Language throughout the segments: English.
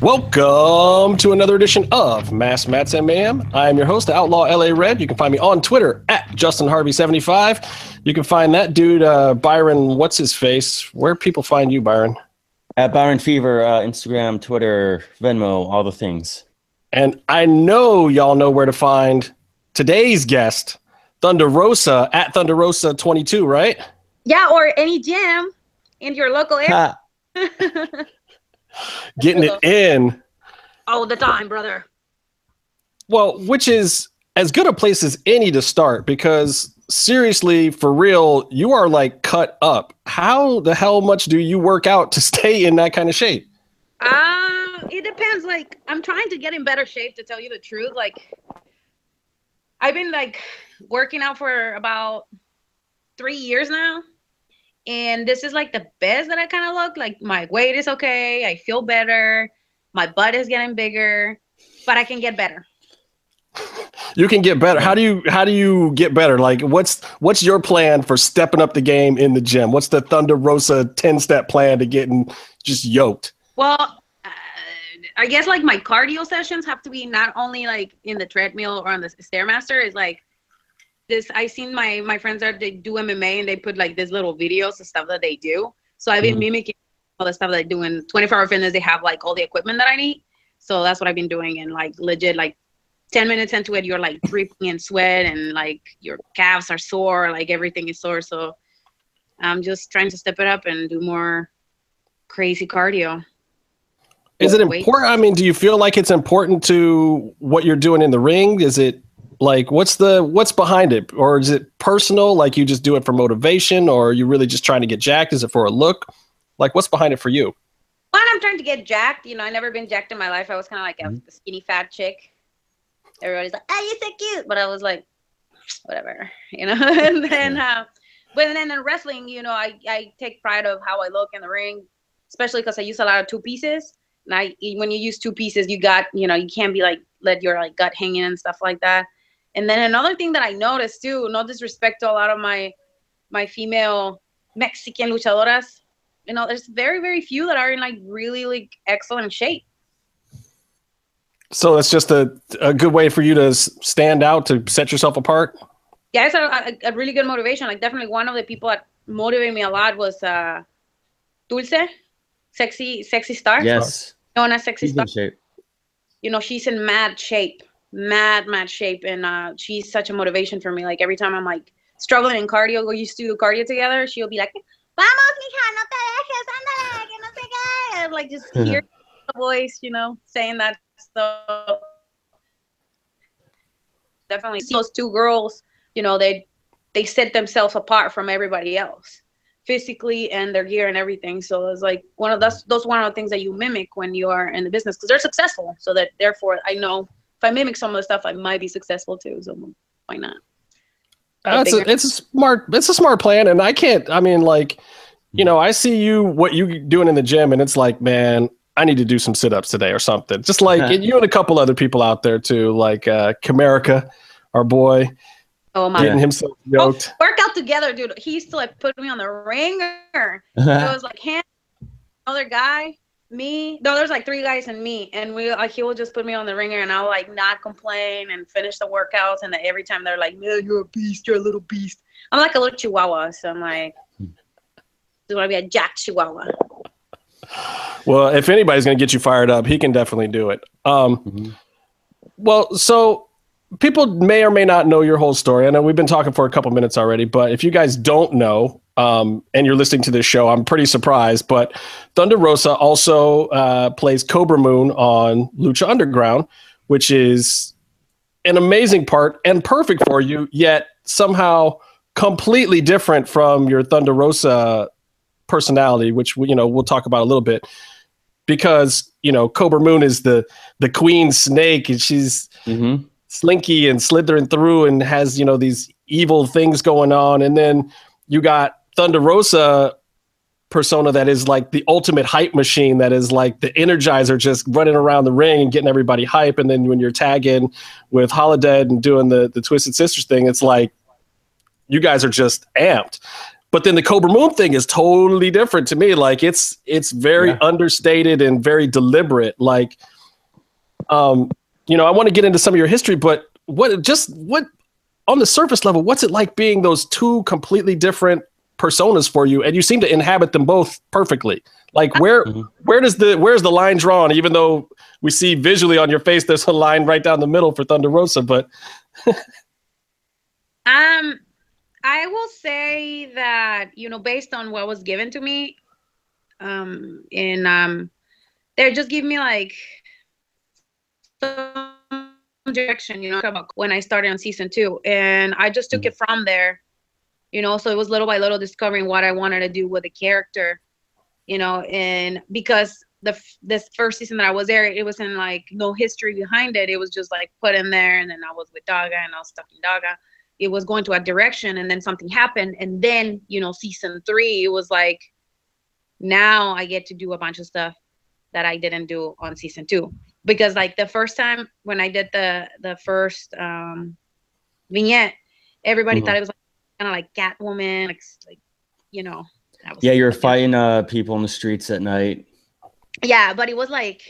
Welcome to another edition of Mass Mats MAM. I am your host, Outlaw LA Red. You can find me on Twitter at JustinHarvey75. You can find that dude, Byron, what's his face? Where people find you, Byron? At Byron Fever, Instagram, Twitter, Venmo, all the things. And I know y'all know where to find today's guest, Thunder Rosa, at Thunder Rosa22, right? Yeah, or any gym in your local area. Getting it in all the time, brother. Well, which is as good a place as any to start, because seriously, for real, you are like cut up. How the hell much do you work out to stay in that kind of shape? It depends. Like, I'm trying to get in better shape, to tell you the truth. Like, I've been like working out for about 3 years now. And this is like the best that I kind of look. Like, my weight is okay. I feel better. My butt is getting bigger, but I can get better. You can get better. How do you get better? Like, what's your plan for stepping up the game in the gym? What's the Thunder Rosa 10-step plan to getting just yoked? Well, I guess like my cardio sessions have to be not only like in the treadmill or on the Stairmaster. It's like, this, I seen my friends that they do MMA and they put like these little videos of stuff that they do. So I've been mimicking all the stuff that I do in 24-hour fitness. They have like all the equipment that I need. So that's what I've been doing. And like legit, like 10 minutes into it, you're like dripping in sweat and like your calves are sore, like everything is sore. So I'm just trying to step it up and do more crazy cardio. Is it important? I mean, do you feel like it's important to what you're doing in the ring? Is it, like, what's behind it? Or is it personal? Like, you just do it for motivation, or are you really just trying to get jacked? Is it for a look? Like, what's behind it for you? Well, I'm trying to get jacked. You know, I've never been jacked in my life. I was kind of like a skinny fat chick. Everybody's like, oh, you're so cute. But I was like, whatever, you know? And then, but then in wrestling, you know, I take pride of how I look in the ring, especially because I use a lot of two pieces. And when you use two pieces, you got, you know, you can't be like, let your like gut hanging and stuff like that. And then another thing that I noticed too, no disrespect to a lot of my female Mexican luchadoras, you know, there's very, very few that are in like really like excellent shape. So it's just a good way for you to stand out, to set yourself apart? Yeah, it's a really good motivation. Like, definitely one of the people that motivated me a lot was Dulce, Sexy Star. Yes. Known as Sexy Star. You know, she's in mad shape. Mad shape, and she's such a motivation for me. Like, every time I'm like struggling in cardio, we used to do cardio together, she'll be like, vamos mija, no te dejes, andale, que no te caes. And like, just hear the voice, you know, saying that stuff. Definitely those two girls, you know, they set themselves apart from everybody else physically and their gear and everything. So it's like one of the things that you mimic when you are in the business, because they're successful, so that therefore I know if I mimic some of the stuff, I might be successful too. So why not? It's a smart plan. And I see you, what you doing in the gym, and it's like, man, I need to do some sit-ups today or something. Just like and you and a couple other people out there too, like Comerica, our boy. Oh my. Getting himself yoked. Oh, work out together, dude. He used to like put me on the ringer. It was like him, another guy. Me, no, there's like three guys and me, and we like he will just put me on the ringer, and I'll like not complain and finish the workouts. And every time they're like, "Man, you're a little beast." I'm like a little chihuahua, so I'm like, I just want to be a jack chihuahua. Well, if anybody's gonna get you fired up, he can definitely do it. Well, so people may or may not know your whole story. I know we've been talking for a couple minutes already, but if you guys don't know, and you're listening to this show, I'm pretty surprised, but Thunder Rosa also plays Cobra Moon on Lucha Underground, which is an amazing part and perfect for you, yet somehow completely different from your Thunder Rosa personality, which we'll talk about a little bit, because Cobra Moon is the queen snake, and she's slinky and slithering through and has these evil things going on, and then you got Thunder Rosa persona that is like the ultimate hype machine, that is like the energizer, just running around the ring and getting everybody hype. And then when you're tagging with Holiday and doing the Twisted Sisters thing, it's like you guys are just amped. But then the Cobra Moon thing is totally different to me. Like it's very understated and very deliberate. Like, you know, I want to get into some of your history, but what on the surface level, what's it like being those two completely different personas for you? And you seem to inhabit them both perfectly. Like where's the line drawn? Even though we see visually on your face, there's a line right down the middle for Thunder Rosa, but I will say that, you know, based on what was given to me, they just give me like some direction, you know, when I started on season 2, and I just took it from there, you know, so it was little by little discovering what I wanted to do with the character, you know, and because this first season that I was there, it wasn't like no history behind it. It was just like put in there, and then I was with Daga and I was stuck in Daga. It was going to a direction, and then something happened. And then, you know, season 3, it was like, now I get to do a bunch of stuff that I didn't do on season 2, because like the first time when I did the first vignette, everybody thought it was kind of like Catwoman, like you know. That was you were fighting people in the streets at night. Yeah, but it was like,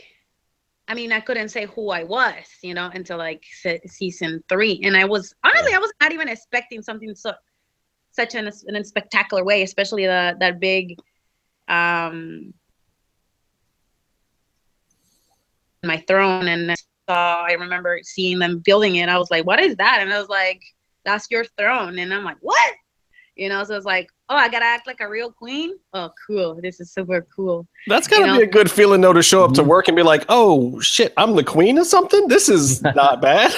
I mean, I couldn't say who I was, you know, until like season 3. And I was, honestly, I was not even expecting something such a spectacular way, especially that big, my throne. And I remember seeing them building it. I was like, what is that? And I was like, that's your throne. And I'm like, what? You know, so it's like, oh, I got to act like a real queen. Oh, cool. This is super cool. That's got to be a good feeling, though, to show up to work and be like, oh, shit, I'm the queen of something? This is not bad.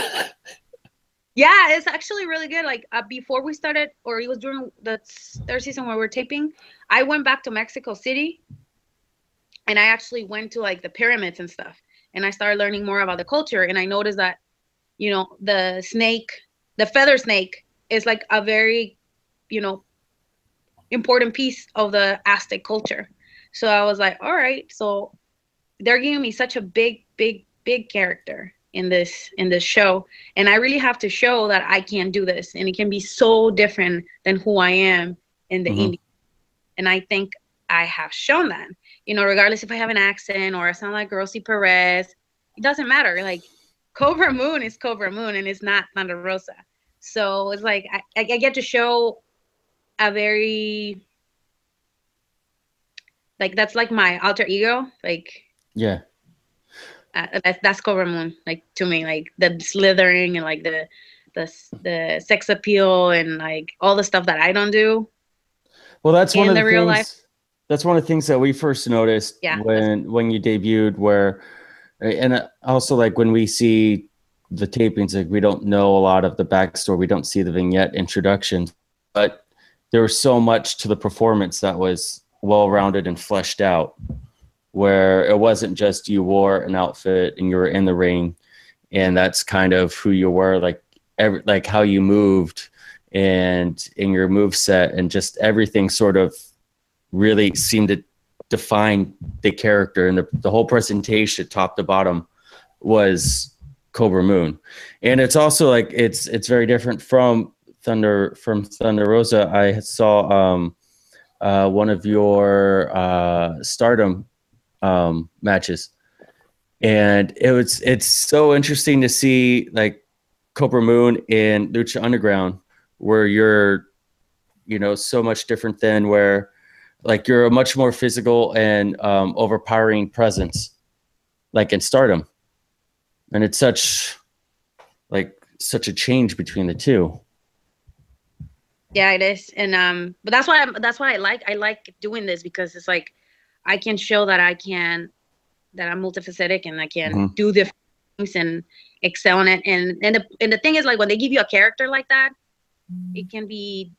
Yeah, it's actually really good. Like, before we started, or it was during the third season where we were taping, I went back to Mexico City. And I actually went to, like, the pyramids and stuff. And I started learning more about the culture. And I noticed that, you know, the snake, the feather snake, is, like, a very, you know, important piece of the Aztec culture. So I was like, all right, so they're giving me such a big character in this show, and I really have to show that I can do this, and it can be so different than who I am in the indie. And I think I have shown that, you know, regardless if I have an accent or I sound like Rosie Perez, it doesn't matter. Like, Cobra Moon is Cobra Moon, and it's not Thunder Rosa. So it's like I get to show a very, like, that's like my alter ego, like, yeah, that's Cobra Moon, like, to me, like the slithering and like the sex appeal and like all the stuff that I don't do. Well, that's one of the real life. That's one of the things that we first noticed when you debuted, where, and also like when we see the tapings, like, we don't know a lot of the backstory, we don't see the vignette introductions, but there was so much to the performance that was well-rounded and fleshed out, where it wasn't just you wore an outfit and you were in the ring and that's kind of who you were, like like how you moved and in your moveset, and just everything sort of really seemed to define the character, and the whole presentation top to bottom was Cobra Moon. And it's also like, it's very different from Thunder Rosa. I saw one of your Stardom matches, and it's so interesting to see like Cobra Moon and Lucha Underground, where you're, you know, so much different than where, like, you're a much more physical and overpowering presence, like in Stardom, and it's such a change between the two. Yeah, it is. And but that's why I like doing this, because it's like I can show that I'm multifaceted and I can do different things and excel in it. And the thing is, like, when they give you a character like that, it can be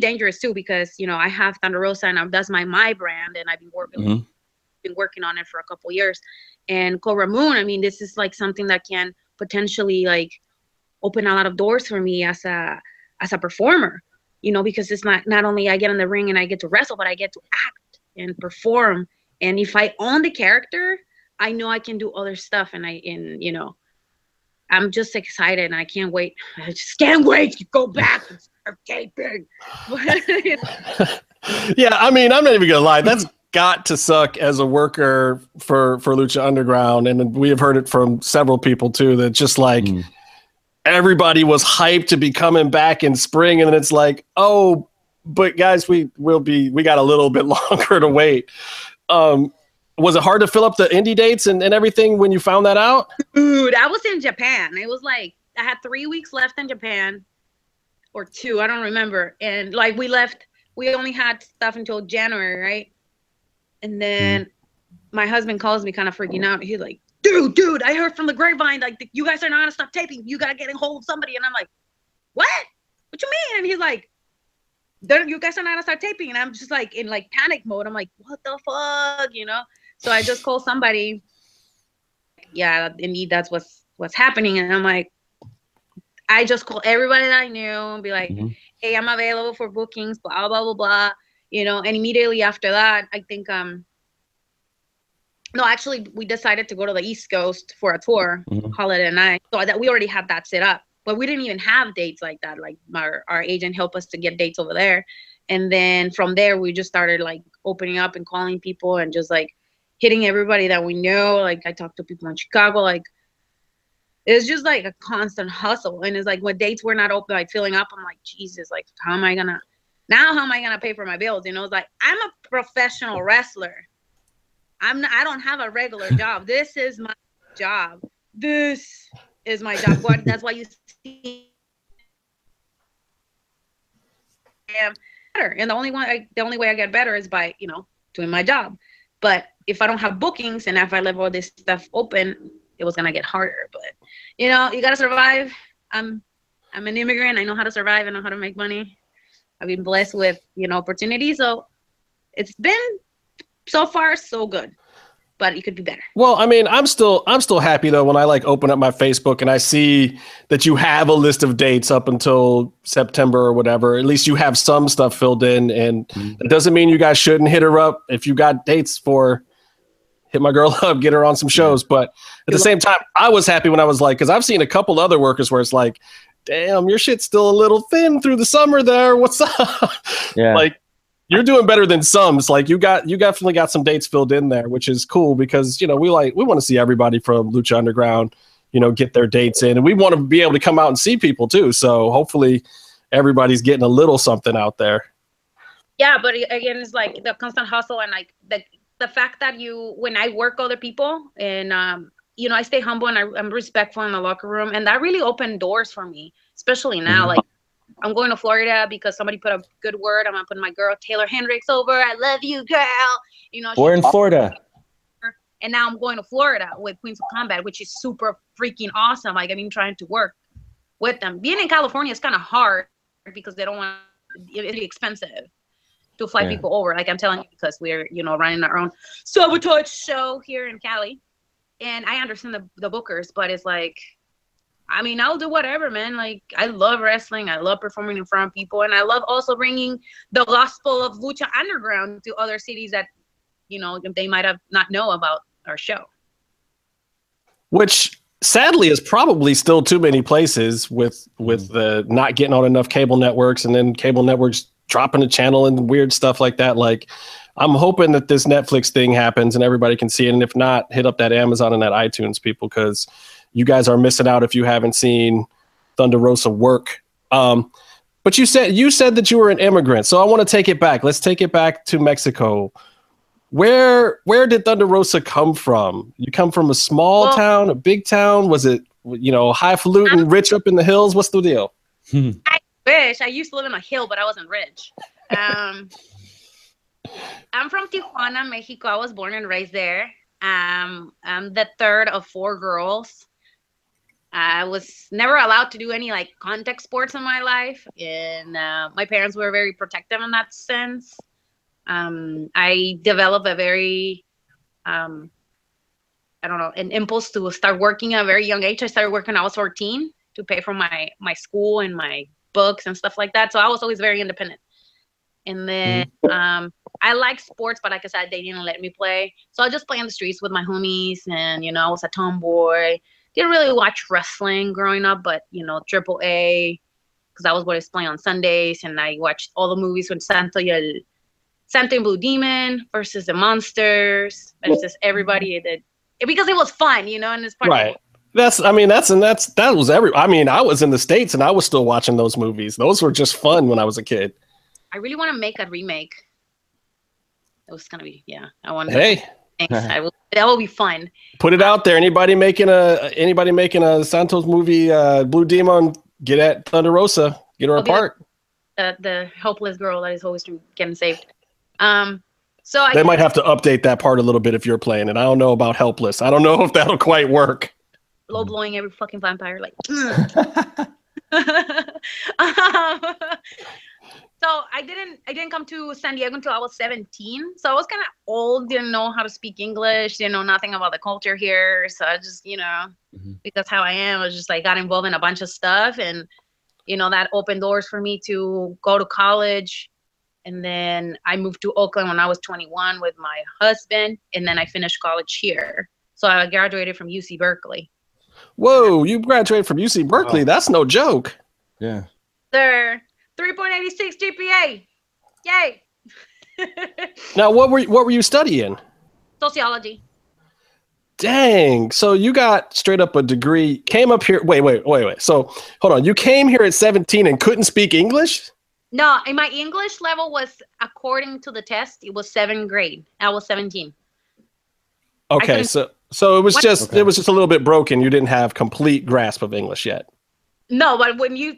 dangerous too, because, you know, I have Thunder Rosa, and that's my brand, and I've been working on it for a couple years. And Cobra Moon, I mean, this is like something that can potentially like open a lot of doors for me as a performer. You know, because it's not only I get in the ring and I get to wrestle, but I get to act and perform. And if I own the character, I know I can do other stuff. And you know, I'm just excited, and I can't wait. I just can't wait to go back and for taping. Yeah, I mean, I'm not even gonna lie. That's got to suck as a worker for Lucha Underground, and we have heard it from several people too. That just like everybody was hyped to be coming back in spring, and then it's like, oh, but guys, we got a little bit longer to wait. Was it hard to fill up the indie dates and everything when you found that out? Dude, I was in Japan. It was like I had 3 weeks left in Japan, or two, I don't remember. And like we left, we only had stuff until January, right? And then my husband calls me kind of freaking out. He's like, dude, I heard from the grapevine, like, you guys are not gonna stop taping. You gotta get in hold of somebody. And I'm like, what? What you mean? And he's like, you guys are not gonna start taping. And I'm just like in like panic mode. I'm like, what the fuck, you know? So I just called somebody. Yeah, indeed, that's what's happening. And I'm like, I just call everybody that I knew and be like, hey, I'm available for bookings, blah, blah, blah, blah. You know, and immediately after that, I think, no, actually, we decided to go to the East Coast for a tour, Holiday and I. So that we already had that set up, but we didn't even have dates like that. Like our agent helped us to get dates over there. And then from there, we just started like opening up and calling people and just like hitting everybody that we know. Like I talked to people in Chicago, like, it's just like a constant hustle. And it's like when dates were not open, like filling up, I'm like, Jesus, like, how am I gonna pay for my bills? You know, it's like, I'm a professional wrestler. I don't have a regular job. This is my job. This is my job. That's why you see I'm better. And the only way I get better is by, you know, doing my job. But if I don't have bookings and if I leave all this stuff open, it was gonna get harder, but you know, you gotta survive. I'm an immigrant. I know how to survive. I know how to make money. I've been blessed with, you know, opportunities. So it's been so far so good, but it could be better. Well, I mean, I'm still happy though when I like open up my Facebook and I see that you have a list of dates up until September or whatever. At least you have some stuff filled in, and it doesn't mean you guys shouldn't hit her up if you got dates for. Hit my girl up, get her on some shows. But at the same time, I was happy when I was like, because I've seen a couple other workers where it's like, damn, your shit's still a little thin through the summer there. What's up? Yeah. Like, you're doing better than some. It's like you definitely got some dates filled in there, which is cool because, you know, we want to see everybody from Lucha Underground, you know, get their dates in. And we want to be able to come out and see people too. So hopefully everybody's getting a little something out there. Yeah, but again, it's like the constant hustle and like the fact that when I work other people and, you know, I stay humble and I'm respectful in the locker room. And that really opened doors for me, especially now. Like, I'm going to Florida because somebody put a good word. I'm going to put my girl Taylor Hendricks over. I love you, girl. You know, we're in Florida. And now I'm going to Florida with Queens of Combat, which is super freaking awesome. Like, I've been trying to work with them. Being in California is kind of hard because they don't want it's really expensive to fly people over, like I'm telling you, because we're, you know, running our own Sabotage show here in Cali. And I understand the bookers, but it's like, I mean, I'll do whatever, man. Like, I love wrestling. I love performing in front of people. And I love also bringing the gospel of Lucha Underground to other cities that, you know, they might have not know about our show. Which sadly is probably still too many places with the not getting on enough cable networks, and then cable networks dropping a channel and weird stuff like that. Like, I'm hoping that this Netflix thing happens and everybody can see it. And if not, hit up that Amazon and that iTunes, people, because you guys are missing out if you haven't seen Thunder Rosa work. But you said that you were an immigrant. So I want to take it back. Let's take it back to Mexico. Where did Thunder Rosa come from? You come from a small town, a big town? Was it, you know, highfalutin, rich up in the hills? What's the deal? I used to live in a hill, but I wasn't rich. I'm from Tijuana, Mexico. I was born and raised there. I'm the third of four girls. I was never allowed to do any like contact sports in my life, and my parents were very protective in that sense. I developed a very an impulse to start working at a very young age. I started working when I was 14 to pay for my school and my books and stuff like that. So I was always very independent. And then I like sports, but like I said, they didn't let me play. So I just play in the streets with my homies, and you know, I was a tomboy. Didn't really watch wrestling growing up, but you know, Triple A, because that was what it's playing on Sundays, and I watched all the movies with Santo and Blue Demon versus the Monsters, and it's just everybody that because it was fun, you know, and it's part of it. I was in the States and I was still watching those movies. Those were just fun when I was a kid. I really want to make a remake. It was gonna be that will be fun. Put it out there. Anybody making a Santos movie, Blue Demon, get at Thunder Rosa, get her apart. The helpless girl that is always getting saved. So they might have to update that part a little bit if you're playing it. I don't know about helpless. I don't know if that'll quite work. Low blowing every fucking vampire, like. So I didn't come to San Diego until I was 17. So I was kind of old, didn't know how to speak English, didn't know nothing about the culture here. So I just, because how I am, I was just like got involved in a bunch of stuff. And, that opened doors for me to go to college. And then I moved to Oakland when I was 21 with my husband. And then I finished college here. So I graduated from UC Berkeley. Whoa, you graduated from UC Berkeley. Wow. That's no joke. Yeah. Sir. 3.86 GPA. Yay. Now, what were you studying? Sociology. Dang. So you got straight up a degree, came up here. Wait. So hold on. You came here at 17 and couldn't speak English? No, and my English level was, according to the test, it was 7th grade. I was 17. Okay. So it was just a little bit broken. You didn't have complete grasp of English yet. No, but when you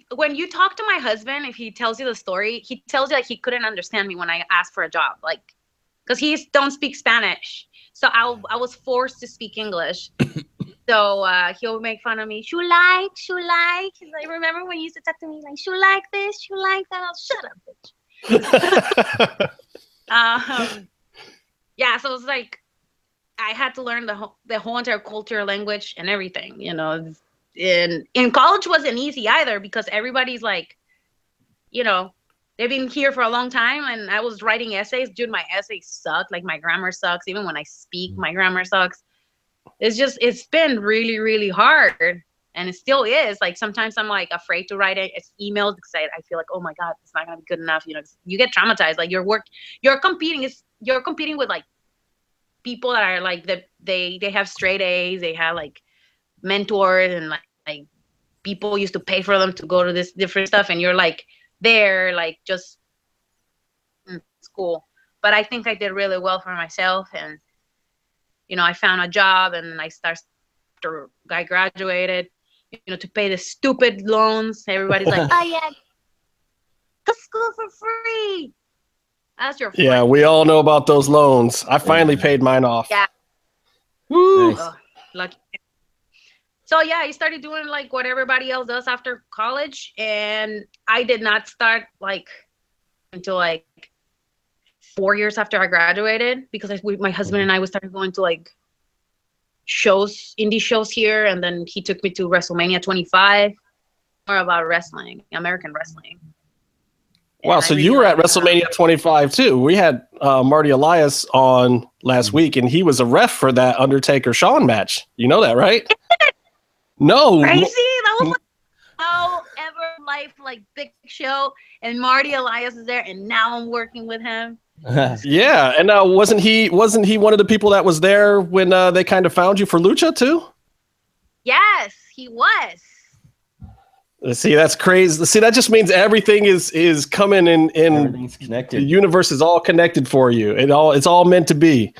talk to my husband, if he tells you the story, he tells you like he couldn't understand me when I asked for a job, like, because he don't speak Spanish, so I was forced to speak English. So he'll make fun of me. She like. He's like, remember when you used to talk to me like, she like this, she like that. Shut up, bitch. Yeah, so it's like I had to learn the whole entire culture, language, and everything, In college wasn't easy either because everybody's like, they've been here for a long time, and I was writing essays. Dude, my essays suck. Like my grammar sucks. Even when I speak, my grammar sucks. It's been really, really hard, and it still is. Like sometimes I'm like afraid to write emails because I feel like, oh my God, it's not gonna be good enough. You get traumatized. Like your work, you're competing with like people that are like that. They have straight A's. They have like mentors and like people used to pay for them to go to this different stuff, and you're like there like just in school. But I think I did really well for myself, and I found a job, and I started after I graduated to pay the stupid loans. Everybody's like, oh yeah, go to school for free. That's your friend. Yeah, we all know about those loans. I finally paid mine off. Yeah. Woo! Nice. Oh, lucky. So yeah, I started doing like what everybody else does after college, and I did not start like until like 4 years after I graduated because my husband and I was started going to like shows, indie shows here, and then he took me to WrestleMania 25, more about wrestling, American wrestling. Wow, so you were at WrestleMania 25 too. We had Marty Elias on last week, and he was a ref for that Undertaker-Shawn match. You know that, right? No. Crazy. That was like, however life, like Big Show, and Marty Elias is there, and now I'm working with him. Yeah, and now wasn't he one of the people that was there when they kind of found you for Lucha too? Yes, he was. See, that's crazy. See, that just means everything is coming in. Everything's connected. The universe is all connected for you. It's all meant to be.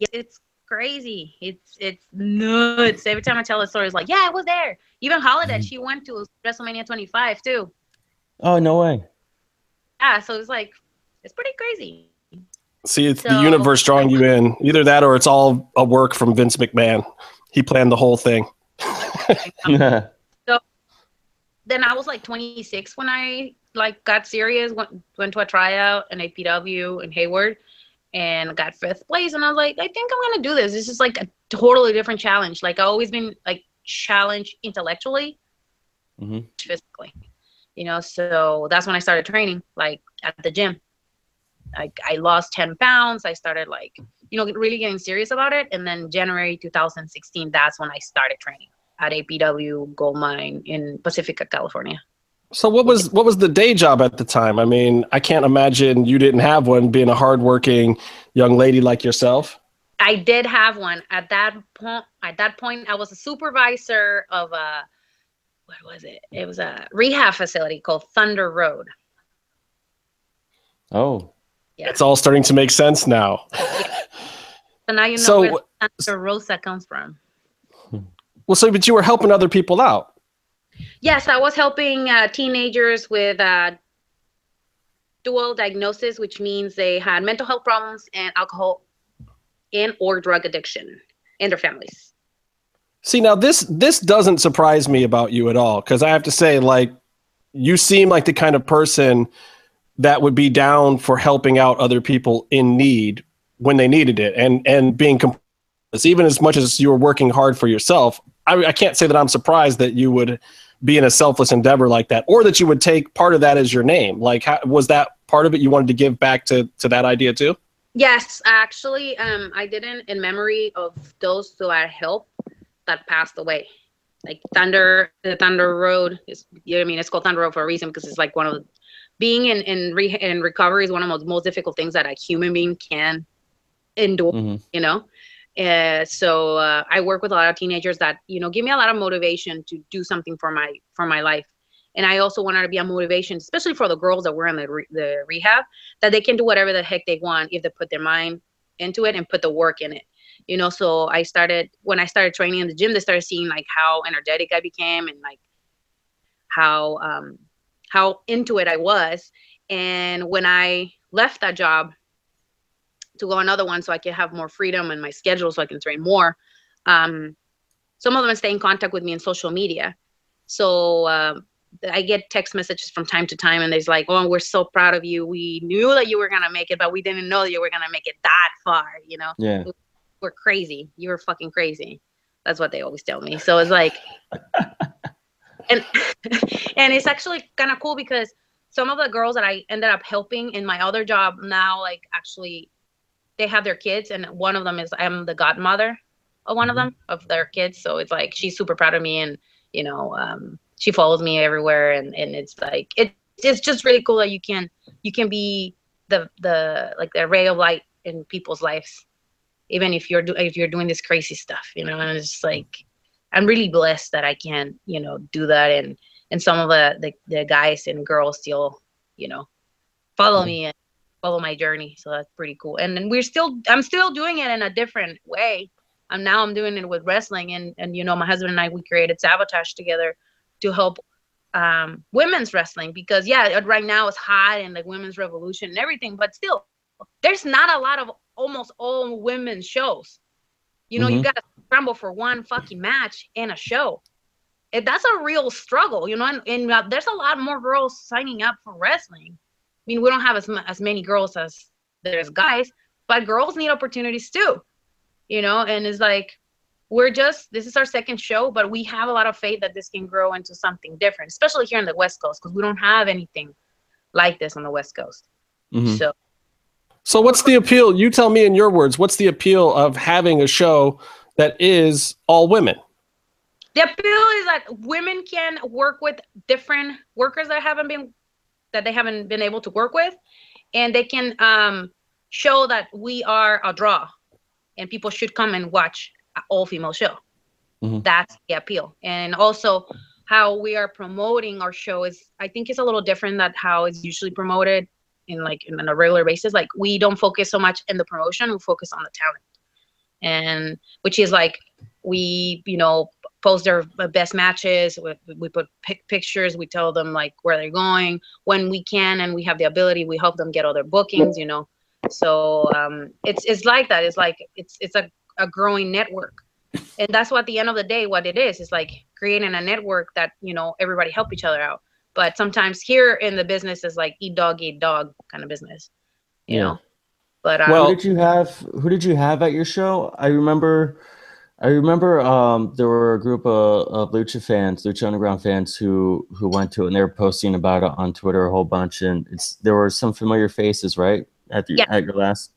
It's crazy. It's nuts. Every time I tell a story, it's like, yeah, I was there. Even Holiday, she went to WrestleMania 25 too. Oh, no way. Yeah, so it's like, it's pretty crazy. See, it's the universe drawing you in. Either that or it's all a work from Vince McMahon. He planned the whole thing. So then I was like 26 when I like got serious, went to a tryout in APW in Hayward. And got 5th place, and I was like, I think I'm gonna do this. This is like a totally different challenge. Like I've always been like challenged intellectually, physically, So that's when I started training, like at the gym. Like I lost 10 pounds. I started like really getting serious about it. And then January 2016, that's when I started training at APW Goldmine in Pacifica, California. So what was the day job at the time? I mean, I can't imagine you didn't have one, being a hardworking young lady like yourself. I did have one at that point. At that point, I was a supervisor of It was a rehab facility called Thunder Road. Oh, yeah. It's all starting to make sense now. Yeah. So now you know where Santa Rosa comes from. Well, so but you were helping other people out. Yes, I was helping teenagers with dual diagnosis, which means they had mental health problems and alcohol and or drug addiction in their families. See, now this doesn't surprise me about you at all, because I have to say, like, you seem like the kind of person that would be down for helping out other people in need when they needed it, and being complicit, even as much as you were working hard for yourself. I can't say that I'm surprised that you would be in a selfless endeavor like that, or that you would take part of that as your name. Like, how, was that part of it? You wanted to give back to that idea too? Yes, actually, I didn't, in memory of those who I helped that passed away. Like Thunder Road is, you know what I mean? It's called Thunder Road for a reason, because it's like one of being in recovery is one of the most difficult things that a human being can endure, mm-hmm. you know? So I work with a lot of teenagers that, you know, give me a lot of motivation to do something for my life. And I also wanted to be a motivation, especially for the girls that were in the rehab, that they can do whatever the heck they want if they put their mind into it and put the work in it. You know, so when I started training in the gym, they started seeing like how energetic I became and like how into it I was. And when I left that job to go another one so I can have more freedom in my schedule so I can train more. Some of them stay in contact with me on social media. So I get text messages from time to time and there's like, oh, we're so proud of you. We knew that you were going to make it, but we didn't know that you were going to make it that far. You know, yeah. We're crazy. You were fucking crazy. That's what they always tell me. So it's like, and it's actually kind of cool because some of the girls that I ended up helping in my other job now, like actually, they have their kids, and one of them is I'm the godmother of one of them, of their kids. So it's like she's super proud of me, and you know, she follows me everywhere, and it's like it's just really cool that you can be the ray of light in people's lives, even if you're doing this crazy stuff, you know. And it's just like I'm really blessed that I can, you know, do that, and some of the guys and girls still, you know, follow me and follow my journey. So that's pretty cool. And then I'm still doing it in a different way. I'm doing it with wrestling, and you know, my husband and I, we created Sabotage together to help women's wrestling, because yeah, right now it's hot and like women's revolution and everything, but still there's not a lot of almost all women's shows, you know. Mm-hmm. You gotta scramble for one fucking match in a show. That's a real struggle, you know. And there's a lot more girls signing up for wrestling. I mean, we don't have as many girls as there's guys, but girls need opportunities too, you know. And it's like this is our second show, but we have a lot of faith that this can grow into something different, especially here on the West Coast, because we don't have anything like this on the West Coast. Mm-hmm. So what's the appeal? You tell me in your words. What's the appeal of having a show that is all women? The appeal is that women can work with different workers that they haven't been able to work with, and they can show that we are a draw and people should come and watch an all-female show. Mm-hmm. That's the appeal. And also how we are promoting our show is, I think it's a little different than how it's usually promoted in a regular basis. Like, we don't focus so much in the promotion, we focus on the talent. And which is like, we, you know, post their best matches. We put pictures. We tell them like where they're going, when we can, and we have the ability. We help them get all their bookings, you know. So it's like that. It's like it's a growing network, and that's what at the end of the day what it is. It's like creating a network that, you know, everybody help each other out. But sometimes here in the business is like eat dog kind of business, you know. But well, who did you have at your show? I remember there were a group of Lucha Underground fans who went to it, and they were posting about it on Twitter a whole bunch. And there were some familiar faces, right? At your last?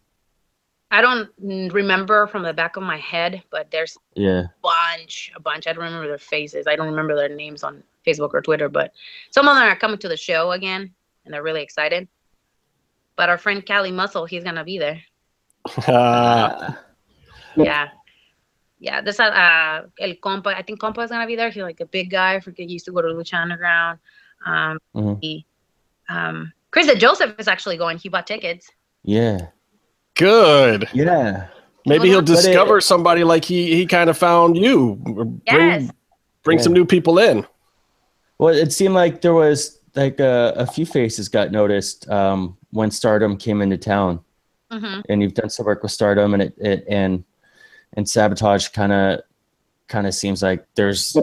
I don't remember from the back of my head, but there's a bunch. I don't remember their faces. I don't remember their names on Facebook or Twitter, but some of them are coming to the show again, and they're really excited. But our friend Callie Muscle, he's going to be there. Yeah. Yeah, this El Compa, I think Compa is going to be there. He's like a big guy. I forget, he used to go to Lucha Underground. Chris and Joseph is actually going. He bought tickets. Yeah. Good. Yeah. Maybe he'll discover somebody like he kind of found you. Yes. Bring some new people in. Well, it seemed like there was like a few faces got noticed when Stardom came into town. Mm-hmm. And you've done some work with Stardom, and it and Sabotage kind of seems like there's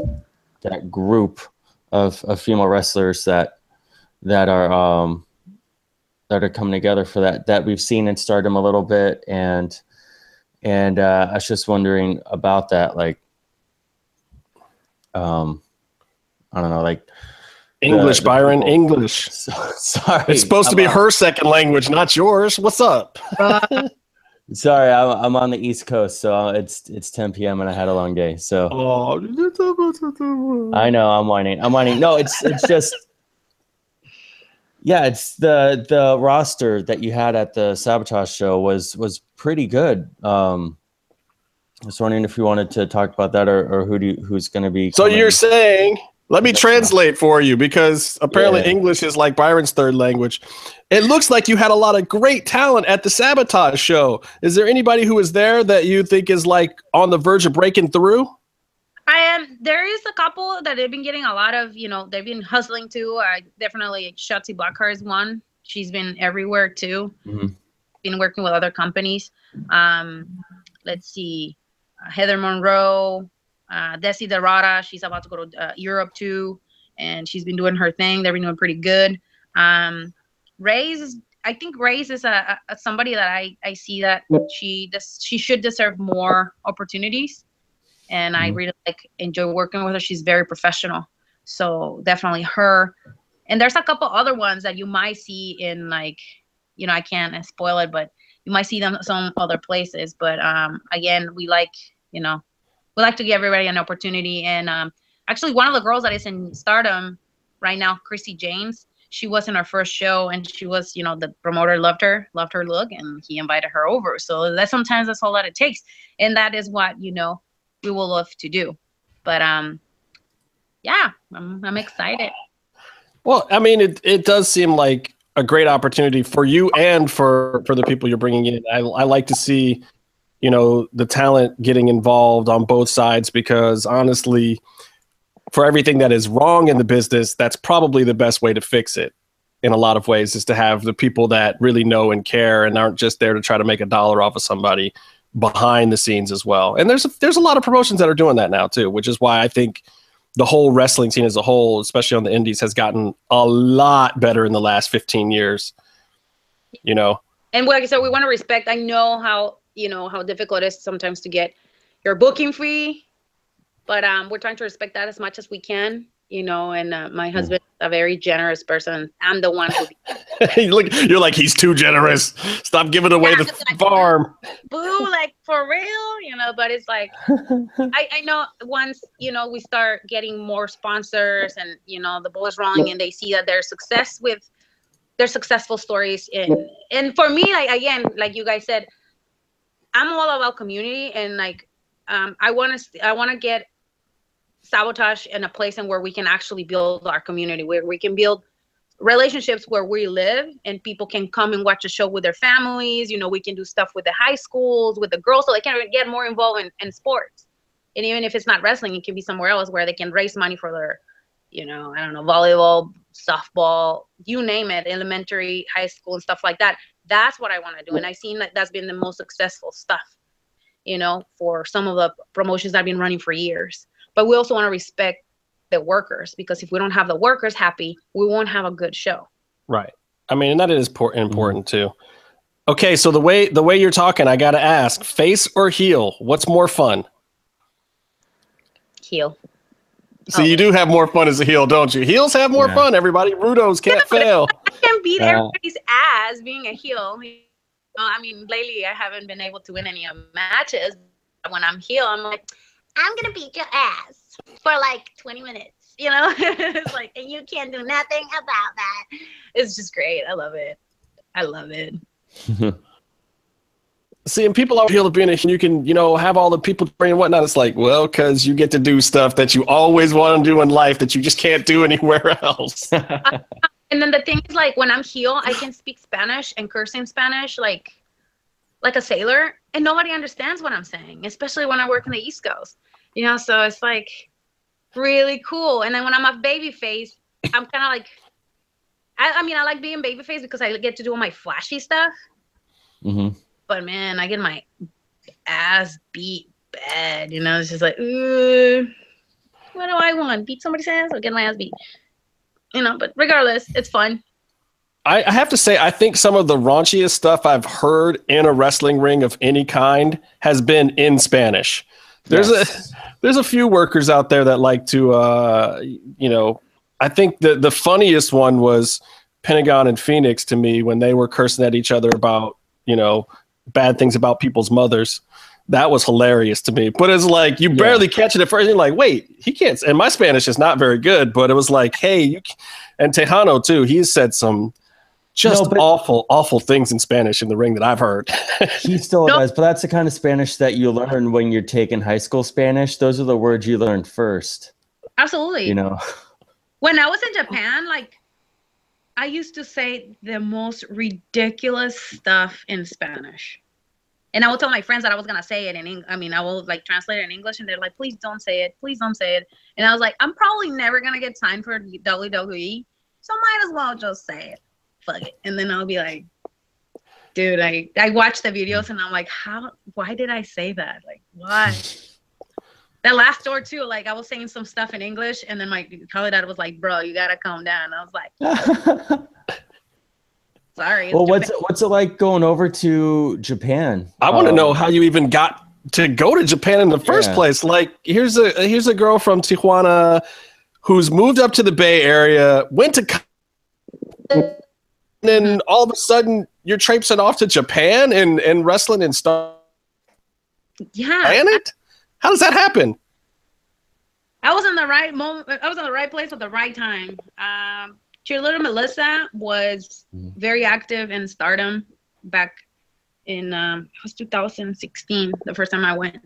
that group of female wrestlers that are coming together for that we've seen in Stardom a little bit, and I was just wondering about that, like I don't know, like English, Byron, English. Sorry. It's supposed to be her second language, not yours. What's up? Sorry, I'm on the East Coast, so it's 10 p.m. and I had a long day. So I know I'm whining. No, it's just yeah, it's the roster that you had at the Sabotage show was pretty good. I was wondering if you wanted to talk about that or who's going to be. So coming. You're saying. Let me translate for you, because apparently English is like Byron's third language. It looks like you had a lot of great talent at the Sabotage show. Is there anybody who is there that you think is like on the verge of breaking through? There is a couple that they've been getting a lot of, they've been hustling to. Definitely Shotzi Blackheart is one. She's been everywhere too. Mm-hmm. Been working with other companies. Let's see, Heather Monroe. Desi Dorada, she's about to go to Europe too, and she's been doing her thing. They've been doing pretty good. Rey's is a somebody that I see that she should deserve more opportunities, and I really enjoy working with her. She's very professional, so definitely her. And there's a couple other ones that you might see in I can't spoil it, but you might see them some other places. But again, we We like to give everybody an opportunity. And actually, one of the girls that is in Stardom right now, Chrissy James, she was in our first show, and she was, the promoter loved her look, and he invited her over. So that's all that it takes. And that is what, we will love to do. But yeah, I'm excited. Well, I mean, it does seem like a great opportunity for you and for the people you're bringing in. I like to see the talent getting involved on both sides, because honestly, for everything that is wrong in the business, that's probably the best way to fix it in a lot of ways, is to have the people that really know and care and aren't just there to try to make a dollar off of somebody behind the scenes as well. And there's a lot of promotions that are doing that now too, which is why I think the whole wrestling scene as a whole, especially on the indies, has gotten a lot better in the last 15 years, And like I said, we want to respect, I know how difficult it is sometimes to get your booking fee, but we're trying to respect that as much as we can, and my husband is a very generous person. I'm the one who you're like, he's too generous. Stop giving away the farm. Boo, for real, but it's like, I know once, we start getting more sponsors and, the ball is rolling and they see that there's success with their successful stories. And for me, like you guys said, I'm all about community, and I want to get Sabotage in a place and where we can actually build our community, where we can build relationships where we live, and people can come and watch a show with their families. We can do stuff with the high schools, with the girls, so they can get more involved in sports. And even if it's not wrestling, it can be somewhere else where they can raise money for their, I don't know, volleyball, softball, you name it, elementary, high school, and stuff like that. That's what I want to do. And I've seen that that's been the most successful stuff, for some of the promotions that have been running for years. But we also want to respect the workers, because if we don't have the workers happy, we won't have a good show. Right. I mean, and that is important too. Okay, so the way you're talking, I got to ask, face or heel? What's more fun? Heel. So you do have more fun as a heel, don't you? Heels have more fun, everybody. Rudos can't fail. I can beat everybody's ass being a heel. I mean, lately I haven't been able to win any of matches. When I'm heel, I'm like, I'm going to beat your ass for like 20 minutes. you know? It's like, and you can't do nothing about that. It's just great. I love it. I love it. See, and people out here to be in it, you can, you know, have all the people train and whatnot. It's like, well, because you get to do stuff that you always want to do in life that you just can't do anywhere else. And then the thing is, like, when I'm heel, I can speak Spanish and curse in Spanish, like a sailor, and nobody understands what I'm saying, especially when I work in the East Coast. You know, so it's like really cool. And then when I'm off babyface, I'm kind of like, I mean, I like being babyface because I get to do all my flashy stuff. Mm-hmm. But, man, I get my ass beat bad, you know? It's just like, ooh, what do I want? Beat somebody's ass or get my ass beat? You know, but regardless, it's fun. I have to say, I think some of the raunchiest stuff I've heard in a wrestling ring of any kind has been in Spanish. There's a few workers out there that like to, you know, I think the funniest one was Pentagon and Phoenix to me when they were cursing at each other about, you know, bad things about people's mothers. That was hilarious to me. But it's like, you barely catch it at first. You're like, wait, he can't. And my Spanish is not very good, but it was like, hey, you can. And Tejano too, he said some just awful things in Spanish in the ring that I've heard. He still does, but that's the kind of Spanish that you learn when you're taking high school Spanish. Those are the words you learn first. Absolutely. You know, when I was in Japan, like, I used to say the most ridiculous stuff in Spanish. And I would tell my friends that I was going to say it in English. I mean, I will like translate it in English and they're like, please don't say it. Please don't say it. And I was like, I'm probably never going to get signed for WWE. So might as well just say it. Fuck it. And then I'll be like, dude, I watched the videos and I'm like, why did I say that? Like, why? That last door too, like I was saying some stuff in English and then my college dad was like, bro, you gotta calm down. I was like, sorry. Well, what's it like going over to Japan? I want to know how you even got to go to Japan in the first place. Like, here's a girl from Tijuana who's moved up to the Bay Area, went to college, and then all of a sudden you're traipsing off to Japan and wrestling and stuff. Yeah. Planet? How does that happen? I was in the right moment. I was in the right place at the right time. Cheerleader Melissa was very active in Stardom back in it was 2016, the first time I went.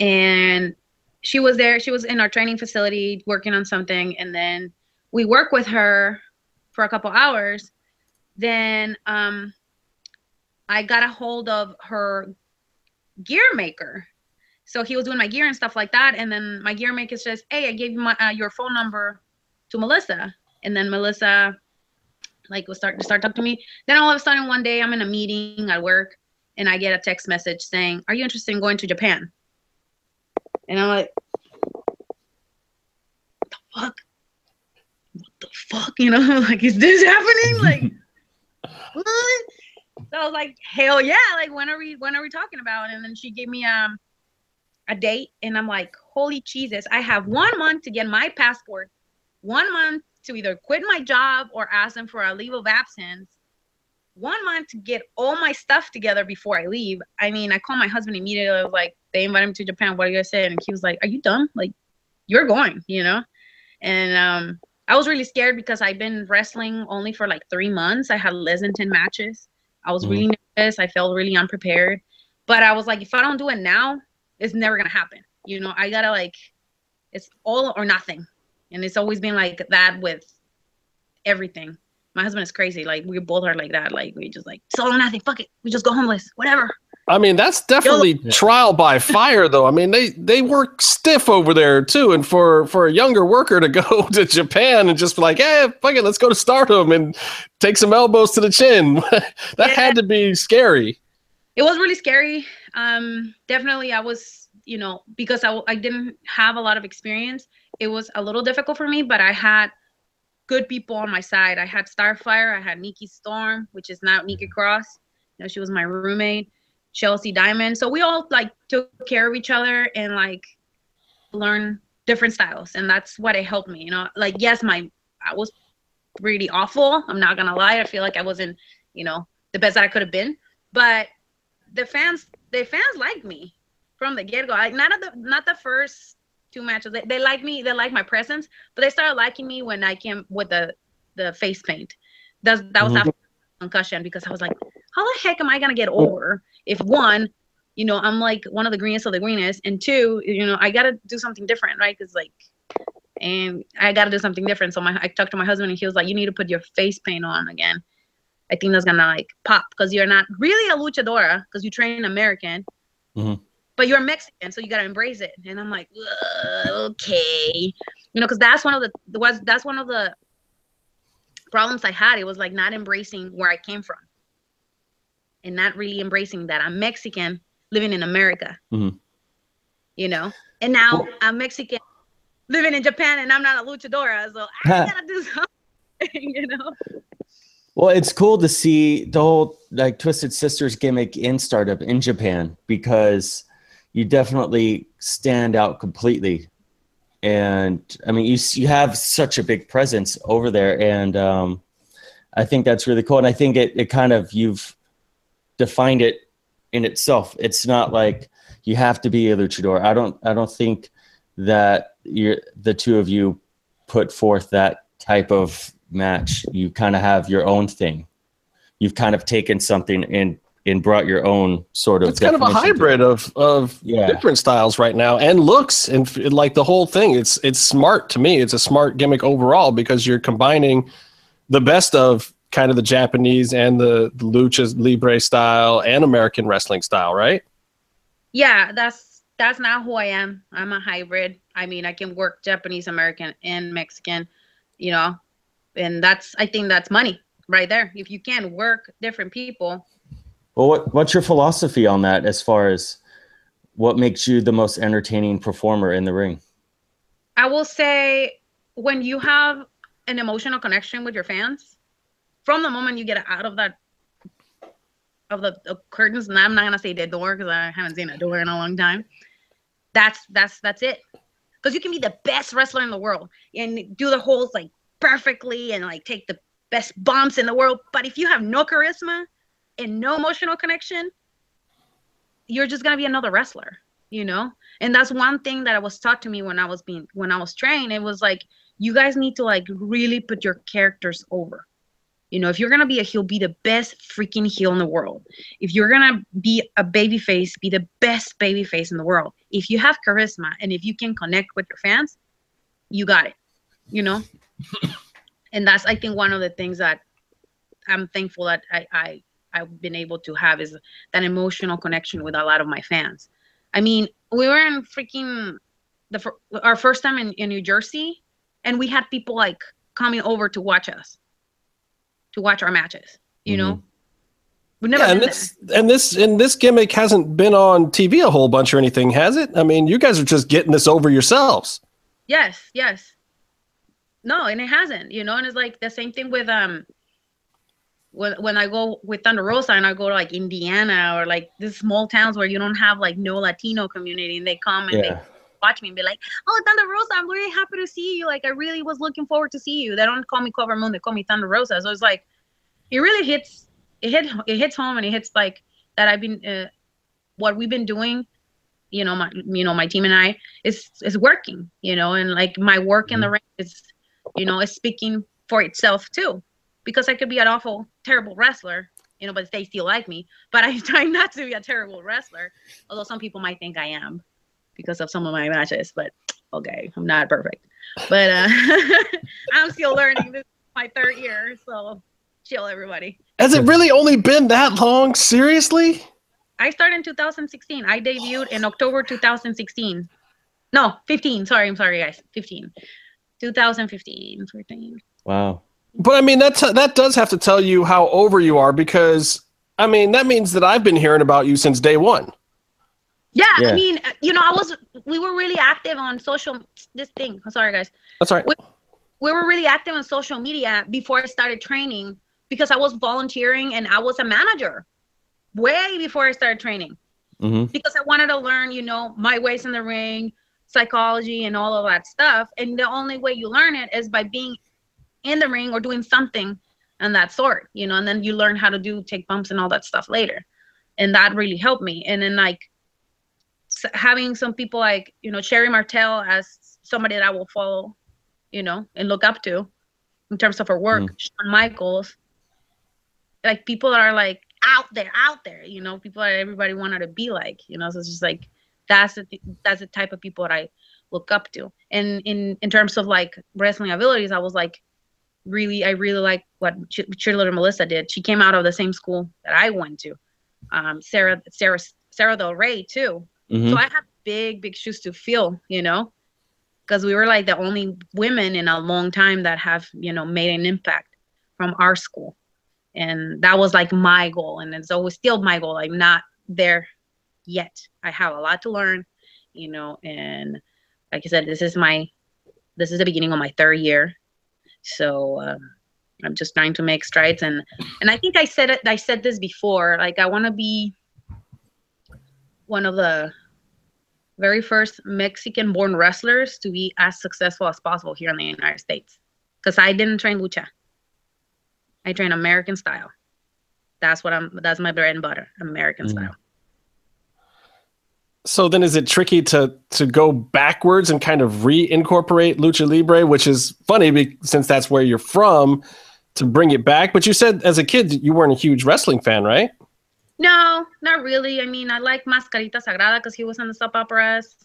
And she was there. She was in our training facility working on something. And then we worked with her for a couple hours. Then I got a hold of her gear maker. So he was doing my gear and stuff like that. And then my gear maker says, hey, I gave you my, your phone number to Melissa. And then Melissa like was starting to start talking to me. Then all of a sudden one day I'm in a meeting at work and I get a text message saying, are you interested in going to Japan? And I'm like, what the fuck? What the fuck? You know, like, is this happening? Like, what? So I was like, hell yeah. Like, when are we talking about? And then she gave me a date, and I'm like, holy Jesus, I have 1 month to get my passport, 1 month to either quit my job or ask them for a leave of absence, 1 month to get all my stuff together before I leave. I mean, I called my husband immediately. I was like, they invited me to Japan, what are you gonna say? And he was like, are you dumb? Like, you're going, you know? And I was really scared because I've been wrestling only for like 3 months. I had less than 10 matches. I was really nervous. I felt really unprepared, but I was like, if I don't do it now, it's never going to happen. You know, I got to like, it's all or nothing. And it's always been like that with everything. My husband is crazy. Like, we both are like that. Like, we just like, it's all or nothing. Fuck it. We just go homeless. Whatever. I mean, that's definitely trial by fire, though. I mean, they work stiff over there, too. And for a younger worker to go to Japan and just be like, hey, fuck it, let's go to Stardom and take some elbows to the chin. Had to be scary. It was really scary. Definitely I was, you know, because I didn't have a lot of experience. It was a little difficult for me, but I had good people on my side. I had Starfire. I had Nikki Storm, which is now Nikki Cross. You know, she was my roommate, Chelsea Diamond. So we all like took care of each other and like learned different styles. And that's what it helped me, you know, like, yes, I was really awful. I'm not going to lie. I feel like I wasn't, you know, the best that I could have been, but the fans like me from the get-go. Like, not the first two matches. They like me. They like my presence, but they started liking me when I came with the face paint. That was after concussion, because I was like, how the heck am I gonna get over if one, you know, I'm like one of the greenest of the greenest, and two, you know, I gotta do something different, right? Because like, and I gotta do something different. So I talked to my husband, and he was like, you need to put your face paint on again. I think that's gonna like pop, because you're not really a luchadora, because you train American, but you're Mexican, so you gotta embrace it. And I'm like, okay, you know, because that's one of the problems I had. It was like not embracing where I came from, and not really embracing that I'm Mexican living in America, you know. And now I'm Mexican living in Japan, and I'm not a luchadora, so I gotta do something, you know. Well, it's cool to see the whole like Twisted Sisters gimmick in Stardom in Japan, because you definitely stand out completely. And I mean, you have such a big presence over there. And I think that's really cool. And I think it kind of, you've defined it in itself. It's not like you have to be a luchador. I don't think that the two of you put forth that type of match. You kind of have your own thing. You've kind of taken something and brought your own sort of. It's kind of a hybrid of different styles right now, and looks, and like the whole thing. It's smart to me. It's a smart gimmick overall, because you're combining the best of kind of the Japanese and the lucha libre style and American wrestling style, right? Yeah, that's not who I am. I'm a hybrid. I mean, I can work Japanese, American, and Mexican, you know. And I think that's money right there. If you can work different people. Well, what's your philosophy on that, as far as what makes you the most entertaining performer in the ring? I will say, when you have an emotional connection with your fans, from the moment you get out of that, of the curtains, and I'm not going to say the door, because I haven't seen a door in a long time. That's it. Because you can be the best wrestler in the world and do the whole like, perfectly, and like take the best bumps in the world, but if you have no charisma and no emotional connection, you're just gonna be another wrestler, you know. And that's one thing that was taught to me when I was trained. It was like, you guys need to like really put your characters over, you know. If you're gonna be a heel, be the best freaking heel in the world. If you're gonna be a baby face, be the best baby face in the world. If you have charisma and if you can connect with your fans, you got it, you know. And that's, I think, one of the things that I'm thankful that I've been able to have, is that emotional connection with a lot of my fans. I mean, we were in freaking our first time in New Jersey, and we had people like coming over to watch us, to watch our matches, you know. We've never been there. And this gimmick hasn't been on TV a whole bunch or anything, has it? I mean, you guys are just getting this over yourselves. Yes. No, and it hasn't, you know. And it's like the same thing with when I go with Thunder Rosa, and I go to like Indiana or like these small towns where you don't have like no Latino community, and they come and they watch me and be like, "Oh, Thunder Rosa, I'm really happy to see you. Like, I really was looking forward to see you." They don't call me Cobra Moon; they call me Thunder Rosa. So it's like it really hits. It hits home, and it hits like that. I've been what we've been doing, you know, my team and I is working, you know, and like my work in the ring is. You know, it's speaking for itself too, because I could be an awful, terrible wrestler, you know, but they still like me. But I try not to be a terrible wrestler, although some people might think I am because of some of my matches. But okay, I'm not perfect. But I'm still learning. This is my third year, so chill, everybody. Has it really only been that long? Seriously? I started in 2016. I debuted in October 2016. No, 15. I'm sorry, guys. 2015, 14. Wow. But I mean, that does have to tell you how over you are, because I mean, that means that I've been hearing about you since day one. Yeah. I mean, you know, we were really active on I'm sorry, guys. That's all right. We were really active on social media before I started training, because I was volunteering and I was a manager way before I started training, because I wanted to learn, you know, my ways in the ring, psychology and all of that stuff. And the only way you learn it is by being in the ring or doing something and that sort, you know. And then you learn how to take bumps and all that stuff later, and that really helped me. And then like having some people like, you know, Sherry Martel as somebody that I will follow, you know, and look up to in terms of her work, Shawn Michaels, like people that are like out there, you know, people that everybody wanted to be like, you know, so it's just like, that's the type of people that I look up to. And in terms of like wrestling abilities, I was like, really, I really like what cheerleader Melissa did. She came out of the same school that I went to. Sarah Del Rey too. So I had big shoes to fill, you know, because we were like the only women in a long time that have, you know, made an impact from our school. And that was like my goal. And it's always still my goal. I'm not there yet. I have a lot to learn, you know, and like I said, this is the beginning of my third year. So I'm just trying to make strides. And I think I said this before, like I want to be one of the very first Mexican born wrestlers to be as successful as possible here in the United States. Cause I didn't train Lucha. I train American style. That's my bread and butter, American style. So then is it tricky to go backwards and kind of reincorporate Lucha Libre, which is funny since that's where you're from, to bring it back? But you said as a kid, you weren't a huge wrestling fan, right? No, not really. I mean, I like Mascarita Sagrada because he was on the soap operas.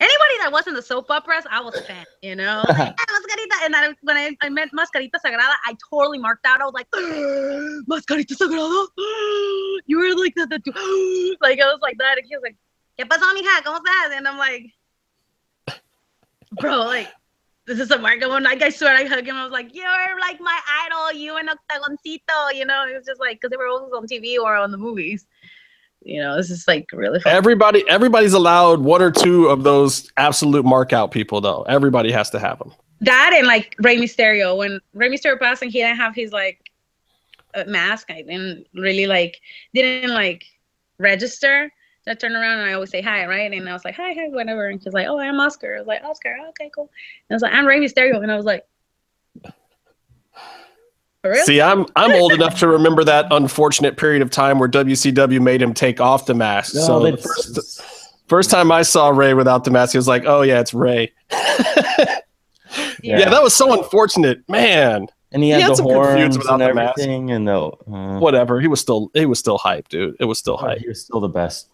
Anybody that was in the soap operas, I was a fan, you know? Like, yeah, Mascarita. And when I met Mascarita Sagrada, I totally marked out. I was like, Mascarita Sagrada? You were like that. Like, I was like that. And he was like, ¿Qué pasó, mija? ¿Cómo estás? And I'm like, bro, like, this is America. When, like, I swear I hugged him. I was like, you're like my idol, you and Octagoncito, you know? It was just like, because they were always on TV or on the movies. You know, this is like really fun. Everybody's allowed one or two of those absolute markout people, though. Everybody has to have them. That and like Rey Mysterio. When Rey Mysterio passed and he didn't have his like mask, I didn't really register. So I turned around and I always say hi, right? And I was like, hi, whatever. And she's like, oh, I'm Oscar. I was like, Oscar, okay, cool. And I was like, I'm Rey Mysterio. And I was like, for real? See, I'm old enough to remember that unfortunate period of time where WCW made him take off the mask. No, so the first time I saw Rey without the mask, he was like, oh, yeah, it's Rey. Yeah, that was so unfortunate, man. And he had some horns confused without the mask. And the, whatever. He was still hype, dude. It was still hype. He was still the best.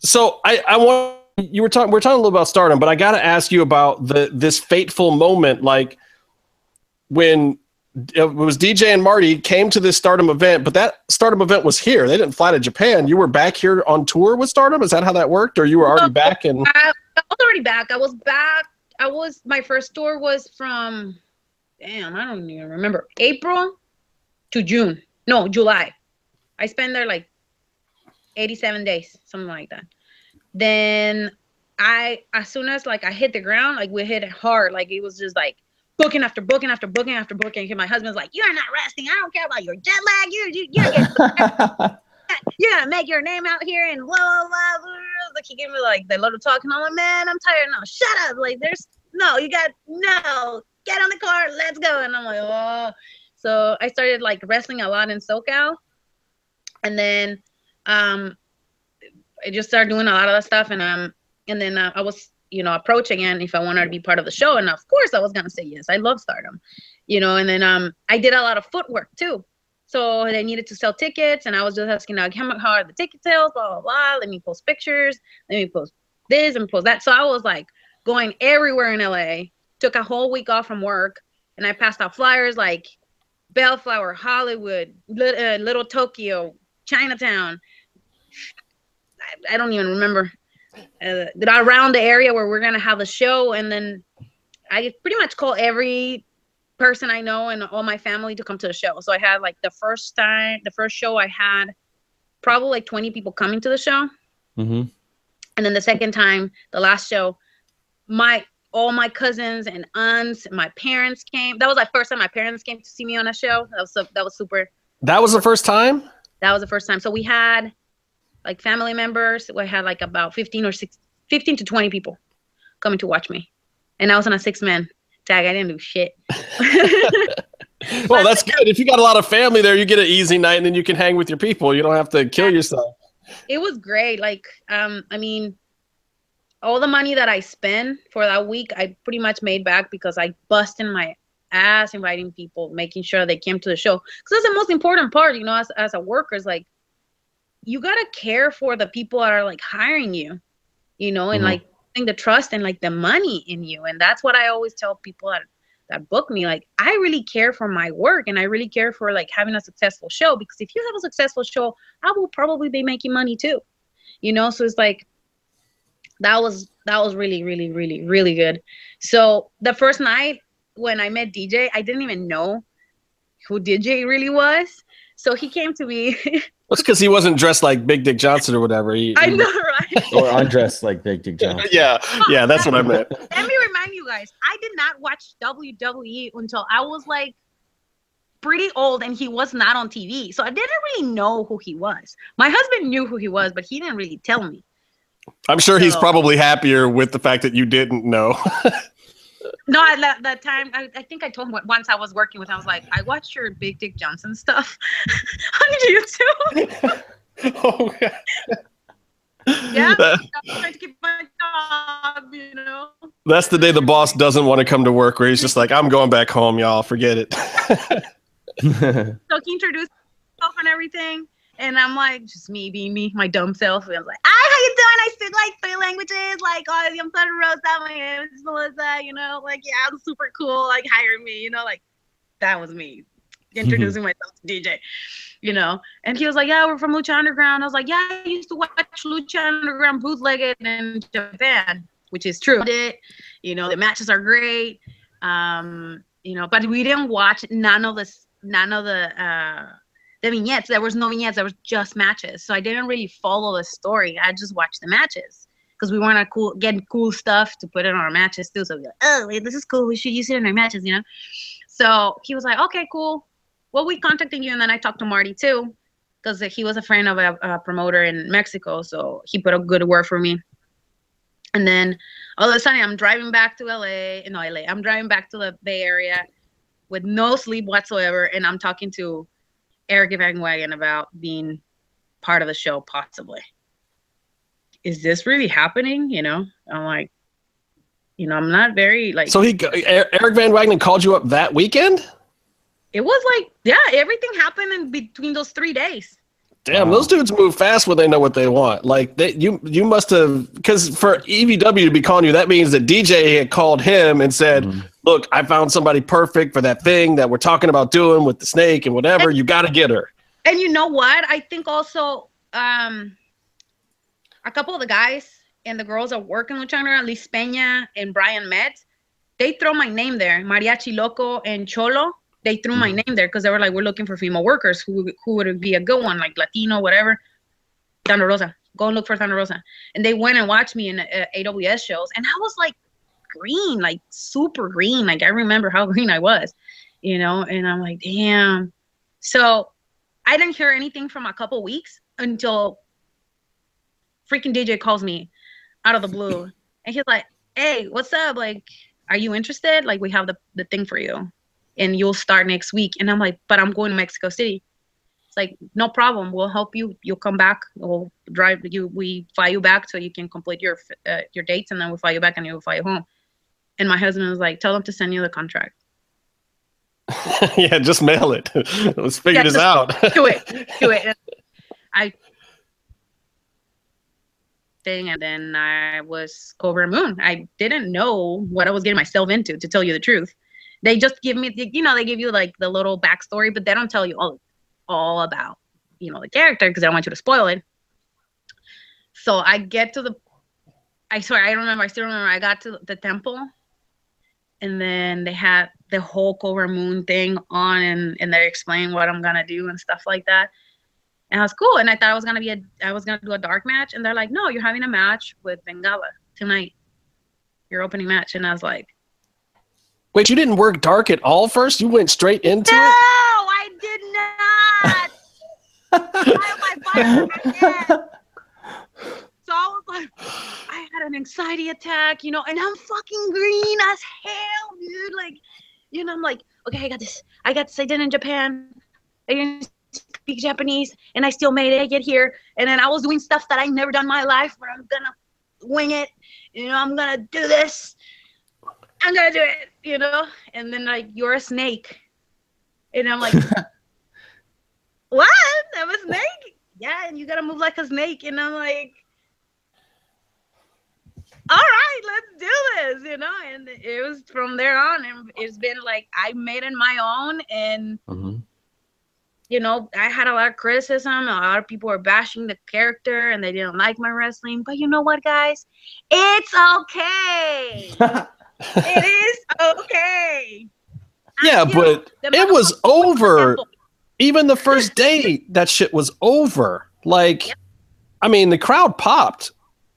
So I want we're talking a little about Stardom, but I got to ask you about this fateful moment, like when it was DJ and Marty came to this Stardom event, but that Stardom event was here. They didn't fly to Japan. You were back here on tour with Stardom. Is that how that worked, or you were already back? And I was already back. My first tour was from, I don't even remember, April to June. No, July. I spent there like 87 days, something like that. Then as soon as like I hit the ground, like we hit it hard. Like it was just like booking after booking after booking after booking. And my husband's like, you're not resting. I don't care about your jet lag. You're gonna make your name out here and blah blah blah, blah. Like he gave me like the little talk and I'm like, man, I'm tired now. Shut up. Like get on the car, let's go. And I'm like, oh. So I started like wrestling a lot in SoCal. And then I just started doing a lot of that stuff and then I was, you know, approaching again if I wanted to be part of the show, and of course I was gonna say yes. I love Stardom. You know, and then I did a lot of footwork too. So they needed to sell tickets, and I was just asking, like, how are the ticket sales, blah, blah, blah. Let me post pictures. Let me post this and post that. So I was, like, going everywhere in L.A., took a whole week off from work, and I passed out flyers like Bellflower, Hollywood, Little Tokyo, Chinatown. I don't even remember. Around the area where we're going to have a show, and then I pretty much call every person I know and all my family to come to the show. So I had like the first show I had probably like 20 people coming to the show. Mm-hmm. And then the second time, the last show, all my cousins and aunts and my parents came. That was the first time my parents came to see me on a show. That was super. That was the first time? That was the first time. So we had like family members. We had like about 15 to 20 people coming to watch me. And I was on a 6-man tag. I didn't do shit. Well, that's good. If you got a lot of family there, you get an easy night, and then you can hang with your people. You don't have to kill yourself. It was great. Like, I mean, all the money that I spent for that week, I pretty much made back because I busted my ass inviting people, making sure they came to the show. Because that's the most important part, you know, as a worker, is like, you got to care for the people that are like hiring you, you know, and like the trust and like the money in you. And that's what I always tell people that book me. Like, I really care for my work, and I really care for like having a successful show, because if you have a successful show, I will probably be making money too, you know? So it's like, that was really, really, really, really good. So the first night when I met DJ, I didn't even know who DJ really was. So he came to me. That's because he wasn't dressed like Big Dick Johnson or whatever. I know, right? Or undressed like Big Dick Johnson. Yeah, that's what I meant. Let me remind you guys, I did not watch WWE until I was like pretty old, and he was not on TV. So I didn't really know who he was. My husband knew who he was, but he didn't really tell me. I'm sure he's probably happier with the fact that you didn't know. No, at that time, I think I told him once I was working with him, I was like, I watched your Big Dick Johnson stuff on YouTube. Oh, God. Yeah, I'm trying to keep my job, you know. That's the day the boss doesn't want to come to work, where he's just like, I'm going back home, y'all. Forget it. So he introduced himself and everything. And I'm like, just me being me, my dumb self. And I was like, how you doing? I speak like 3 languages. Like, oh, I'm Thunder Road. My name is Melissa. You know, like, yeah, I'm super cool. Like, hire me. You know, like, that was me introducing myself to DJ, you know. And he was like, yeah, we're from Lucha Underground. I was like, yeah, I used to watch Lucha Underground bootlegged in Japan, which is true. You know, the matches are great. You know, but we didn't watch none of the vignettes. There was no vignettes. There was just matches. So I didn't really follow the story. I just watched the matches because we wanted cool stuff to put in our matches too. So we were like, oh, this is cool. We should use it in our matches, you know? So he was like, okay, cool. Well, we contacted you. And then I talked to Marty too, because he was a friend of a promoter in Mexico. So he put a good word for me. And then all of a sudden I'm driving back to LA. I'm driving back to the Bay Area with no sleep whatsoever. And I'm talking to Eric Van Wagen about being part of the show, possibly. Is this really happening? You know, I'm like, you know, I'm not very like. So Eric Van Wagen called you up that weekend? It was like, yeah, everything happened in between those 3 days. Damn, those dudes move fast when they know what they want. Like, you must have, because for EVW to be calling you, that means that DJ had called him and said, look, I found somebody perfect for that thing that we're talking about doing with the snake and whatever. You got to get her. And you know what? I think also a couple of the guys and the girls are working with China, Liz Peña and Brian Metz. They throw my name there. Mariachi Loco and Cholo. They threw my name there because they were like, we're looking for female workers. Who would be a good one, like Latino, whatever? Thunder Rosa. Go look for Thunder Rosa. And they went and watched me in AWS shows. And I was like green, like super green. Like I remember how green I was, you know? And I'm like, damn. So I didn't hear anything from a couple weeks until freaking DJ calls me out of the blue. And he's like, hey, what's up? Like, are you interested? Like, we have the thing for you. And you'll start next week. And I'm like, but I'm going to Mexico City. It's like, no problem. We'll help you. You'll come back. We'll drive you. We fly you back so you can complete your dates. And then we'll fly you back and you'll fly home. And my husband was like, tell them to send you the contract. Yeah, just mail it. Let's figure this out. Do it. And and then I was Cobra Moon. I didn't know what I was getting myself into, to tell you the truth. They just give me, you know, they give you like the little backstory, but they don't tell you all about, you know, the character because I don't want you to spoil it. So I get to I still remember I got to the temple and then they had the whole Cobra Moon thing on and they explained what I'm going to do and stuff like that. And I was cool. And I thought I was going to do a dark match. And they're like, no, you're having a match with Bengala tonight. Your opening match. And I was like, wait, you didn't work dark at all first? You went straight into it? No, I did not. So I was like, I had an anxiety attack, you know, and I'm fucking green as hell, dude. Like, you know, I'm like, okay, I got this. I got this. I did it in Japan. I didn't speak Japanese, and I still made it. I get here, and then I was doing stuff that I never done in my life, but I'm going to wing it. You know, I'm going to do this. I'm going to do it, you know? And then, like, you're a snake. And I'm like, what? I'm a snake? Yeah, and you got to move like a snake. And I'm like, all right, let's do this, you know? And it was from there on. And it's been like I made it my own. And, you know, I had a lot of criticism. A lot of people were bashing the character and they didn't like my wrestling. But you know what, guys? It's okay. It is okay. Yeah, but it was over. Even the first day, that shit was over. Like, yep. I mean, the crowd popped.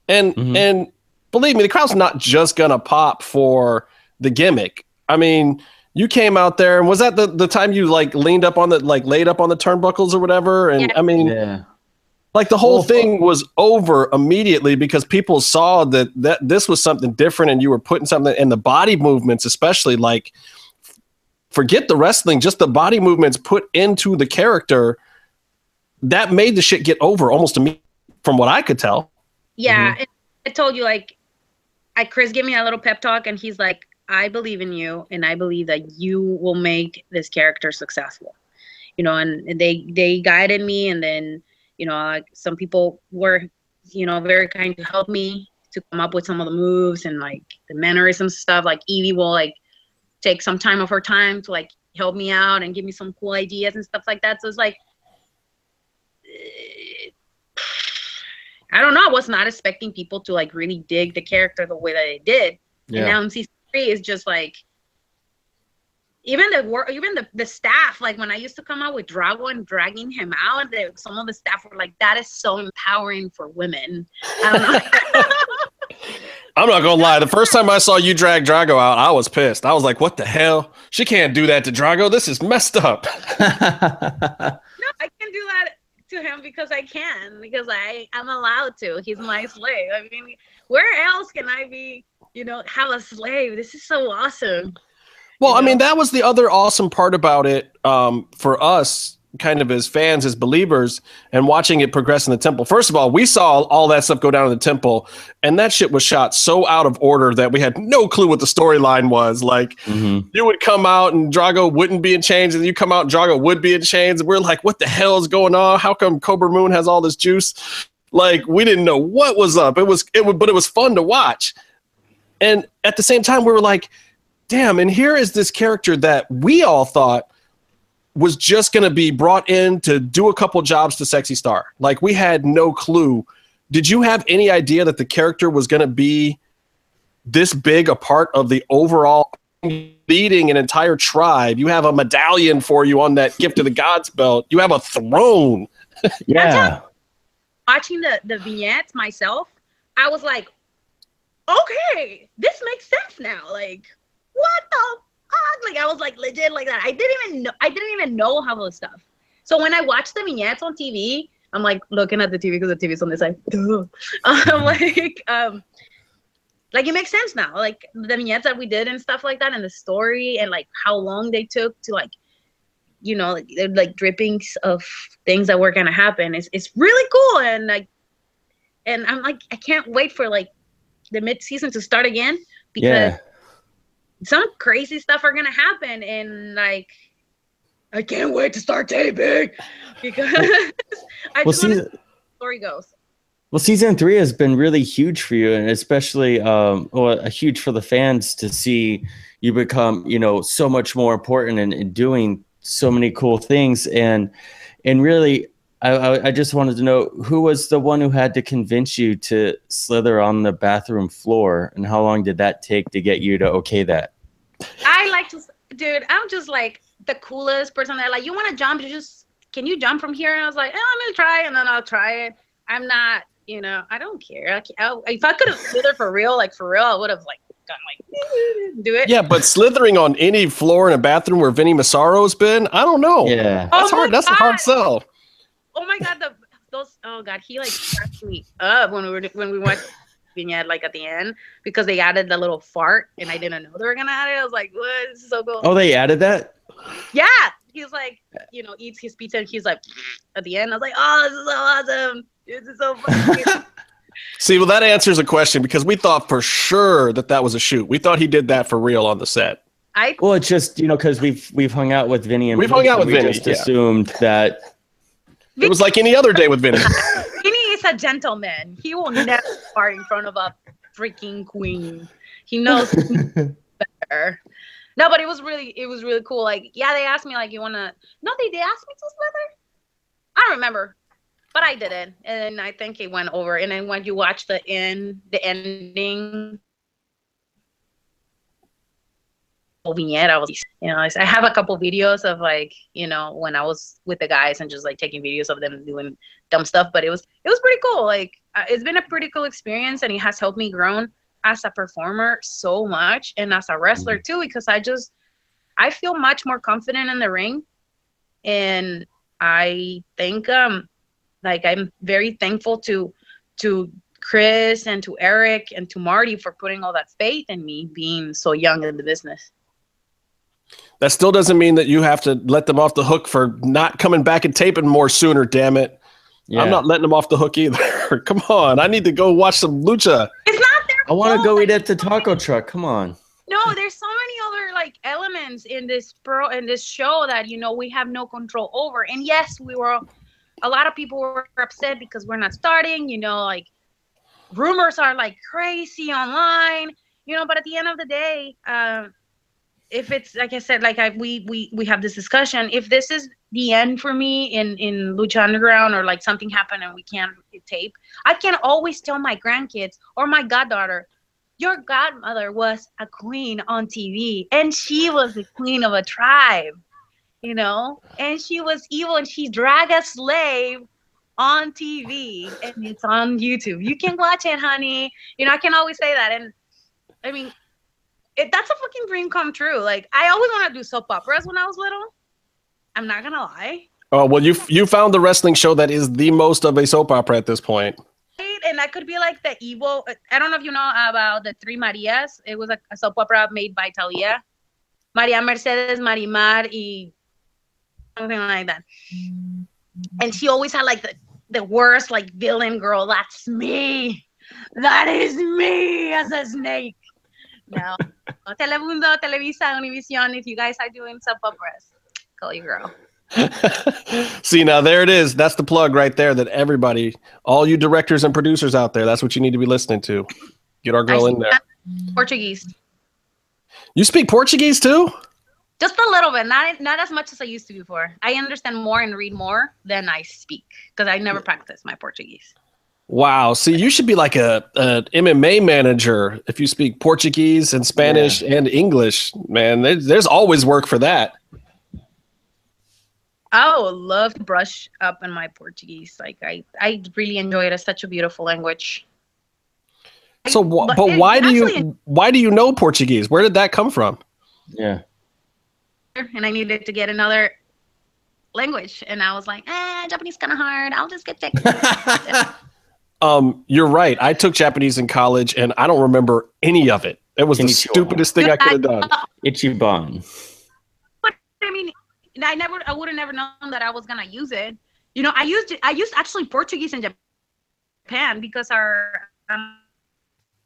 And and believe me, the crowd's not just going to pop for the gimmick. I mean, you came out there, and was that the time you, like, leaned up on the, like, laid up on the turnbuckles or whatever? And, yeah. I mean, like, the whole thing was over immediately because people saw that, this was something different, and you were putting something, and the body movements especially, like, forget the wrestling, just the body movements put into the character, that made the shit get over almost immediately, from what I could tell. Yeah, and I told you, like, Chris gave me a little pep talk, and he's like, I believe in you, and I believe that you will make this character successful. You know, and they guided me, and then, you know, like, some people were, you know, very kind to help me to come up with some of the moves and, like, the mannerisms stuff. Like, Evie will, like, take some time of her time to, like, help me out and give me some cool ideas and stuff like that. So it's like, I don't know. I was not expecting people to, like, really dig the character the way that they did. Yeah. And now in season 3 is just like, even the staff, like, when I used to come out with Drago and dragging him out, some of the staff were like, that is so empowering for women. I don't know. I'm not going to lie. The first time I saw you drag Drago out, I was pissed. I was like, what the hell? She can't do that to Drago. This is messed up. No, I can do that to him because I can, because I'm allowed to. He's my slave. I mean, where else can I be, you know, have a slave? This is so awesome. Well, I mean, that was the other awesome part about it for us, kind of as fans, as believers, and watching it progress in the temple. First of all, we saw all that stuff go down in the temple, and that shit was shot so out of order that we had no clue what the storyline was. Like, you would come out and Drago wouldn't be in chains, and you come out and Drago would be in chains, and we're like, what the hell is going on? How come Cobra Moon has all this juice? Like, we didn't know what was up. But it was fun to watch. And at the same time, we were like, damn, and here is this character that we all thought was just going to be brought in to do a couple jobs to Sexy Star. Like, we had no clue. Did you have any idea that the character was going to be this big a part of the overall leading an entire tribe? You have a medallion for you on that Gift of the Gods belt. You have a throne. Yeah. Watching the vignettes myself, I was like, okay, this makes sense now. Like, what the like, I was like legit like that. I didn't even know how those stuff. So when I watched the vignettes on TV, I'm like looking at the TV because the TV's on this side. I'm like it makes sense now. Like the vignettes that we did and stuff like that, and the story and like how long they took to like, you know, like drippings of things that were gonna happen. It's really cool, and like, and I'm like, I can't wait for like the mid season to start again because. Yeah. Some crazy stuff are gonna happen, and like, I can't wait to start taping because I just want to see how the story goes. Well, season 3 has been really huge for you, and especially huge for the fans to see you become, you know, so much more important and doing so many cool things. And really, I just wanted to know who was the one who had to convince you to slither on the bathroom floor, and how long did that take to get you to okay that? I like to, dude. I'm just like the coolest person. That like, you want to jump? Can you jump from here? And I was like, oh, I'm gonna try, and then I'll try it. I'm not, you know, I don't care. If I could have slithered for real, I would have like done like do it. Yeah, but slithering on any floor in a bathroom where Vinnie Massaro's been, I don't know. Yeah, that's hard. God. That's a hard sell. Oh my God, he like scratched me up when we watched vignette like at the end because they added the little fart and I didn't know they were gonna add it. I was like, what? This is so cool. Oh, they added that? Yeah. He's like, you know, eats his pizza and he's like, at the end, I was like, oh, this is so awesome. This is so funny. See, well, that answers a question because we thought for sure that that was a shoot. We thought he did that for real on the set. Well, it's just, you know, because we've hung out with Vinny and we just assumed that it was like any other day with Vinny. Vinny is a gentleman. He will never fart in front of a freaking queen. He knows better. No, but it was really cool. Like, yeah, they asked me like, you wanna? No, they asked me to leather. I don't remember, but I didn't, and I think it went over. And then when you watch the ending. Vignette, I was, you know, I have a couple videos of like, you know, when I was with the guys and just like taking videos of them doing dumb stuff, but it was pretty cool. Like, it's been a pretty cool experience, and it has helped me grow as a performer so much, and as a wrestler too, because I feel much more confident in the ring, and I think like I'm very thankful to Chris and to Eric and to Marty for putting all that faith in me being so young in the business. That still doesn't mean that you have to let them off the hook for not coming back and taping more sooner, damn it. Yeah. I'm not letting them off the hook either. Come on. I need to go watch some lucha. It's not their fault. I want to go eat at the taco truck. Come on. No, there's so many other like elements in this show that, you know, we have no control over. And yes, a lot of people were upset because we're not starting, you know, like rumors are like crazy online, you know, but at the end of the day, if it's like I said, like we have this discussion. If this is the end for me in Lucha Underground, or like something happened and we can't tape, I can always tell my grandkids or my goddaughter, your godmother was a queen on TV, and she was the queen of a tribe, you know, and she was evil and she dragged a slave on TV, and it's on YouTube. You can watch it, honey. You know, I can always say that, and I mean. That's a fucking dream come true. Like, I always wanted to do soap operas when I was little. I'm not going to lie. Oh, well, you found the wrestling show that is the most of a soap opera at this point. And that could be like the evil. I don't know if you know about the Three Marias. It was a soap opera made by Talia. Maria Mercedes, Marimar, and something like that. And she always had like the worst like villain girl. That's me. That is me as a snake. No, Telemundo, Televisa, Univision, if you guys are doing soap operas, call your girl. See, now there it is. That's the plug right there that everybody, all you directors and producers out there, that's what you need to be listening to. Get our girl in there. Portuguese. You speak Portuguese too? Just a little bit, not as much as I used to before. I understand more and read more than I speak because I never practice my Portuguese. Wow. See, you should be like a MMA manager if you speak Portuguese and Spanish and English, man. There's always work for that. I would love to brush up on my Portuguese. Like, I really enjoy it. It's such a beautiful language. So, but why do you know Portuguese? Where did that come from? Yeah. And I needed to get another language. And I was like, Japanese kind of hard. I'll just get thick. You're right. I took Japanese in college, and I don't remember any of it. It was the stupidest thing I could have done. Ichiban. But I mean, I would have never known that I was gonna use it. You know, I used actually Portuguese in Japan because our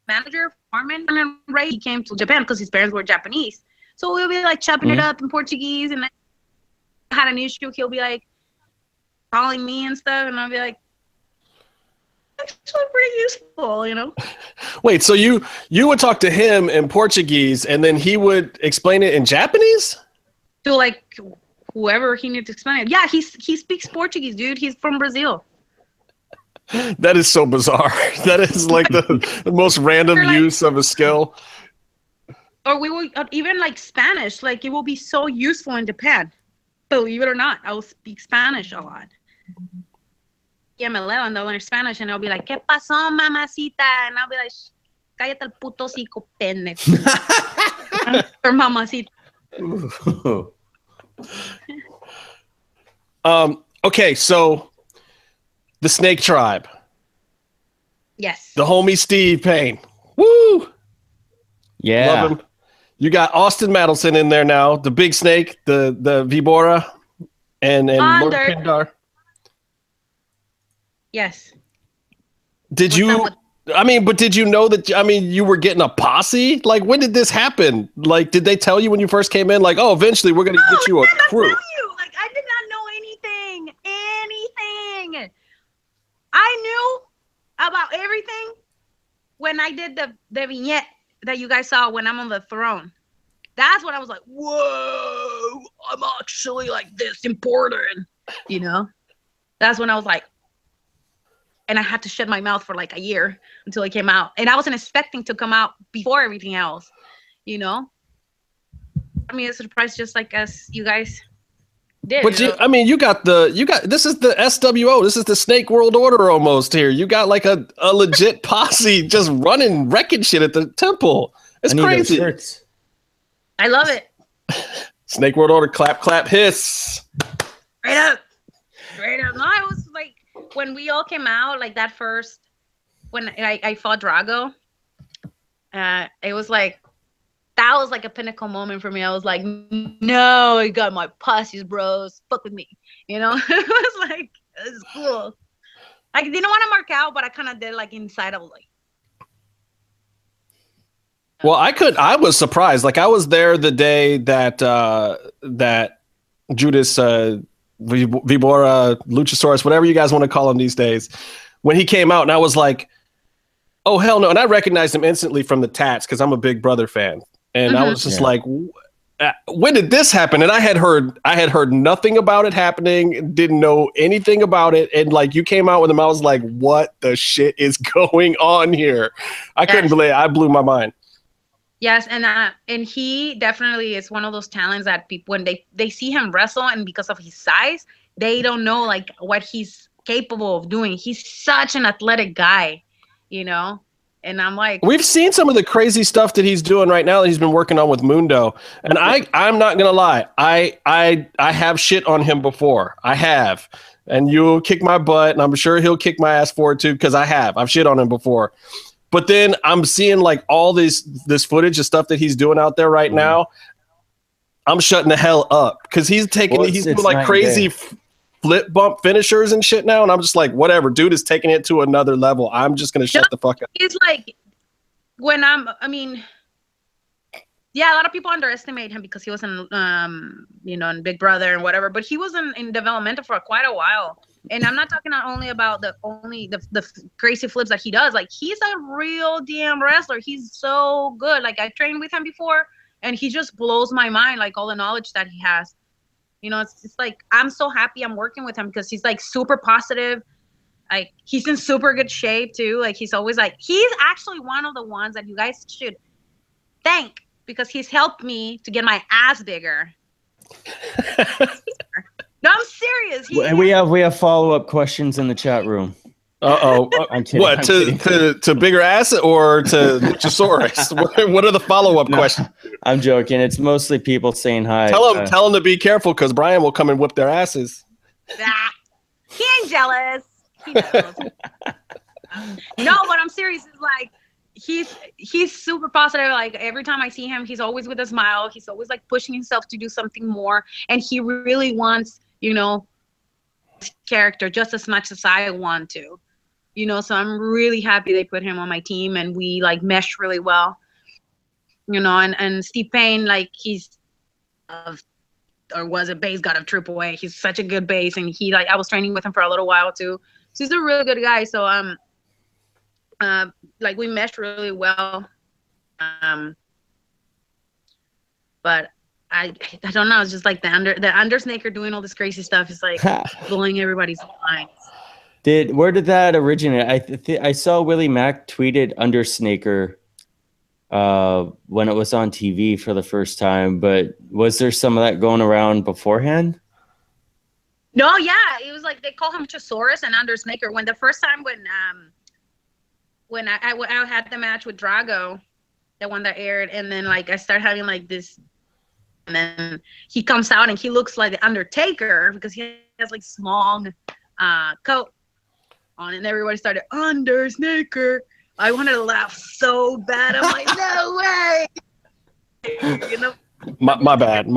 manager, Foreman, Ray, he came to Japan because his parents were Japanese. So we'll be like chopping it up in Portuguese, and then I had an issue. He'll be like calling me and stuff, and I'll be like. Actually pretty useful, you know. Wait, so you would talk to him in Portuguese, and then he would explain it in Japanese? To like whoever he needed to explain it. Yeah, he speaks Portuguese, dude. He's from Brazil. That is so bizarre. That is like the most random like, use of a skill. Or we will even like Spanish. Like it will be so useful in Japan. Believe it or not, I will speak Spanish a lot. I'm 11, they'll learn Spanish, and I'll be like, ¿Qué pasó, mamacita? And I'll be like, cállate el puto cico, pendejo. Or mamacita. Okay, so the Snake Tribe. Yes. The homie Steve Payne. Woo! Yeah. Love him. You got Austin Madison in there now, the Big Snake, the Vibora, and Lord Pindar. Yes. Did you know that? I mean, you were getting a posse. Like, when did this happen? Like, did they tell you when you first came in? Like, oh, eventually we're gonna get you a crew. Like, I did not know anything. I knew about everything when I did the vignette that you guys saw when I'm on the throne. That's when I was like, whoa, I'm actually like this important, you know? That's when I was like, and I had to shut my mouth for like a year until it came out. And I wasn't expecting to come out before everything else, you know? I mean, it's a surprise just like us, you guys did. But you, I mean, you got, this is the SWO. This is the Snake World Order almost here. You got like a legit posse just running, wrecking shit at the temple. It's crazy. I love it. Snake World Order, clap, clap, hiss. Straight up. Straight up. No, I was like, when we all came out, like that first, when I fought Drago, it was like, that was like a pinnacle moment for me. I was like, no, I got my posses, bros. Fuck with me. You know, it was like, it's cool. I didn't want to mark out, but I kind of did like inside. I was like, well, I was surprised. Like, I was there the day that that Judas, Vibora, Luchasaurus, whatever you guys want to call him these days, when he came out, and I was like, oh, hell no. And I recognized him instantly from the tats because I'm a Big Brother fan. And I was just like, when did this happen? And I had heard nothing about it happening, didn't know anything about it. And like, you came out with him. I was like, what the shit is going on here? I couldn't believe it. I blew my mind. Yes, and he definitely is one of those talents that people, when they see him wrestle, and because of his size, they don't know like what he's capable of doing. He's such an athletic guy, you know? And I'm like, we've seen some of the crazy stuff that he's doing right now that he's been working on with Mundo. And I'm not gonna lie, I have shit on him before. I have. And you'll kick my butt, and I'm sure he'll kick my ass for it too, because I've shit on him before. But then I'm seeing like all this footage of stuff that he's doing out there right now. I'm shutting the hell up because he's doing like crazy flip bump finishers and shit now. And I'm just like, whatever, dude is taking it to another level. I'm just going to shut the fuck up. It's like when a lot of people underestimate him because he wasn't, in Big Brother and whatever, but he was in developmental for quite a while. And I'm not talking not only about the crazy flips that he does. Like, he's a real damn wrestler. He's so good. Like, I trained with him before, and he just blows my mind, like, all the knowledge that he has. You know, it's like, I'm so happy I'm working with him because he's, like, super positive. Like, he's in super good shape, too. Like, he's always, like, he's actually one of the ones that you guys should thank because he's helped me to get my ass bigger. No, I'm serious. We have follow-up questions in the chat room. Uh-oh. I'm kidding. What, to bigger ass or to Luchasaurus? What are the follow-up questions? I'm joking. It's mostly people saying hi. Tell them to be careful because Brian will come and whip their asses. He ain't jealous. He knows. No, but I'm serious. It's like he's super positive. Like, every time I see him, he's always with a smile. He's always, like, pushing himself to do something more. And he really wants... you know, character just as much as I want to, you know, so I'm really happy they put him on my team and we like mesh really well, you know, and Steve Payne, like was a base god of Triple A. He's such a good base and he I was training with him for a little while too. So he's a really good guy. So, we meshed really well. But I don't know. It's just like the Undersnaker doing all this crazy stuff is like blowing everybody's minds. Where did that originate? I saw Willie Mack tweeted Undersnaker when it was on TV for the first time. But was there some of that going around beforehand? No, yeah, it was like they call him Luchasaurus and Undersnaker. When the first time when I had the match with Drago, the one that aired, and then like I started having like this. And then he comes out and he looks like the Undertaker because he has like small coat on, and everybody started Undersnaker. I wanted to laugh so bad. I'm like, no way. You know? My bad.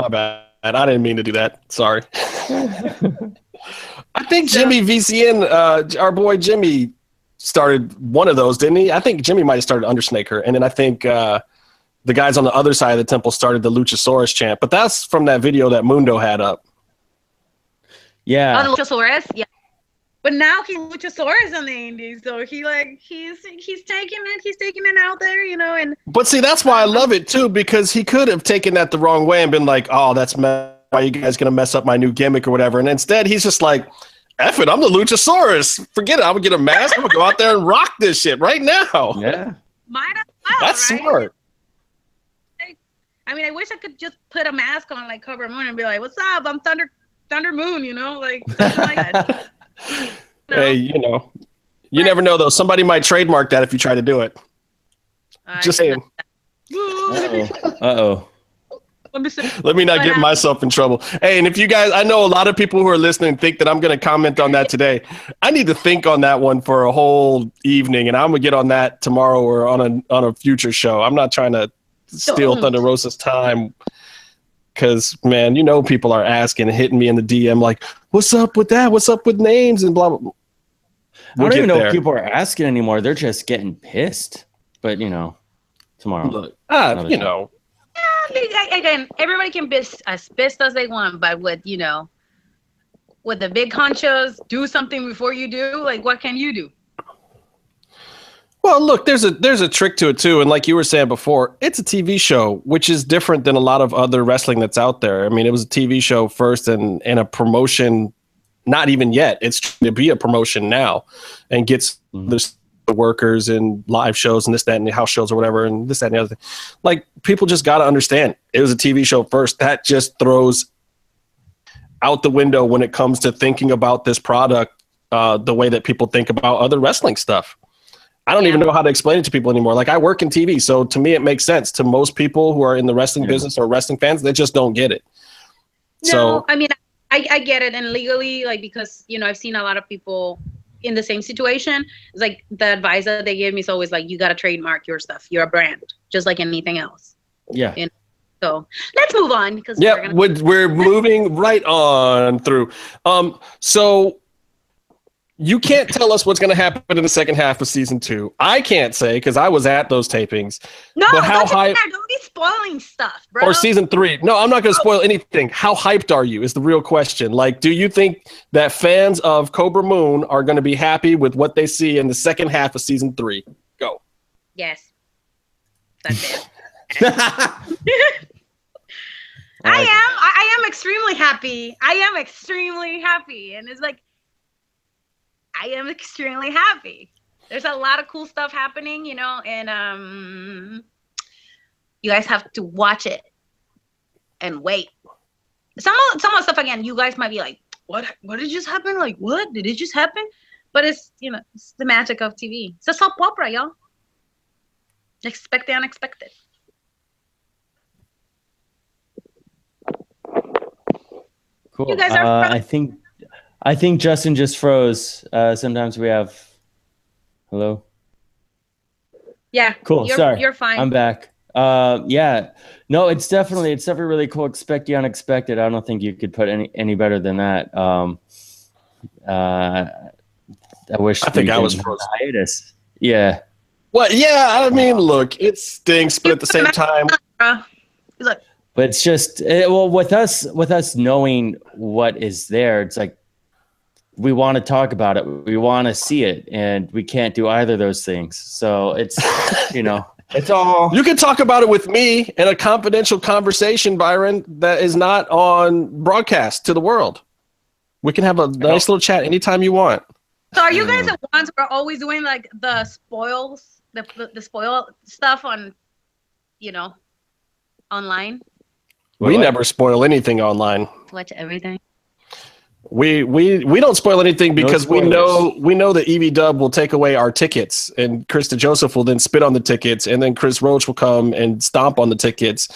I didn't mean to do that. Sorry. I think Jimmy VCN, our boy Jimmy, started one of those, didn't he? I think Jimmy might have started Undersnaker, and then I think the guys on the other side of the temple started the Luchasaurus chant. But that's from that video that Mundo had up. Yeah. Oh, the Luchasaurus. Yeah. But now he's Luchasaurus on the Indies, so he's taking it out there, you know. And but see, that's why I love it too, because he could have taken that the wrong way and been like, "Oh, that's why you guys gonna mess up my new gimmick or whatever." And instead, he's just like, "F it, I'm the Luchasaurus. Forget it. I'm gonna get a mask. I'm gonna go out there and rock this shit right now." Yeah, might as well. That's right? Smart. I mean, I wish I could just put a mask on like Cobra Moon and be like, "What's up? I'm Thunder Moon," you know, like something like that. No. Hey, you know, you never know though. Somebody might trademark that if you try to do it. Just saying. Uh-oh. Let me not get myself in trouble. Hey, and if you guys, I know a lot of people who are listening think that I'm going to comment on that today. I need to think on that one for a whole evening, and I'm going to get on that tomorrow or on a future show. I'm not trying to steal Thunder Rosa's time. Because, man, you know people are asking and hitting me in the DM like, what's up with that? What's up with names and blah, blah, blah. I don't even know if people are asking anymore. They're just getting pissed. But, you know, tomorrow. Look, you know. Again, everybody can be as pissed as they want. But with, you know, with the big honchos, do something before you do. Like, what can you do? Well, look, there's a trick to it, too. And like you were saying before, it's a TV show, which is different than a lot of other wrestling that's out there. I mean, it was a TV show first and a promotion. Not even yet. It's trying to be a promotion now and gets the workers and live shows and this, that, and the house shows or whatever and this, that, and the other thing. Like, people just got to understand it was a TV show first. That just throws out the window when it comes to thinking about this product the way that people think about other wrestling stuff. I don't even know how to explain it to people anymore. Like, I work in TV, so to me it makes sense. To most people who are in the wrestling business or wrestling fans, they just don't get it. No, so, I mean, I get it. And legally, like, because, you know, I've seen a lot of people in the same situation. It's like the advice that they give me is always like, you got to trademark your stuff. You're a brand, just like anything else. Yeah. You know? So let's move on. Because we're moving right on through. So... you can't tell us what's going to happen in the second half of season 2. I can't say because I was at those tapings. No, but don't be spoiling stuff, bro. Or season 3. No, I'm not going to spoil anything. How hyped are you is the real question. Like, do you think that fans of Cobra Moon are going to be happy with what they see in the second half of season 3? Go. Yes. That's it. I am extremely happy. And it's like, I am extremely happy. There's a lot of cool stuff happening, you know, and you guys have to watch it and wait. Some of the stuff, again, you guys might be like, what did just happen? Like, what? Did it just happen? But it's, you know, it's the magic of TV. It's a soap opera, y'all. Expect the unexpected. Cool. You guys are I think Justin just froze. Sometimes we have... Hello? Yeah. Cool. Sorry. You're fine. I'm back. Yeah. No, it's definitely really cool. Expect the unexpected. I don't think you could put any better than that. I think I was frozen. Hiatus. Yeah. Well, yeah. I mean, look, it stinks, but at the same time... Look. But it's just... with us knowing what is there, it's like, we want to talk about it. We want to see it, and we can't do either of those things. So it's, you know, it's all. You can talk about it with me in a confidential conversation, Byron, that is not on broadcast to the world. We can have a nice little chat anytime you want. So are you guys the ones who are always doing like the spoils, the spoil stuff on, you know, online? We never spoil anything online. Watch everything. We don't spoil anything because we know that EV Dub will take away our tickets, and Krista Joseph will then spit on the tickets, and then Chris Roach will come and stomp on the tickets,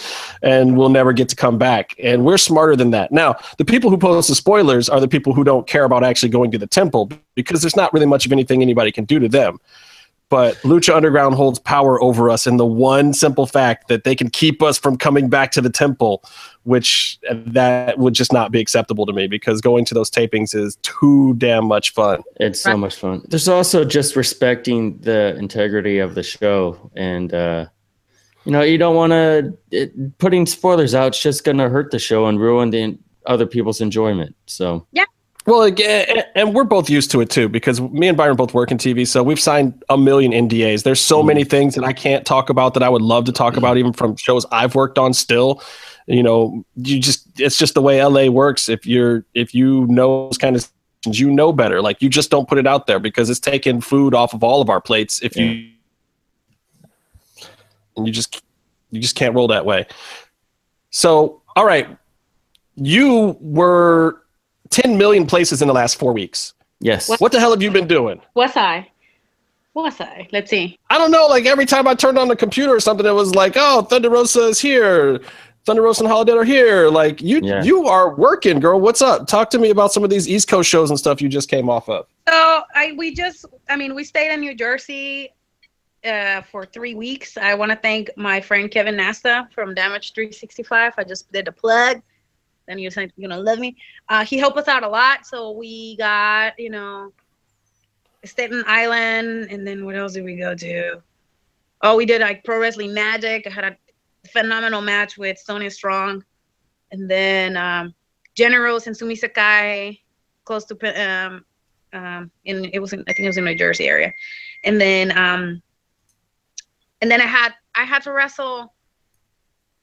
and we'll never get to come back. And we're smarter than that. Now, the people who post the spoilers are the people who don't care about actually going to the temple because there's not really much of anything anybody can do to them. But Lucha Underground holds power over us in the one simple fact that they can keep us from coming back to the temple, which that would just not be acceptable to me, because going to those tapings is too damn much fun. It's so much fun. There's also just respecting the integrity of the show. And, you know, you don't want to – putting spoilers out is just going to hurt the show and ruin the other people's enjoyment. So yeah. Well, again, and we're both used to it, too, because me and Byron both work in TV, so we've signed a million NDAs. There's so many things that I can't talk about that I would love to talk about, even from shows I've worked on still. You know, you just it's just the way LA works. If you know those kind of things, you know better. Like, you just don't put it out there because it's taking food off of all of our plates. If you just can't roll that way. So, all right, you were 10 million places in the last 4 weeks. Yes. What the hell have you been doing? Was I? Let's see. I don't know. Like, every time I turned on the computer or something, it was like, oh, Thunder Rosa is here. Thunder Rosa and Holiday are here. Like, you are working, girl. What's up? Talk to me about some of these East Coast shows and stuff you just came off of. So, we stayed in New Jersey for 3 weeks. I want to thank my friend Kevin Nasta from Damage 365. I just did a plug. And you're saying you're gonna love me. He helped us out a lot, so we got Staten Island, and then what else did we go to? Oh, we did like Pro Wrestling Magic. I had a phenomenal match with Sonya Strong, and then General Sensumi Sakai, close to and it was in, I think it was in New Jersey area, and then I had to wrestle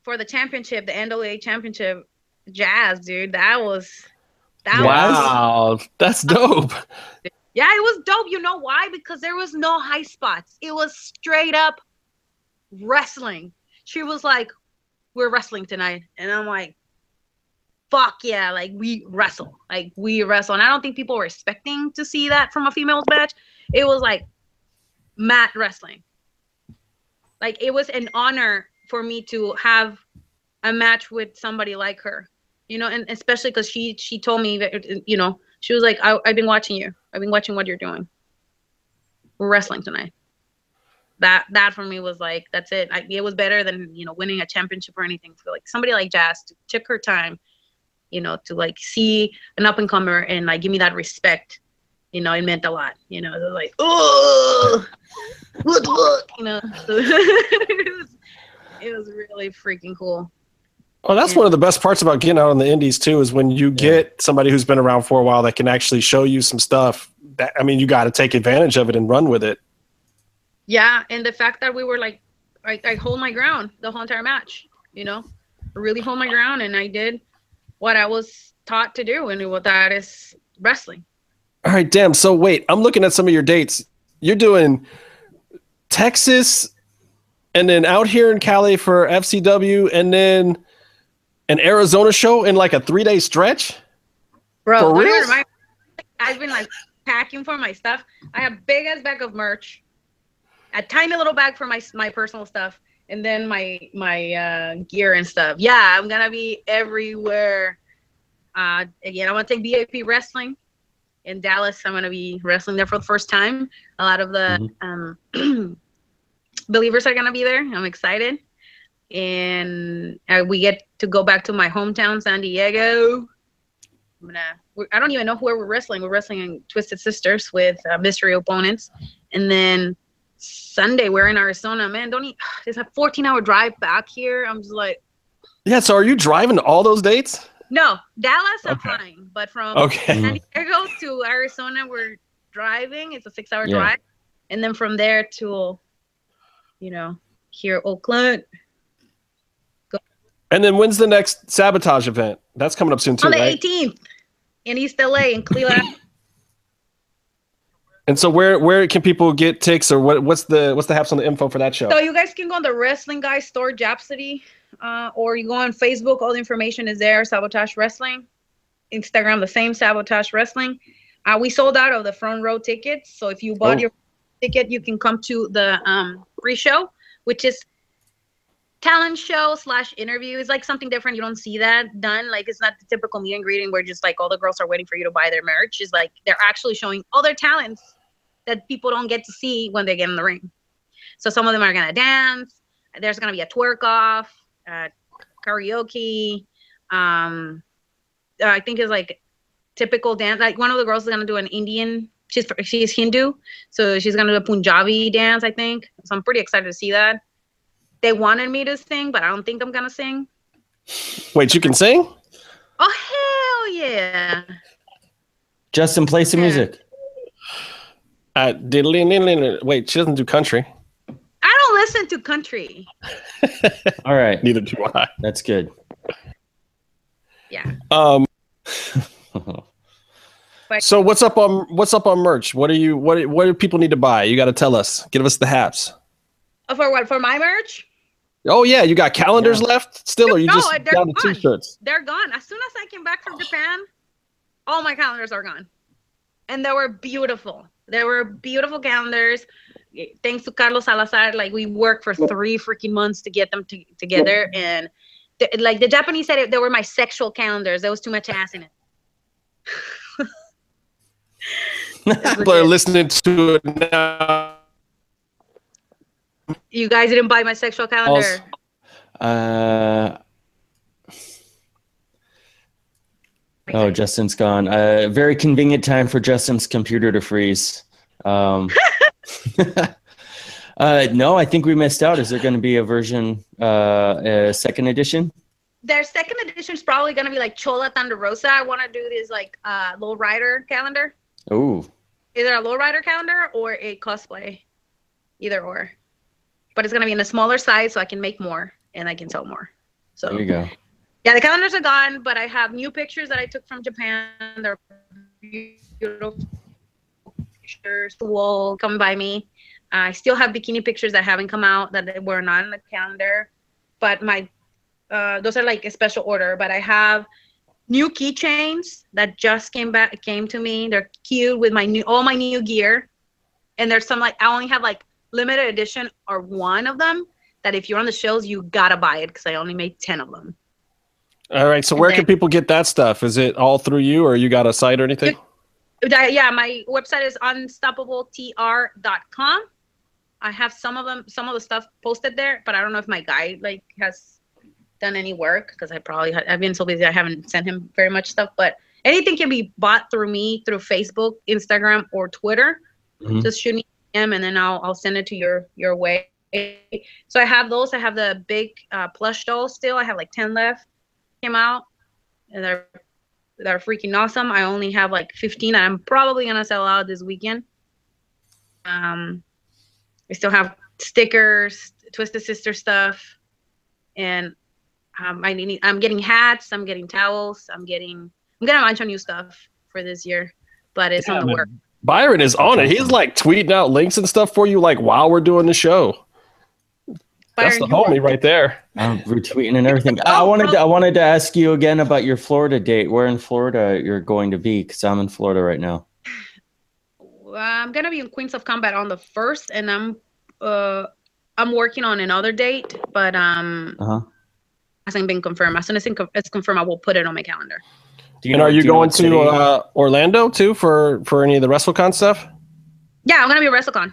for the championship, the NWA championship. Jazz, dude, that was that's dope. Yeah, it was dope. You know why? Because there was no high spots. It was straight up wrestling. She was like, "We're wrestling tonight," and I'm like, "Fuck yeah!" Like, we wrestle, and I don't think people were expecting to see that from a female's match. It was like mat wrestling. Like, it was an honor for me to have a match with somebody like her. You know, and especially because she told me that, she was like, I've been watching you. I've been watching what you're doing. We're wrestling tonight. That for me was like, that's it. It was better than, winning a championship or anything. So, like, somebody like Jazz took her time, to, like, see an up-and-comer and, like, give me that respect. It meant a lot. It was like, oh, look. So it was really freaking cool. Well, that's one of the best parts about getting out on the indies, too, is when you get somebody who's been around for a while that can actually show you some stuff. That, I mean, you got to take advantage of it and run with it. Yeah, and the fact that we were like, I hold my ground the whole entire match, I really hold my ground, and I did what I was taught to do, and that is wrestling. All right, damn. So wait, I'm looking at some of your dates. You're doing Texas, and then out here in Cali for FCW, and then an Arizona show in like a 3-day stretch? Bro, for real? I've been like packing for my stuff. I have big ass bag of merch, a tiny little bag for my personal stuff, and then my gear and stuff. Yeah, I'm gonna be everywhere. Again, I want to take BAP Wrestling in Dallas. I'm gonna be wrestling there for the first time. A lot of the believers are gonna be there. I'm excited. And we get to go back to my hometown, San Diego. I don't even know where we're wrestling. We're wrestling in Twisted Sisters with mystery opponents. And then Sunday, we're in Arizona. Man, it's a 14-hour drive back here. I'm just like... Yeah, so are you driving to all those dates? No, Dallas, I'm flying. But from San Diego to Arizona, we're driving. It's a 6-hour drive. And then from there to, here, Oakland. And then when's the next Sabotage event? That's coming up soon, too, on the 18th in East LA in Cleveland. And so where can people get tickets, or what's the haps on the info for that show? So you guys can go on the Wrestling Guys store, Jap City, or you go on Facebook. All the information is there, Sabotage Wrestling. Instagram, the same, Sabotage Wrestling. We sold out of the front row tickets. So if you bought your ticket, you can come to the pre-show, which is talent show / interview. Is like something different. You don't see that done. Like, it's not the typical meet and greeting where just like all the girls are waiting for you to buy their merch. It's like they're actually showing all their talents that people don't get to see when they get in the ring. So some of them are going to dance. There's going to be a twerk off, karaoke. I think it's like typical dance. Like one of the girls is going to do an Indian. She's Hindu. So she's going to do a Punjabi dance, I think. So I'm pretty excited to see that. They wanted me to sing, but I don't think I'm going to sing. Wait, you can sing? Oh, hell yeah. Justin, play some music. Wait, she doesn't do country. I don't listen to country. All right. Neither do I. That's good. Yeah. So what's up on merch? What do people need to buy? You got to tell us. Give us the haps. Oh, for what? For my merch? Oh yeah, you got calendars left still, or you just down to t-shirts? They're gone. As soon as I came back from Japan, all my calendars are gone, and they were beautiful. They were beautiful calendars. Thanks to Carlos Salazar, like we worked for 3 freaking months to get them together, and like the Japanese said, they were my sexual calendars. There was too much ass in it. People are listening to it now. You guys didn't buy my sexual calendar. Oh, Justin's gone. Very convenient time for Justin's computer to freeze. No, I think we missed out. Is there going to be a version, a second edition? Their second edition is probably going to be like Chola Thunder Rosa. I want to do this like lowrider calendar. Ooh. Either a lowrider calendar or a cosplay. Either or. But it's going to be in a smaller size so I can make more and I can sell more. So there you go. Yeah, the calendars are gone, but I have new pictures that I took from Japan. They're beautiful pictures. The wall come by me. I still have bikini pictures that haven't come out that were not on the calendar. But my those are like a special order. But I have new keychains that just came to me. They're cute with all my new gear. And there's some like I only have like limited edition or one of them that if you're on the shows you gotta buy it because I only made 10 of them. All right, so where can people get that stuff? Is it all through you or you got a site or anything? Yeah, my website is unstoppabletr.com. I have some of the stuff posted there, but I don't know if my guy like has done any work because I've been so busy I haven't sent him very much stuff, but anything can be bought through me through Facebook, Instagram, or Twitter. Mm-hmm. Just shoot me and then I'll send it to your way. So I have those. I have the big plush dolls still. I have like 10 left. Came out and they're freaking awesome. I only have like 15. I'm probably gonna sell out this weekend. We still have stickers, Twisted Sister stuff, and I'm getting hats. I'm getting towels. I'm getting a bunch of new stuff for this year, but it's on the work. Byron is on it. He's like tweeting out links and stuff for you, like while we're doing the show. Byron, that's the homie right there. I'm retweeting and everything. I wanted to ask you again about your Florida date. Where in Florida you're going to be? Because I'm in Florida right now. I'm gonna be in Queens of Combat on the 1st, and I'm working on another date, but hasn't been confirmed. As soon as it's confirmed, I will put it on my calendar. Are you going to Orlando too for any of the WrestleCon stuff? Yeah, I'm gonna be at WrestleCon.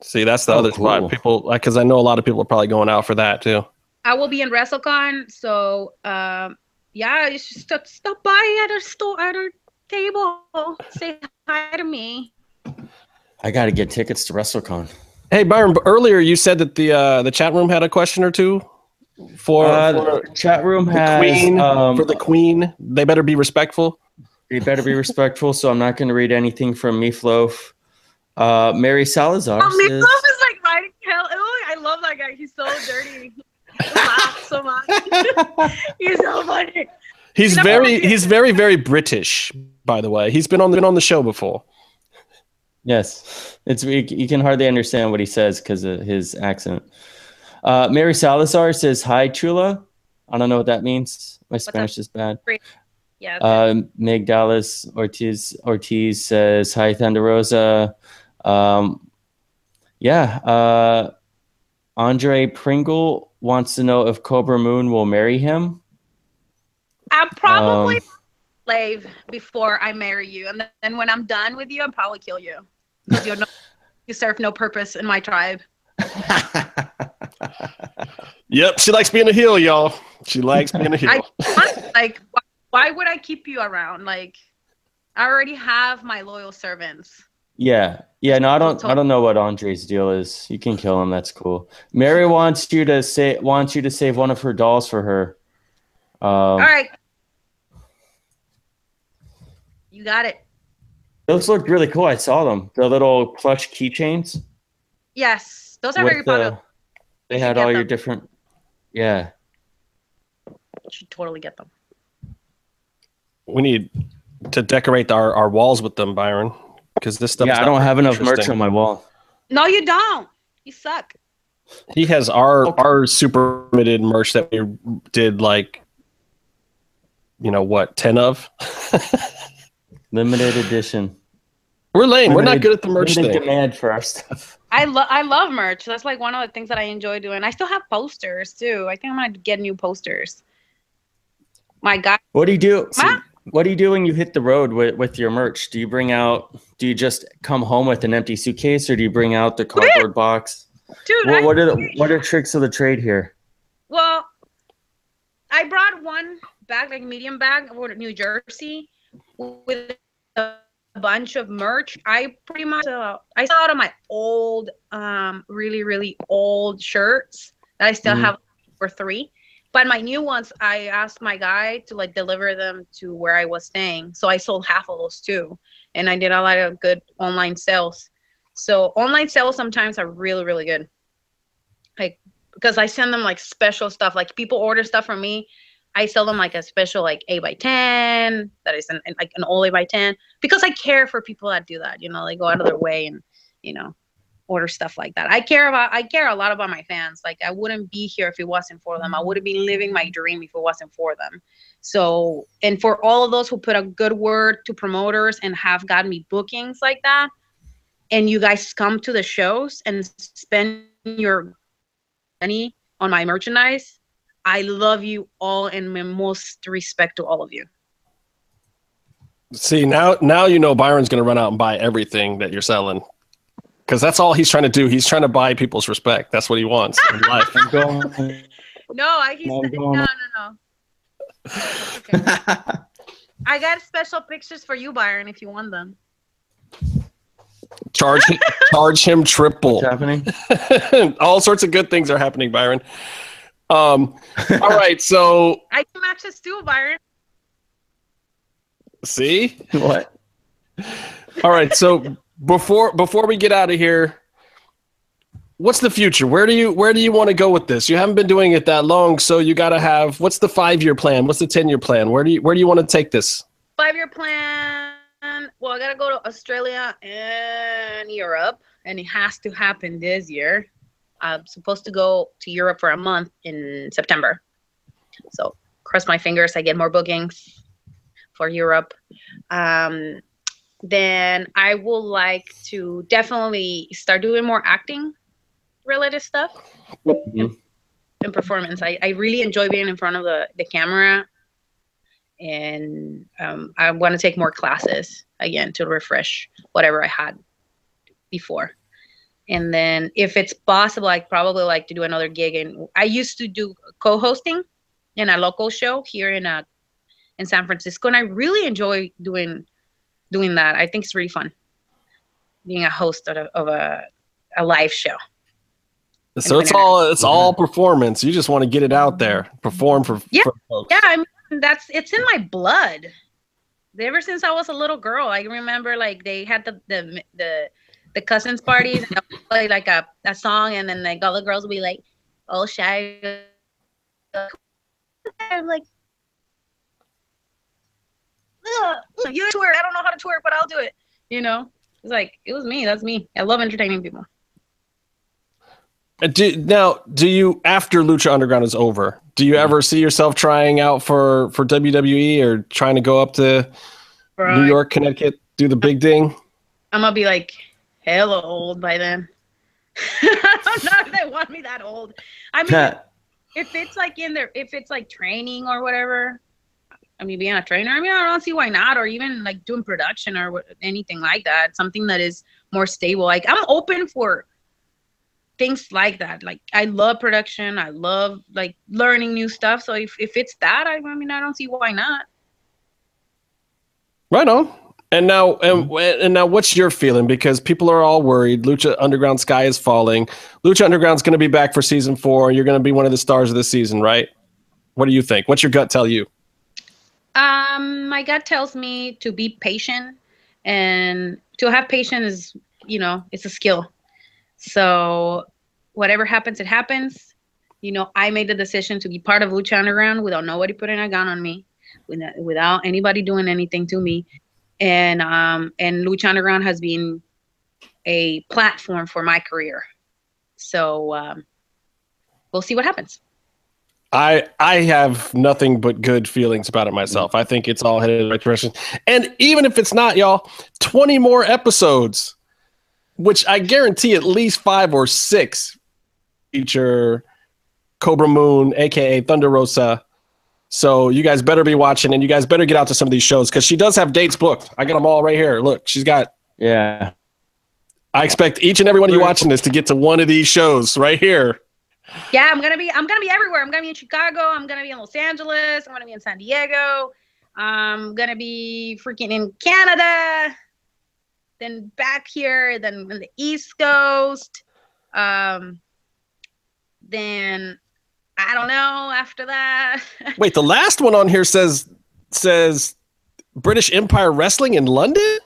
See, that's the other spot. People, because I know a lot of people are probably going out for that too. I will be in WrestleCon, so you should stop by at our store, at our table, say hi to me. I gotta get tickets to WrestleCon. Hey Byron, earlier you said that the chat room had a question or two. For the chat room has queen, for the queen, they better be respectful. They better be respectful. So I'm not going to read anything from Meatloaf. Mary Salazar. Oh, Meatloaf is like riding hell. I love that guy. He's so dirty. He laughs so much. He's so funny. He's very, very British. By the way, he's been on the show before. Yes, you can hardly understand what he says because of his accent. Mary Salazar says, hi, Chula. I don't know what that means. My Spanish is bad. Yeah. Okay. Meg Dallas Ortiz says, hi, Thunder Rosa. Andre Pringle wants to know if Cobra Moon will marry him. I'm probably slave before I marry you. And then when I'm done with you, I'll probably kill you. Because you serve no purpose in my tribe. Yep, she likes being a heel, y'all. She likes being a heel. Why would I keep you around? Like, I already have my loyal servants. Yeah. Yeah, no, I don't know what Andre's deal is. You can kill him. That's cool. Mary wants you to save one of her dolls for her. All right. You got it. Those looked really cool. I saw them. The little plush keychains. Yes. Those are very popular. They had all your different. Yeah. You should totally get them. We need to decorate our walls with them, Byron. Because this stuff. Yeah, I don't have enough merch on my wall. No, you don't. You suck. He has our super limited merch that we did, like, you know what, 10 of. Limited edition. We're lame. We're not good at the merch thing. Demand for our stuff. I love merch. That's like one of the things that I enjoy doing. I still have posters too. I think I'm gonna get new posters. My God. What do you do? What do you do when you hit the road with your merch? Do you just come home with an empty suitcase, or do you bring out the cardboard box? Dude, what are tricks of the trade here? Well, I brought one bag, like medium bag, over to New Jersey with a bunch of merch. I pretty much I sell out of my old, really, really old shirts that I still have for 3. But my new ones, I asked my guy to like deliver them to where I was staying. So I sold half of those too. And I did a lot of good online sales. So online sales sometimes are really, really good. Like, because I send them like special stuff. Like people order stuff from me. I sell them like a special like 8x10. That is an old 8x10. Because I care for people that do that. You know, they go out of their way and, you know, order stuff like that. I care a lot about my fans. Like I wouldn't be here if it wasn't for them. I wouldn't be living my dream if it wasn't for them. So, and for all of those who put a good word to promoters and have gotten me bookings like that, and you guys come to the shows and spend your money on my merchandise, I love you all and my most respect to all of you. See, now you know Byron's going to run out and buy everything that you're selling. Because that's all he's trying to do. He's trying to buy people's respect. That's what he wants in life. No. Okay. I got special pictures for you, Byron, if you want them. Charge him triple. What's happening? All sorts of good things are happening, Byron. All right, so. I can match this too, Byron. See? What? All right, so. Before we get out of here, what's the future? Where do you want to go with this? You haven't been doing it that long, so you got to have. What's the 5-year plan? What's the 10-year plan? Where do you want to take this? 5-year plan. Well, I got to go to Australia and Europe, and it has to happen this year. I'm supposed to go to Europe for a month in September, so cross my fingers. I get more bookings for Europe. Then I will like to definitely start doing more acting related stuff and performance. I really enjoy being in front of the camera, and I want to take more classes again to refresh whatever I had before. And then if it's possible, I'd probably like to do another gig. And I used to do co-hosting in a local show here in San Francisco, and I really enjoy doing that. I think it's really fun being a host of a live show. So it's all performance. You just want to get it out there, perform for folks. Yeah, I mean, it's in my blood. Ever since I was a little girl, I remember like they had the cousins parties and they play like a song, and then like all the girls would be like, "Oh, shy." I'm like, you twerk. I don't know how to twerk, but I'll do it. You know, it's like it was me. That's me. I love entertaining people. Do you after Lucha Underground is over? Do you ever see yourself trying out for WWE or trying to go up to New York, Connecticut, do the big ding? I'm gonna be like hella old by then. I don't know if they want me that old. I mean, if it's like training or whatever. I mean, being a trainer, I mean, I don't see why not, or even like doing production or anything like that, something that is more stable. Like, I'm open for things like that. Like, I love production. I love like learning new stuff. So if it's that, I mean, I don't see why not. Right on. And now, and now, what's your feeling? Because people are all worried. Lucha Underground sky is falling. Lucha Underground's going to be back for season 4. You're going to be one of the stars of the season, right? What do you think? What's your gut tell you? My gut tells me to be patient, and to have patience is, you know, it's a skill. So whatever happens, it happens. You know, I made the decision to be part of Lucha Underground without nobody putting a gun on me, without anybody doing anything to me. And Lucha Underground has been a platform for my career. So we'll see what happens. I have nothing but good feelings about it myself. I think it's all headed in the right direction. And even if it's not, y'all, 20 more episodes, which I guarantee at least 5 or 6 feature Cobra Moon, a.k.a. Thunder Rosa. So you guys better be watching, and you guys better get out to some of these shows, because she does have dates booked. I got them all right here. Look, she's got. Yeah. I expect each and every one of you watching this to get to one of these shows right here. Yeah, I'm gonna be everywhere. I'm gonna be in Chicago. I'm gonna be in Los Angeles. I'm gonna be in San Diego. I'm gonna be freaking in Canada. Then back here. Then on the East Coast. Then. I don't know after that. Wait, the last one on here says British Empire Wrestling in London?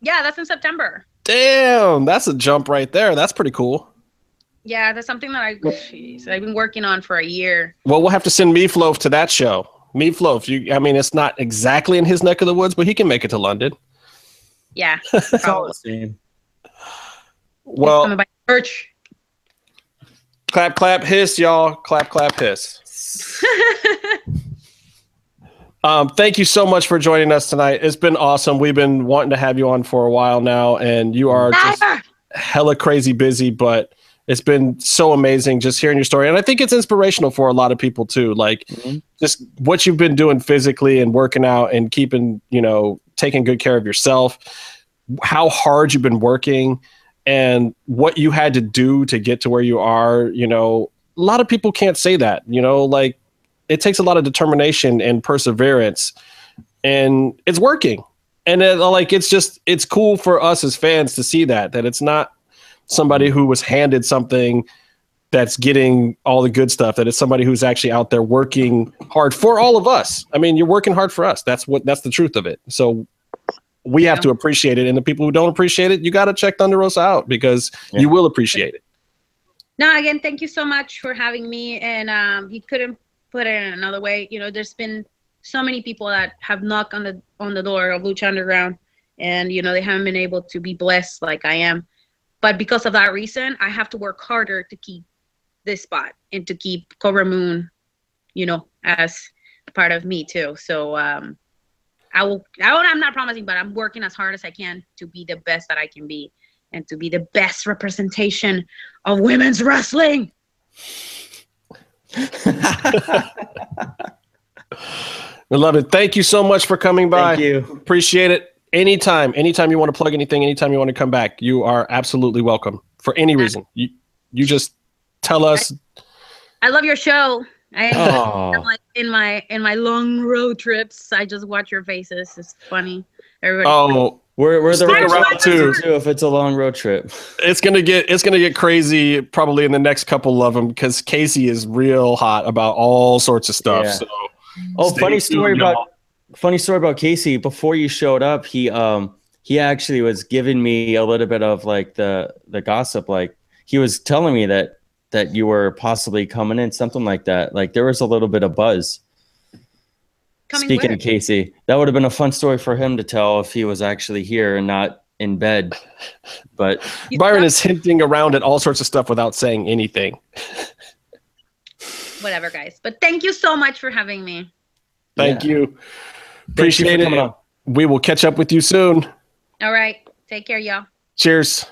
Yeah, that's in September. Damn, that's a jump right there. That's pretty cool. Yeah, that's something that I've been working on for a year. Well, we'll have to send Meatloaf to that show. Meatloaf, it's not exactly in his neck of the woods, but he can make it to London. Yeah. It's all the same. Well, church. Clap, clap, hiss, y'all. Clap, clap, hiss. Thank you so much for joining us tonight. It's been awesome. We've been wanting to have you on for a while now, and you are just hella crazy busy, but it's been so amazing just hearing your story. And I think it's inspirational for a lot of people, too. Like, just what you've been doing physically and working out and keeping, you know, taking good care of yourself, how hard you've been working, and what you had to do to get to where you are. You know, a lot of people can't say that, you know, like, it takes a lot of determination and perseverance, and it's working. And it's cool for us as fans to see that it's not somebody who was handed something that's getting all the good stuff, that it's somebody who's actually out there working hard for all of us. I mean, you're working hard for us. That's the truth of it. So we have to appreciate it. And the people who don't appreciate it, you got to check Thunder Rosa out, because you will appreciate it. No, again, thank you so much for having me. And you couldn't put it in another way. You know, there's been so many people that have knocked on the door of Lucha Underground, and, you know, they haven't been able to be blessed like I am. But because of that reason, I have to work harder to keep this spot and to keep Cobra Moon, you know, as part of me too. So, I'm not promising, but I'm working as hard as I can to be the best that I can be, and to be the best representation of women's wrestling. We love it. Thank you so much for coming by. Thank you. Appreciate it. Anytime you want to plug anything, anytime you want to come back, you are absolutely welcome for any reason. You just tell us. I love your show. I'm like in my long road trips. I just watch your faces. It's funny. Everybody. Oh, we're the right around too. If it's a long road trip, it's gonna get crazy probably in the next couple of them, because Casey is real hot about all sorts of stuff. Yeah. So, funny story about Casey. Before you showed up, he actually was giving me a little bit of like the gossip. Like, he was telling me that you were possibly coming in, something like that. Like, there was a little bit of buzz. Speaking of Casey, that would have been a fun story for him to tell if he was actually here and not in bed. But Byron is hinting around at all sorts of stuff without saying anything. Whatever, guys. But thank you so much for having me. Thank you. Appreciate it. We will catch up with you soon. All right. Take care, y'all. Cheers.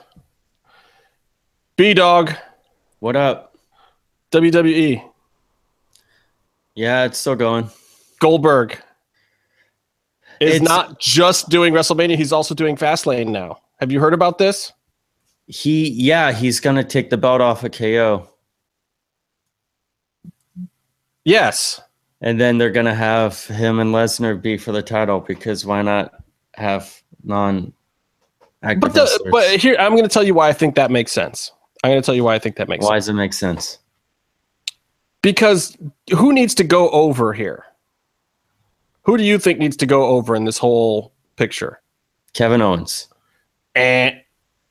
B-Dog. What up? WWE. Yeah, it's still going. Goldberg. is not just doing WrestleMania. He's also doing Fastlane now. Have you heard about this? He's going to take the belt off of KO. Yes. And then they're going to have him and Lesnar be for the title, because why not have non-active wrestlers? But here, I'm going to tell you why I think that makes sense. Why does it make sense? Because who needs to go over here? Who do you think needs to go over in this whole picture? Kevin Owens. And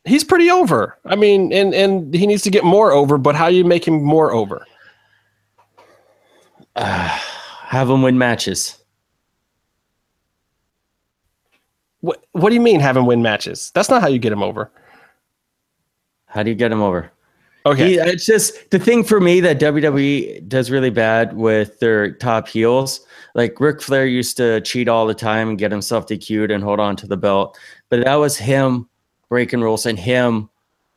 he's pretty over. I mean, and he needs to get more over, but how do you make him more over? Have him win matches. What do you mean have him win matches? That's not how you get him over. How do you get him over? Okay. It's just the thing for me that WWE does really bad with their top heels. Like Ric Flair used to cheat all the time and get himself DQ'd and hold on to the belt. But that was him breaking rules and him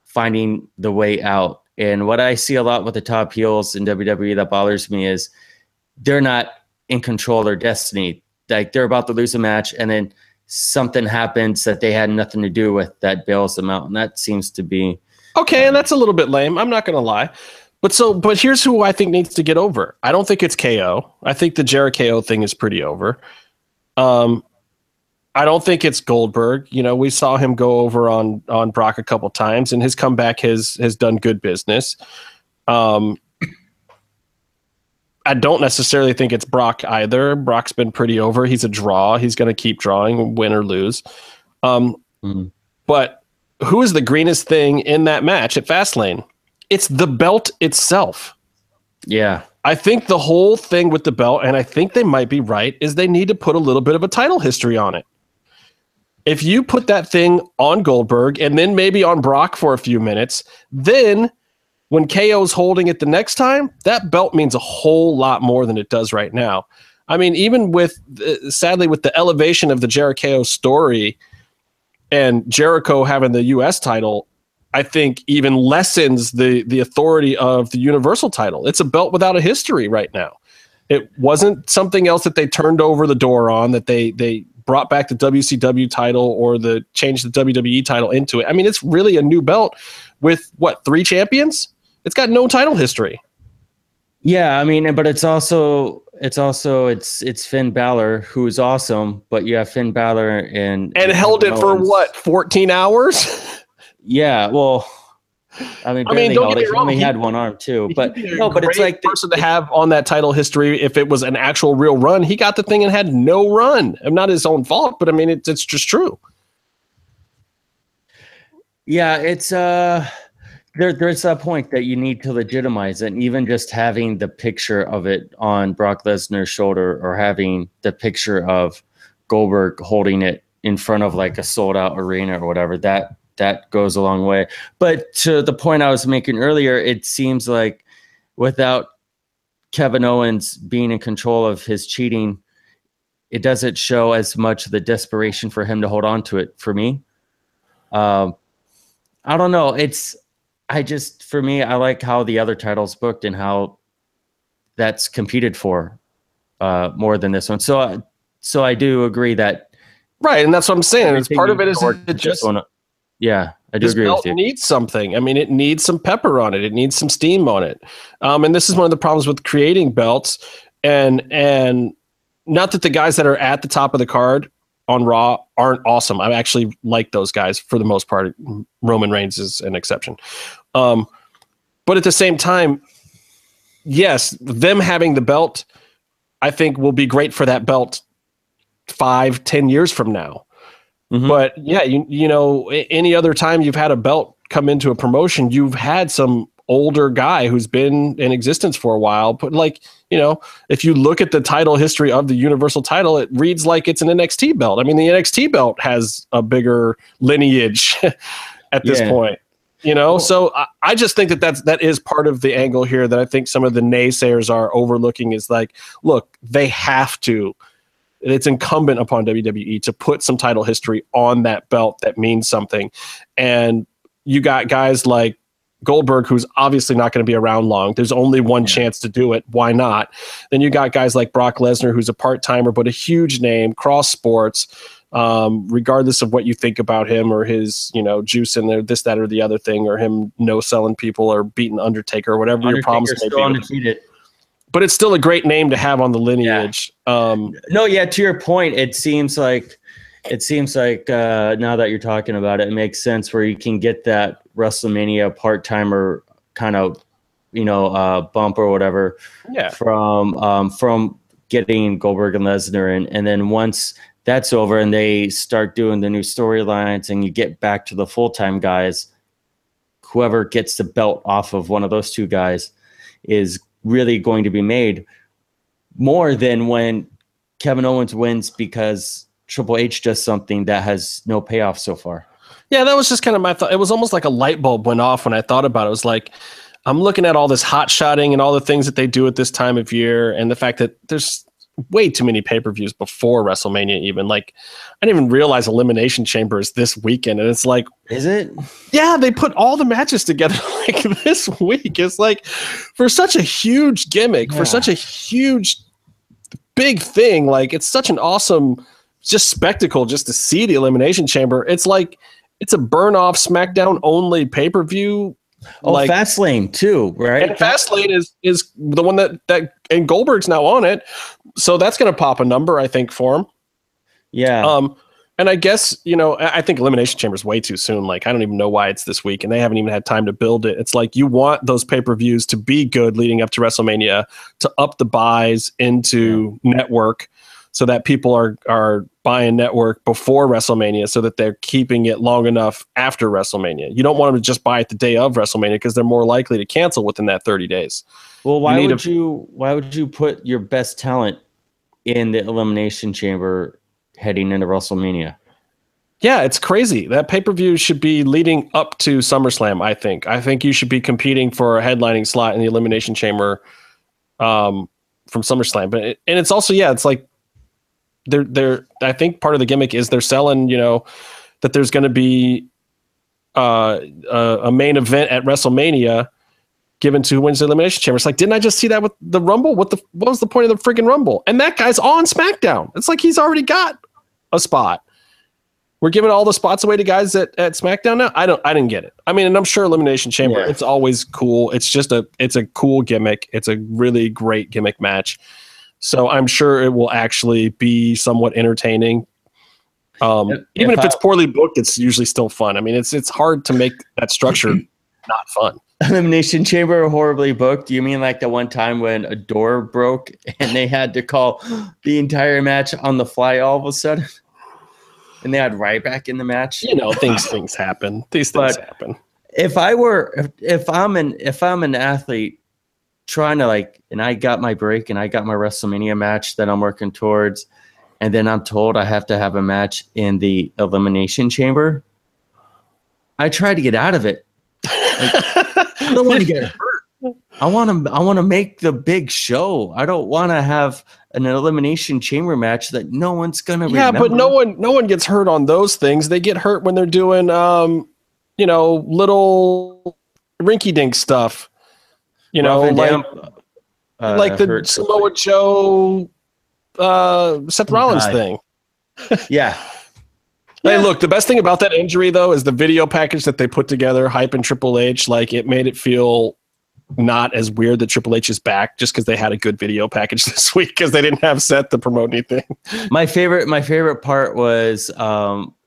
finding the way out. And what I see a lot with the top heels in WWE that bothers me is they're not in control of their destiny. Like they're about to lose a match and then something happens that they had nothing to do with that bails them out. And that seems to be... Okay, and that's a little bit lame. I'm not going to lie. But here's who I think needs to get over. I don't think it's KO. I think the Jarrett KO thing is pretty over. I don't think it's Goldberg. You know, we saw him go over on Brock a couple times, and his comeback has done good business. I don't necessarily think it's Brock either. Brock's been pretty over. He's a draw. He's going to keep drawing, win or lose. But who is the greenest thing in that match at Fastlane? It's the belt itself. Yeah. I think the whole thing with the belt, and I think they might be right, is they need to put a little bit of a title history on it. If you put that thing on Goldberg and then maybe on Brock for a few minutes, then when KO's holding it the next time, that belt means a whole lot more than it does right now. I mean, even with, sadly, with the elevation of the Jericho story and Jericho having the U.S. title, I think even lessens the authority of the Universal title. It's a belt without a history right now. It wasn't something else that they turned over the door on, that they brought back the WCW title or changed the WWE title into it. I mean, it's really a new belt with, what, 3 champions? It's got no title history. Yeah, I mean, but it's Finn Balor, who's awesome, but you have Finn Balor and held it for, what, 14 hours? Yeah, well, I mean, Holiday only had one arm too, but no, but it's like the person to have on that title history. If it was an actual real run, he got the thing and had no run. Not his own fault, but I mean, it's just true. Yeah, it's there's a point that you need to legitimize it, and even just having the picture of it on Brock Lesnar's shoulder or having the picture of Goldberg holding it in front of like a sold out arena or whatever, that goes a long way. But to the point I was making earlier, it seems like without Kevin Owens being in control of his cheating, it doesn't show as much of the desperation for him to hold on to it for me. I don't know. For me, I like how the other title's booked and how that's competed for more than this one. So I do agree that. Right. And that's what I'm saying. It's part of it is it just. Yeah, I do agree with you. It needs something. I mean, it needs some pepper on it. It needs some steam on it. And this is one of the problems with creating belts. And not that the guys that are at the top of the card on Raw aren't awesome. I actually like those guys for the most part. Roman Reigns is an exception. But at the same time, yes, them having the belt, I think will be great for that belt 5-10 years from now. Mm-hmm. But yeah, you know, any other time you've had a belt come into a promotion, you've had some older guy who's been in existence for a while. But like, you know, if you look at the title history of the Universal title, it reads like it's an NXT belt. I mean, the NXT belt has a bigger lineage at this point, you know? Cool. So I just think that is part of the angle here that I think some of the naysayers are overlooking is like, look, they have to. It's incumbent upon WWE to put some title history on that belt that means something. And you got guys like Goldberg, who's obviously not going to be around long. There's only one chance to do it. Why not? Then you got guys like Brock Lesnar, who's a part-timer, but a huge name, cross sports, regardless of what you think about him or his, you know, juice in there, this, that, or the other thing, or him no-selling people or beating Undertaker or whatever your problems may be. Undefeated. But it's still a great name to have on the lineage. Yeah. To your point, it seems like now that you're talking about it, it makes sense where you can get that WrestleMania part-timer kind of, bump or whatever from getting Goldberg and Lesnar in. And then once that's over and they start doing the new storylines and you get back to the full-time guys, whoever gets the belt off of one of those two guys is really going to be made more than when Kevin Owens wins because Triple H does something that has no payoff so far. Yeah, that was just kind of my thought. It was almost like a light bulb went off when I thought about it. It was like, I'm looking at all this hot shotting and all the things that they do at this time of year and the fact that there's way too many pay-per-views before WrestleMania even. Like, I didn't even realize Elimination Chamber is this weekend. And it's like... Is it? Yeah, they put all the matches together like this week. It's like, for such a huge gimmick, for such a huge, big thing, like, it's such an awesome... just spectacle just to see the Elimination Chamber. It's like, it's a burn-off SmackDown only pay-per-view. Oh, like, Fastlane too, right? And Fastlane is the one that and Goldberg's now on it. So that's going to pop a number, I think, for him. Yeah. And I guess, I think Elimination Chamber is way too soon. Like, I don't even know why it's this week, and they haven't even had time to build it. It's like, you want those pay-per-views to be good leading up to WrestleMania, to up the buys into network, so that people are buying network before WrestleMania so that they're keeping it long enough after WrestleMania. You don't want them to just buy it the day of WrestleMania because they're more likely to cancel within that 30 days. Well, why would you put your best talent in the Elimination Chamber heading into WrestleMania? Yeah, it's crazy. That pay-per-view should be leading up to SummerSlam, I think. I think you should be competing for a headlining slot in the Elimination Chamber from SummerSlam. But it's also, it's like, They're. I think part of the gimmick is they're selling, that there's going to be a main event at WrestleMania given to who wins the Elimination Chamber. It's like, didn't I just see that with the Rumble? What was the point of the friggin' Rumble? And that guy's on SmackDown. It's like, he's already got a spot. We're giving all the spots away to guys at SmackDown now. I didn't get it. I mean, and I'm sure Elimination Chamber, it's always cool. It's just a cool gimmick. It's a really great gimmick match. So I'm sure it will actually be somewhat entertaining. Even if it's poorly booked, it's usually still fun. I mean, it's hard to make that structure not fun. Elimination Chamber horribly booked. You mean like the one time when a door broke and they had to call the entire match on the fly all of a sudden? And they had Ryback in the match? Things happen. These things happen. If I'm an athlete trying to and I got my break and I got my WrestleMania match that I'm working towards, and then I'm told I have to have a match in the Elimination Chamber, I try to get out of it. I don't want to get hurt. I want to make the big show. I don't want to have an Elimination Chamber match that no one's gonna remember. But no one gets hurt on those things. They get hurt when they're doing little rinky dink stuff. Like the Samoa Joe, Seth Rollins thing. Hey, look, the best thing about that injury, though, is the video package that they put together, Hype and Triple H. Like, it made it feel not as weird that Triple H is back just because they had a good video package this week because they didn't have Seth to promote anything. My favorite part was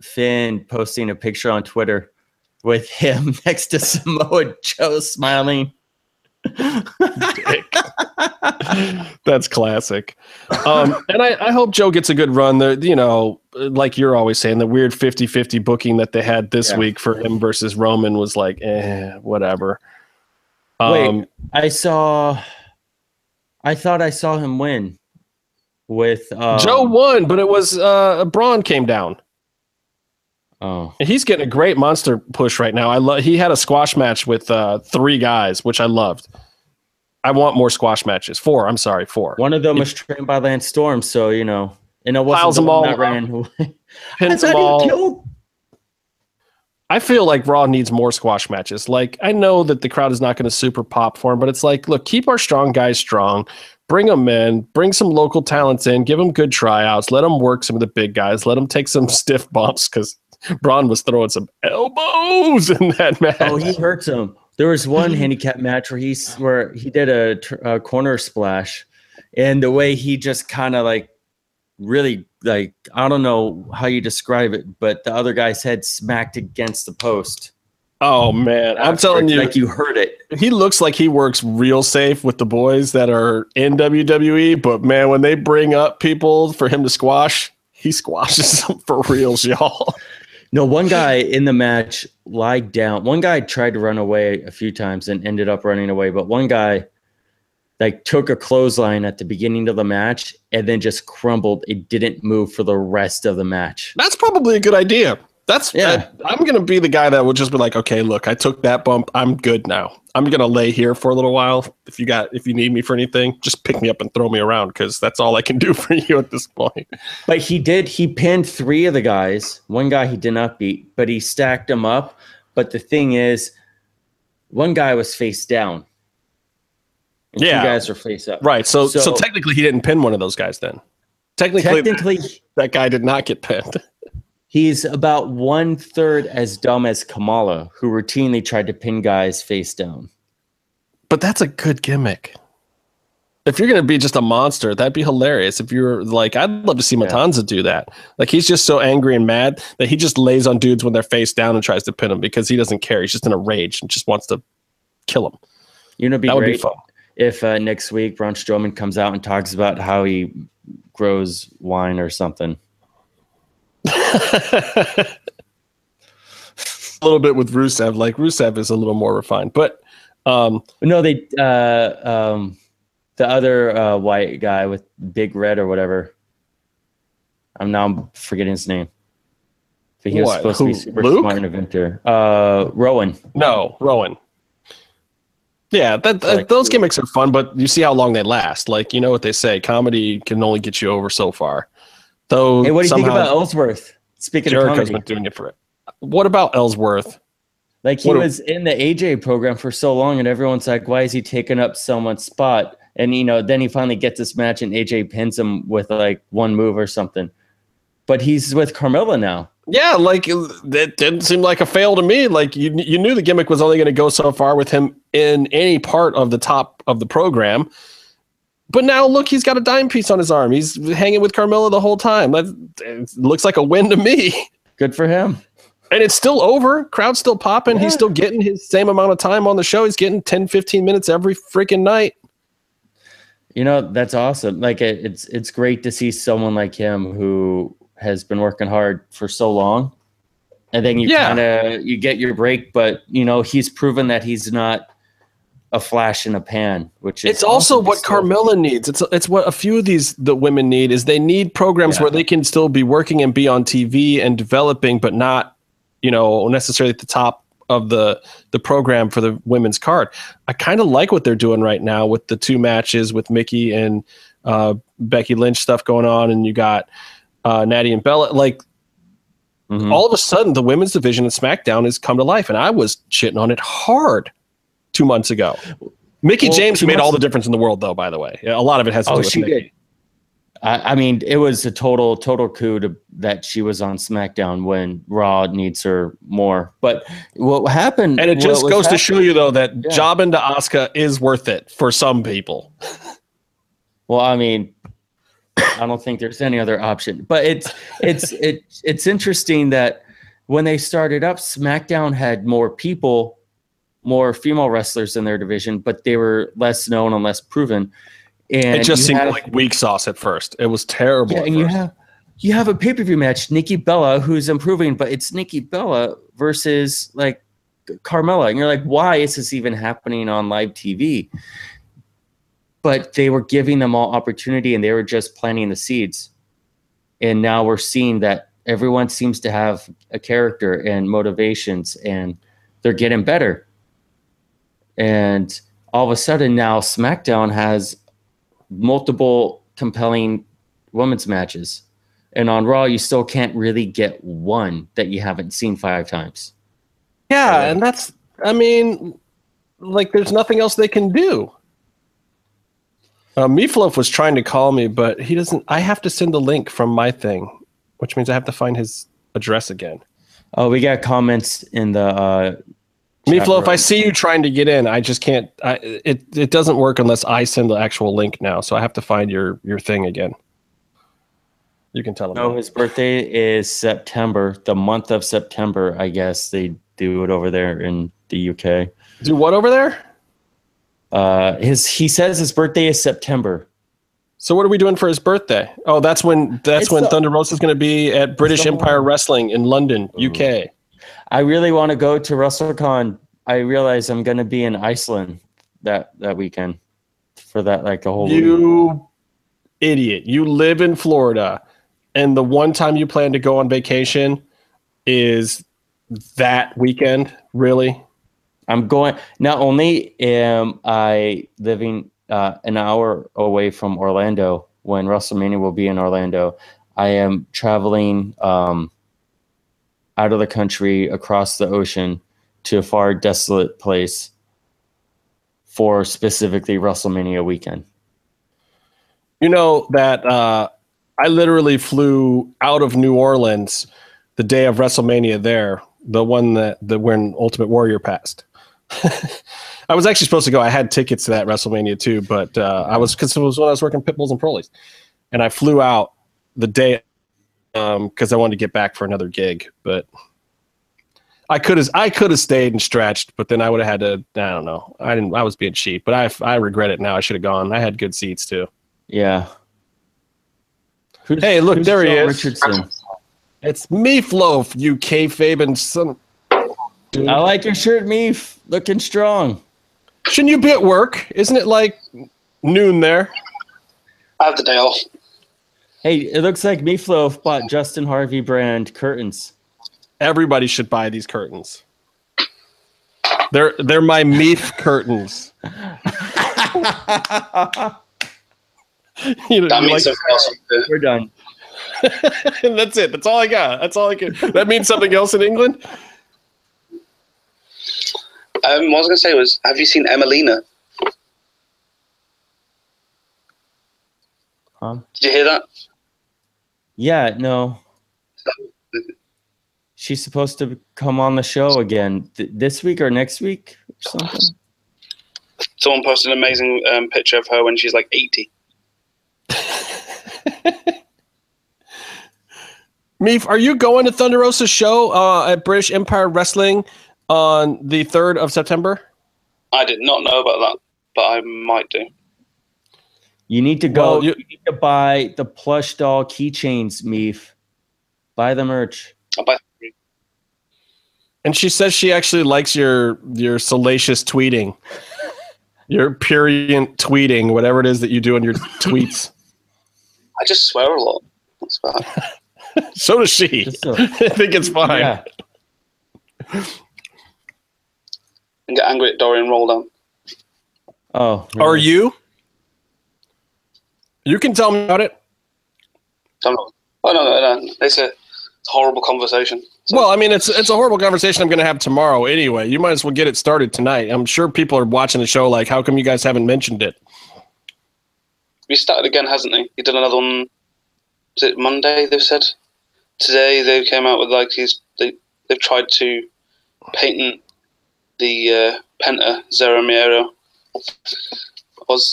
Finn posting a picture on Twitter with him next to Samoa Joe smiling. That's classic. And I hope Joe gets a good run. Like you're always saying, the weird 50-50 booking that they had this week for him versus Roman was like, whatever. Wait, I thought I saw him win with Joe won, but it was Braun came down. Oh, and he's getting a great monster push right now. He had a squash match with three guys, which I loved. I want more squash matches. Four. One of them was trained by Lance Storm, so and it wasn't the one that ran away. I thought he killed I feel like Raw needs more squash matches. Like, I know that the crowd is not going to super pop for him, but it's like, look, keep our strong guys strong. Bring them in. Bring some local talents in. Give them good tryouts. Let them work some of the big guys. Let them take some stiff bumps because Braun was throwing some elbows in that match. Oh, he hurts him. There was one handicap match where he did a corner splash, and the way he just kind of like really like, I don't know how you describe it, but the other guy's head smacked against the post. Oh man, I'm telling you, like you heard it. He looks like he works real safe with the boys that are in WWE, but man, when they bring up people for him to squash, he squashes them for reals, y'all. No, one guy in the match lied down. One guy tried to run away a few times and ended up running away. But one guy like took a clothesline at the beginning of the match and then just crumbled. It didn't move for the rest of the match. That's probably a good idea. That's yeah. I'm going to be the guy that will just be like, okay, look, I took that bump. I'm good now. I'm going to lay here for a little while. If you need me for anything, just pick me up and throw me around because that's all I can do for you at this point. But he pinned three of the guys. One guy he did not beat, but he stacked them up. But the thing is, one guy was face down. And two guys were face up. Right. So technically he didn't pin one of those guys then. Technically that guy did not get pinned. He's about 1/3 as dumb as Kamala, who routinely tried to pin guys face down. But that's a good gimmick. If you're going to be just a monster, that'd be hilarious. If you're like, I'd love to see Matanza do that. Like, he's just so angry and mad that he just lays on dudes when they're face down and tries to pin them because he doesn't care. He's just in a rage and just wants to kill them. You know, that would be fun. If next week Braun Strowman comes out and talks about how he grows wine or something. A little bit with Rusev. Like, Rusev is a little more refined, but no, they the other white guy with big red or whatever. I'm forgetting his name. But he was supposed to be super smart and inventor. Rowan. No, Rowan. Yeah, those gimmicks are fun, but you see how long they last. Like, you know what they say, comedy can only get you over so far. So hey, what do you think about Ellsworth? Speaking of comedy, Jericho's been doing it for it. What about Ellsworth? Like, he was in the AJ program for so long, and everyone's like, why is he taking up someone's spot? And, you know, then he finally gets this match, and AJ pins him with, like, one move or something. But he's with Carmella now. Yeah, like, that didn't seem like a fail to me. Like, you knew the gimmick was only going to go so far with him in any part of the top of the program. But now, look, he's got a dime piece on his arm. He's hanging with Carmella the whole time. It looks like a win to me. Good for him. And it's still over. Crowd's still popping. Yeah. He's still getting his same amount of time on the show. He's getting 10, 15 minutes every freaking night. You know, that's awesome. Like, it's great to see someone like him who has been working hard for so long. And then you kind of get your break. But, you know, he's proven that he's not a flash in a pan, which is also what Carmella needs. It's what a few of the women need is they need programs where they can still be working and be on TV and developing, but not, you know, necessarily at the top of the program for the women's card. I kind of like what they're doing right now with the two matches with Mickey and Becky Lynch stuff going on. And you got Natty and Bella, like, mm-hmm. All of a sudden the women's division in SmackDown has come to life. And I was shitting on it hard 2 months ago. Mickey James made all the difference in the world, though, by the way. A lot of it has to do with Mickey. Did. I mean, it was a total coup that she was on SmackDown when Raw needs her more. But what happened... And it just goes to show you, though, that jobbing to Asuka is worth it for some people. Well, I mean, I don't think there's any other option. But it's interesting that when they started up, SmackDown had more female wrestlers in their division, but they were less known and less proven. And it just seemed like weak sauce at first. It was terrible. Yeah, and you have a pay-per-view match, Nikki Bella, who's improving, but it's Nikki Bella versus like Carmella. And you're like, why is this even happening on live TV? But they were giving them all opportunity and they were just planting the seeds. And now we're seeing that everyone seems to have a character and motivations and they're getting better. And all of a sudden now SmackDown has multiple compelling women's matches. And on Raw, you still can't really get one that you haven't seen 5 times. Yeah, and that's, I mean, like, there's nothing else they can do. Meatloaf was trying to call me, but he doesn't. I have to send a link from my thing, which means I have to find his address again. Oh, we got comments in the Meatloaf, if I see you trying to get in, I just can't. It doesn't work unless I send the actual link now. So I have to find your thing again. You can tell him. No, his birthday is September, the month of September. I guess they do it over there in the UK. Do what over there? He says his birthday is September. So what are we doing for his birthday? Oh, that's when Thunder Road is going to be at British Empire Wrestling in London, UK. I really want to go to WrestleCon. I realize I'm going to be in Iceland that weekend for that, like the whole weekend. Idiot. You live in Florida, and the one time you plan to go on vacation is that weekend? Really? I'm going. Not only am I living an hour away from Orlando when WrestleMania will be in Orlando, I am traveling out of the country, across the ocean, to a far desolate place for specifically WrestleMania weekend. You know that I literally flew out of New Orleans the day of WrestleMania there, the one that when Ultimate Warrior passed. I was actually supposed to go. I had tickets to that WrestleMania too, but because it was when I was working Pitbulls and Prolies, and I flew out the day because I wanted to get back for another gig. But I could have stayed and stretched, but then I would have had to. I don't know. I didn't. I was being cheap, but I regret it now. I should have gone. I had good seats too. Yeah. Hey, look, there he is. Richardson. It's Meatloaf, you kayfabe son. Dude. I like your shirt, Meef. Looking strong. Shouldn't you be at work? Isn't it like noon there? I have the day off. Hey, it looks like Meatloaf bought Justin Harvey brand curtains. Everybody should buy these curtains. They're my Meef curtains. You know, that means like, we're done. And that's it. That's all I got. That's all I can. That means something else in England? What I was going to say was, have you seen Emelina? Did you hear that? Yeah, no. She's supposed to come on the show again this week or next week or something. Someone posted an amazing picture of her when she's like 80. Meef, are you going to Thunder Rosa's show at British Empire Wrestling on the 3rd of September? I did not know about that, but I might do. You need to go. Well, you need to buy the plush doll keychains, Meef. Buy the merch. I'll buy three. And she says she actually likes your salacious tweeting, your prurient tweeting, whatever it is that you do in your tweets. I just swear a lot. That's bad. So does she. I think it's fine. Yeah. And get angry at Dorian Roldan. Oh. Really? Are you? You can tell me about it. No. It's a horrible conversation. So. Well, I mean, it's a horrible conversation I'm going to have tomorrow anyway. You might as well get it started tonight. I'm sure people are watching the show like, how come you guys haven't mentioned it? He started again, hasn't he? He did another one. Is it Monday? They've said today they came out with like they've tried to patent the Penta Zaramiero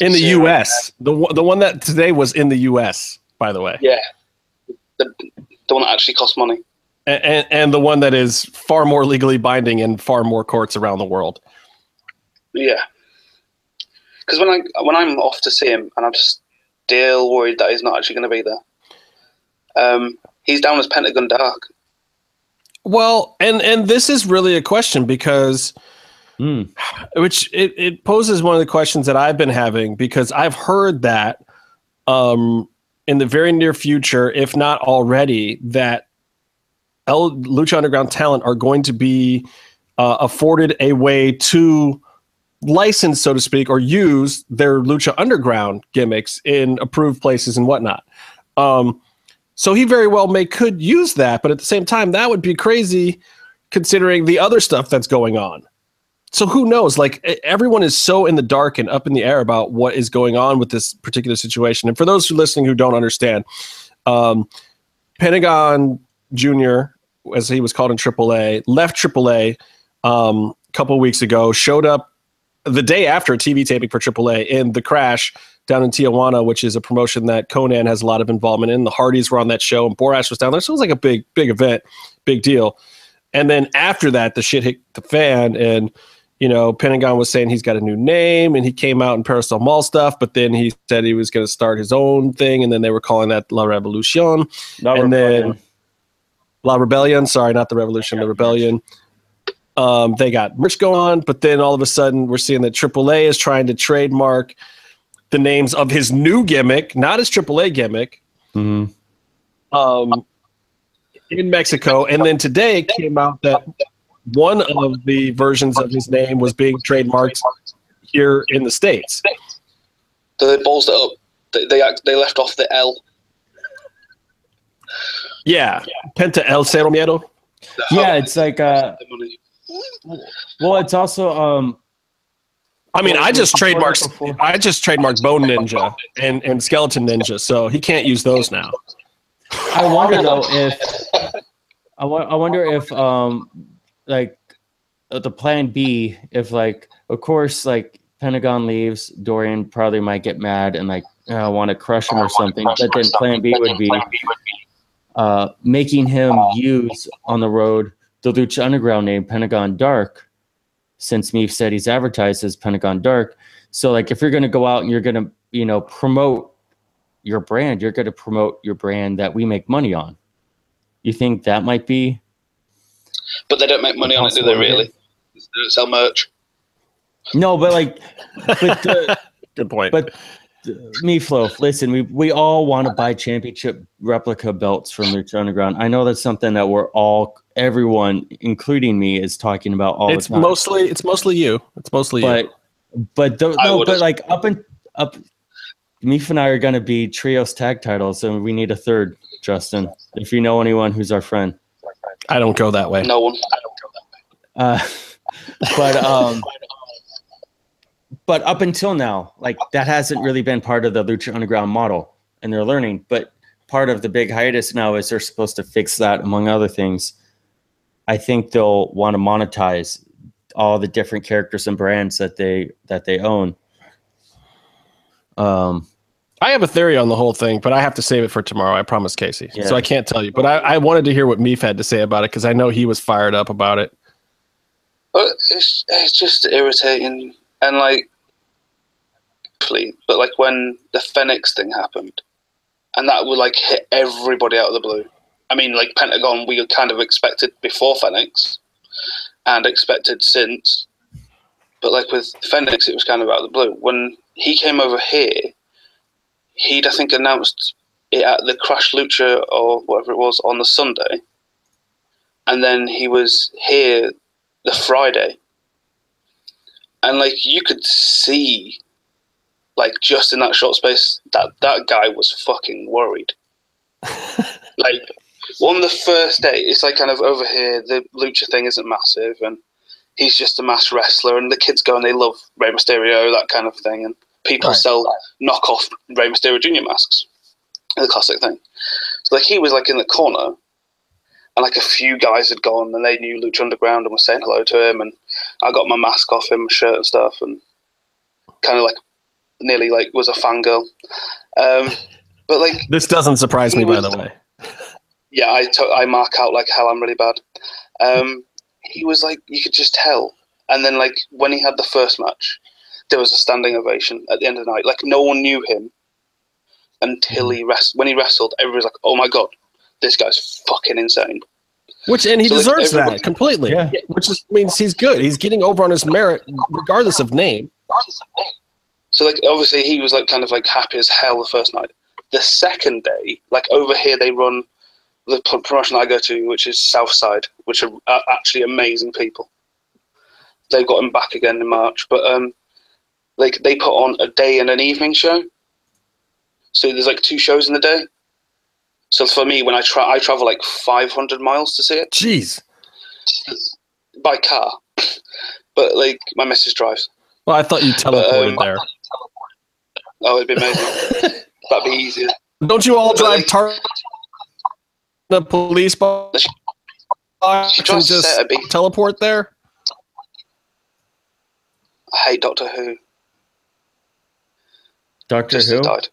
in the U.S. The one that today was in the U.S. By the way, yeah, the one that actually costs money, and the one that is far more legally binding in far more courts around the world. Yeah. Because when I'm off to see him, and I'm still worried that he's not actually going to be there, he's down as Pentagon Dark. Well, and this is really a question because, which it poses one of the questions that I've been having, because I've heard that in the very near future, if not already, that Lucha Underground talent are going to be afforded a way to license, so to speak, or use their Lucha Underground gimmicks in approved places and whatnot. So he very well could use that, but at the same time, that would be crazy considering the other stuff that's going on. So who knows? Like, everyone is so in the dark and up in the air about what is going on with this particular situation. And for those who are listening who don't understand, Pentagon Jr., as he was called in Triple A, left Triple A a couple weeks ago, showed up the day after a TV taping for Triple A in The Crash down in Tijuana, which is a promotion that Conan has a lot of involvement in. The Hardys were on that show, and Borash was down there. So it was like a big, big event, big deal. And then after that, the shit hit the fan, and, you know, Pentagon was saying he's got a new name, and he came out in Parasol Mall stuff, but then he said he was going to start his own thing, and then they were calling that La Revolution. Then La Rebellion, sorry, not the Revolution, the Rebellion. They got merch going on, but then all of a sudden we're seeing that AAA is trying to trademark the names of his new gimmick, not his AAA gimmick, in Mexico. And then today it came out that one of the versions of his name was being trademarked here in the States. So they ballsed it up. They left off the L. Yeah. Penta El Cero Miedo. Yeah, it's like... well, it's also... I mean, I just trademarked Bone Ninja and Skeleton Ninja, so he can't use those now. I wonder though if like the plan B, if like, of course, like Pentagon leaves, Dorian probably might get mad and like want to crush him or something. But then plan B would be making him use on the road the Lucha Underground name Pentagon Dark, since Meef said he's advertised as Pentagon Dark. So like, if you're going to go out and you're going to, you know, promote your brand, you're going to promote your brand that we make money on. You think that might be? But they don't make money on it, do they really? They don't sell merch. No, but like, good point. But Meatloaf, listen, we all want to buy championship replica belts from Lucha Underground. I know that's something that we're all, everyone, including me, is talking about all the time. It's mostly you. It's mostly you. But like up. Meef and I are going to be trios tag titles, and we need a third, Justin. If you know anyone who's our friend, I don't go that way. But up until now, like that hasn't really been part of the Lucha Underground model, and they're learning. But part of the big hiatus now is they're supposed to fix that, among other things. I think they'll want to monetize all the different characters and brands that they own. I have a theory on the whole thing, but I have to save it for tomorrow. I promised Casey. Yeah. So I can't tell you. But I wanted to hear what Meef had to say about it because I know he was fired up about it. It's just irritating. And, like, but, like, when the Phoenix thing happened, and that would, like, hit everybody out of the blue. I mean, like, Pentagon, we kind of expected before Phoenix and expected since. But, like, with Phoenix, it was kind of out of the blue. When he came over here, he'd, I think, announced it at the Crash Lucha or whatever it was on the Sunday. And then he was here the Friday. And, like, you could see, like, just in that short space, that guy was fucking worried. Like, on the first day, it's, like, kind of over here, the Lucha thing isn't massive, and he's just a mass wrestler, and the kids go and they love Rey Mysterio, that kind of thing, and people sell knockoff Rey Mysterio Jr. masks, the classic thing. So, like, he was, like, in the corner, and, like, a few guys had gone, and they knew Lucha Underground and were saying hello to him, and I got my mask off him, shirt and stuff, and kind of, like, nearly, like, was a fangirl. But, like... This doesn't surprise me, by the way. Yeah, I mark out like hell, I'm really bad. He was, like, you could just tell. And then, like, when he had the first match, there was a standing ovation at the end of the night. Like, no one knew him until he wrestled. When he wrestled, everybody was like, oh, my God, this guy's fucking insane. And he deserves that completely. Yeah. Which means he's good. He's getting over on his merit, regardless of name. So, like, obviously, he was, like, kind of, like, happy as hell the first night. The second day, like, over here, they run the promotion I go to, which is Southside, which are actually amazing people. They've got him back again in March. But, like, they put on a day and an evening show. So there's, like, two shows in the day. So for me, when I travel like 500 miles to see it. Jeez. By car. But, like, my missus drives. Well, I thought you teleported there. Oh, it'd be amazing. That'd be easier. Don't you all drive the police box and just teleport there? I hate Doctor Who. Doctor Who? Died.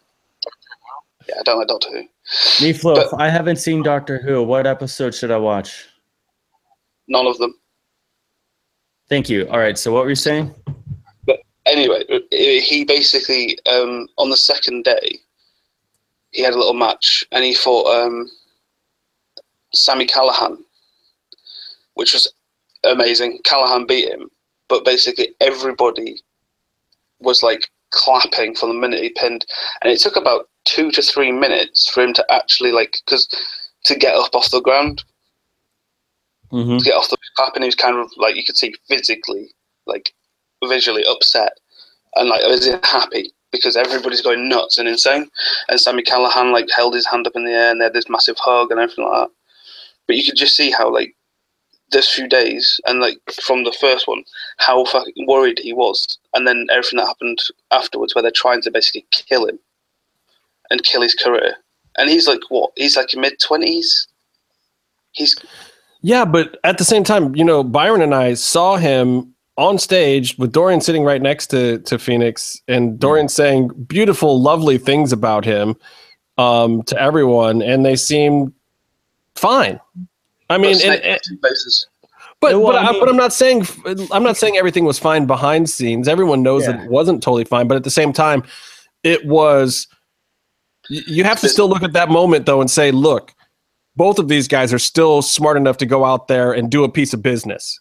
Yeah, I don't like Doctor Who. Neeflo, if I haven't seen Doctor Who, what episode should I watch? None of them. Thank you. All right, so what were you saying? But anyway, he basically, on the second day, he had a little match, and he fought Sami Callihan, which was amazing. Callihan beat him, but basically everybody was, like, clapping from the minute he pinned. And it took about 2 to 3 minutes for him to actually, like, because to get up off the ground, to get off the clapping, he was kind of, like, you could see physically, like, visually upset and, like, isn't happy because everybody's going nuts and insane. And Sami Callihan, like, held his hand up in the air and they had this massive hug and everything like that. But you could just see how, like, this few days and, like, from the first one, how fucking worried he was. And then everything that happened afterwards where they're trying to basically kill him and kill his career. And he's like, what? He's like mid-20s? He's... Yeah, but at the same time, you know, Byron and I saw him on stage with Dorian sitting right next to Phoenix, and Dorian saying beautiful, lovely things about him to everyone, and they seemed fine. I mean, but I'm not saying everything was fine behind scenes. Everyone knows that it wasn't totally fine, but at the same time, it was. You have to still look at that moment though and say, look. Both of these guys are still smart enough to go out there and do a piece of business.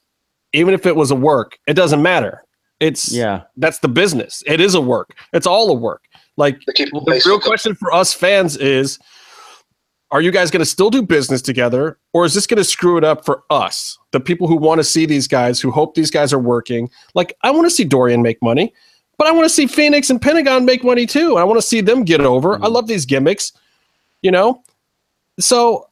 Even if it was a work, it doesn't matter. That's the business. It is a work. It's all a work. Like, the real question for us fans is, are you guys going to still do business together, or is this going to screw it up for us, the people who want to see these guys, who hope these guys are working? Like, I want to see Dorian make money, but I want to see Phoenix and Pentagon make money too. I want to see them get over. I love these gimmicks, you know? So...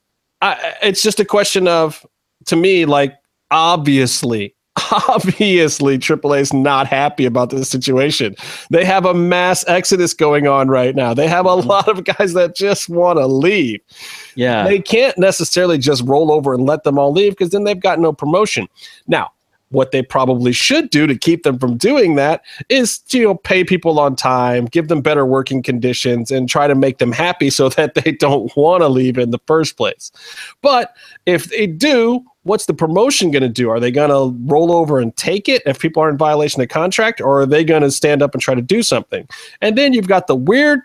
it's just a question of, to me, like, obviously Triple A's not happy about this situation. They have a mass exodus going on right now. They have a lot of guys that just want to leave. Yeah. They can't necessarily just roll over and let them all leave because then they've got no promotion. Now, what they probably should do to keep them from doing that is to, you know, pay people on time, give them better working conditions, and try to make them happy so that they don't want to leave in the first place. But if they do, what's the promotion going to do? Are they going to roll over and take it if people are in violation of the contract, or are they going to stand up and try to do something? And then you've got the weird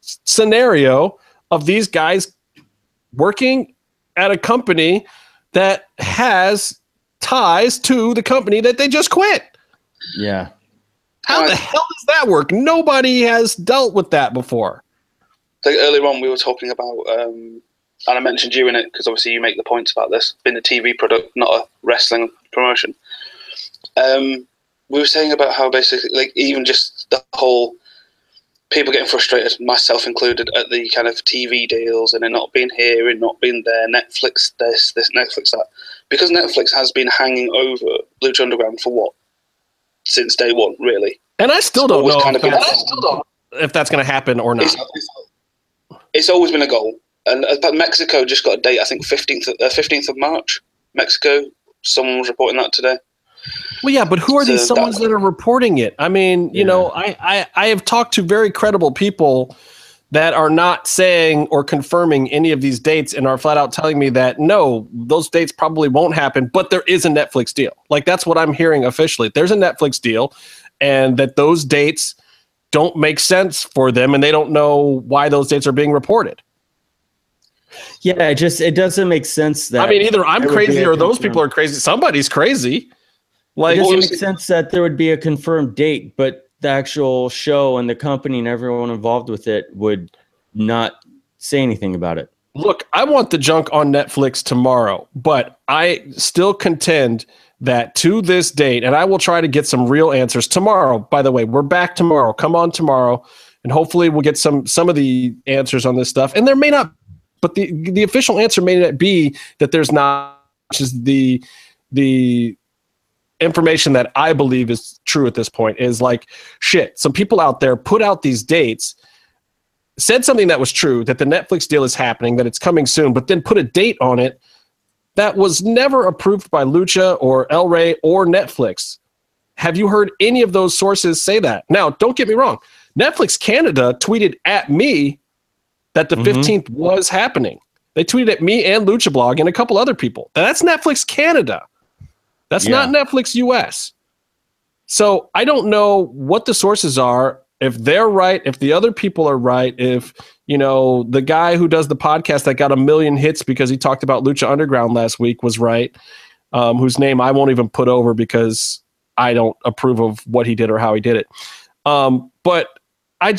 scenario of these guys working at a company that has ties to the company that they just quit. Yeah. How the hell does that work? Nobody has dealt with that before. Like, earlier on, we were talking about, and I mentioned you in it, because obviously you make the points about this, being a TV product, not a wrestling promotion. We were saying about how basically, like, even just the whole people getting frustrated, myself included, at the kind of TV deals and they're not being here and not being there, Netflix this, Netflix that. Because Netflix has been hanging over Lucha Underground for what? Since day one, really. And I still don't know if that's going to happen or not. It's always been a goal. But Mexico just got a date, I think 15th of March. Mexico, someone was reporting that today. Well, yeah, but who are these someones that are reporting it? I mean, you know, I have talked to very credible people that are not saying or confirming any of these dates and are flat out telling me that, no, those dates probably won't happen, but there is a Netflix deal. Like, that's what I'm hearing officially. There's a Netflix deal, and that those dates don't make sense for them, and they don't know why those dates are being reported. Yeah, it doesn't make sense that... I mean, either I'm crazy or those people are crazy. Somebody's crazy. Like, it doesn't make sense that there would be a confirmed date, but the actual show and the company and everyone involved with it would not say anything about it. Look, I want the junk on Netflix tomorrow, but I still contend that to this date, and I will try to get some real answers tomorrow. By the way, we're back tomorrow. Come on tomorrow, and hopefully we'll get some of the answers on this stuff. And there may not, but the official answer may not be that there's not is the information that I believe is true at this point is like, shit, some people out there put out these dates, said something that was true, that the Netflix deal is happening, that it's coming soon, but then put a date on it that was never approved by Lucha or El Rey or Netflix. Have you heard any of those sources say that? Now, don't get me wrong. Netflix Canada tweeted at me that the 15th was happening. They tweeted at me and Lucha Blog and a couple other people. That's Netflix Canada. That's not Netflix US. So I don't know what the sources are, if they're right, if the other people are right, if, you know, the guy who does the podcast that got 1 million hits because he talked about Lucha Underground last week was right, whose name I won't even put over because I don't approve of what he did or how he did it. But I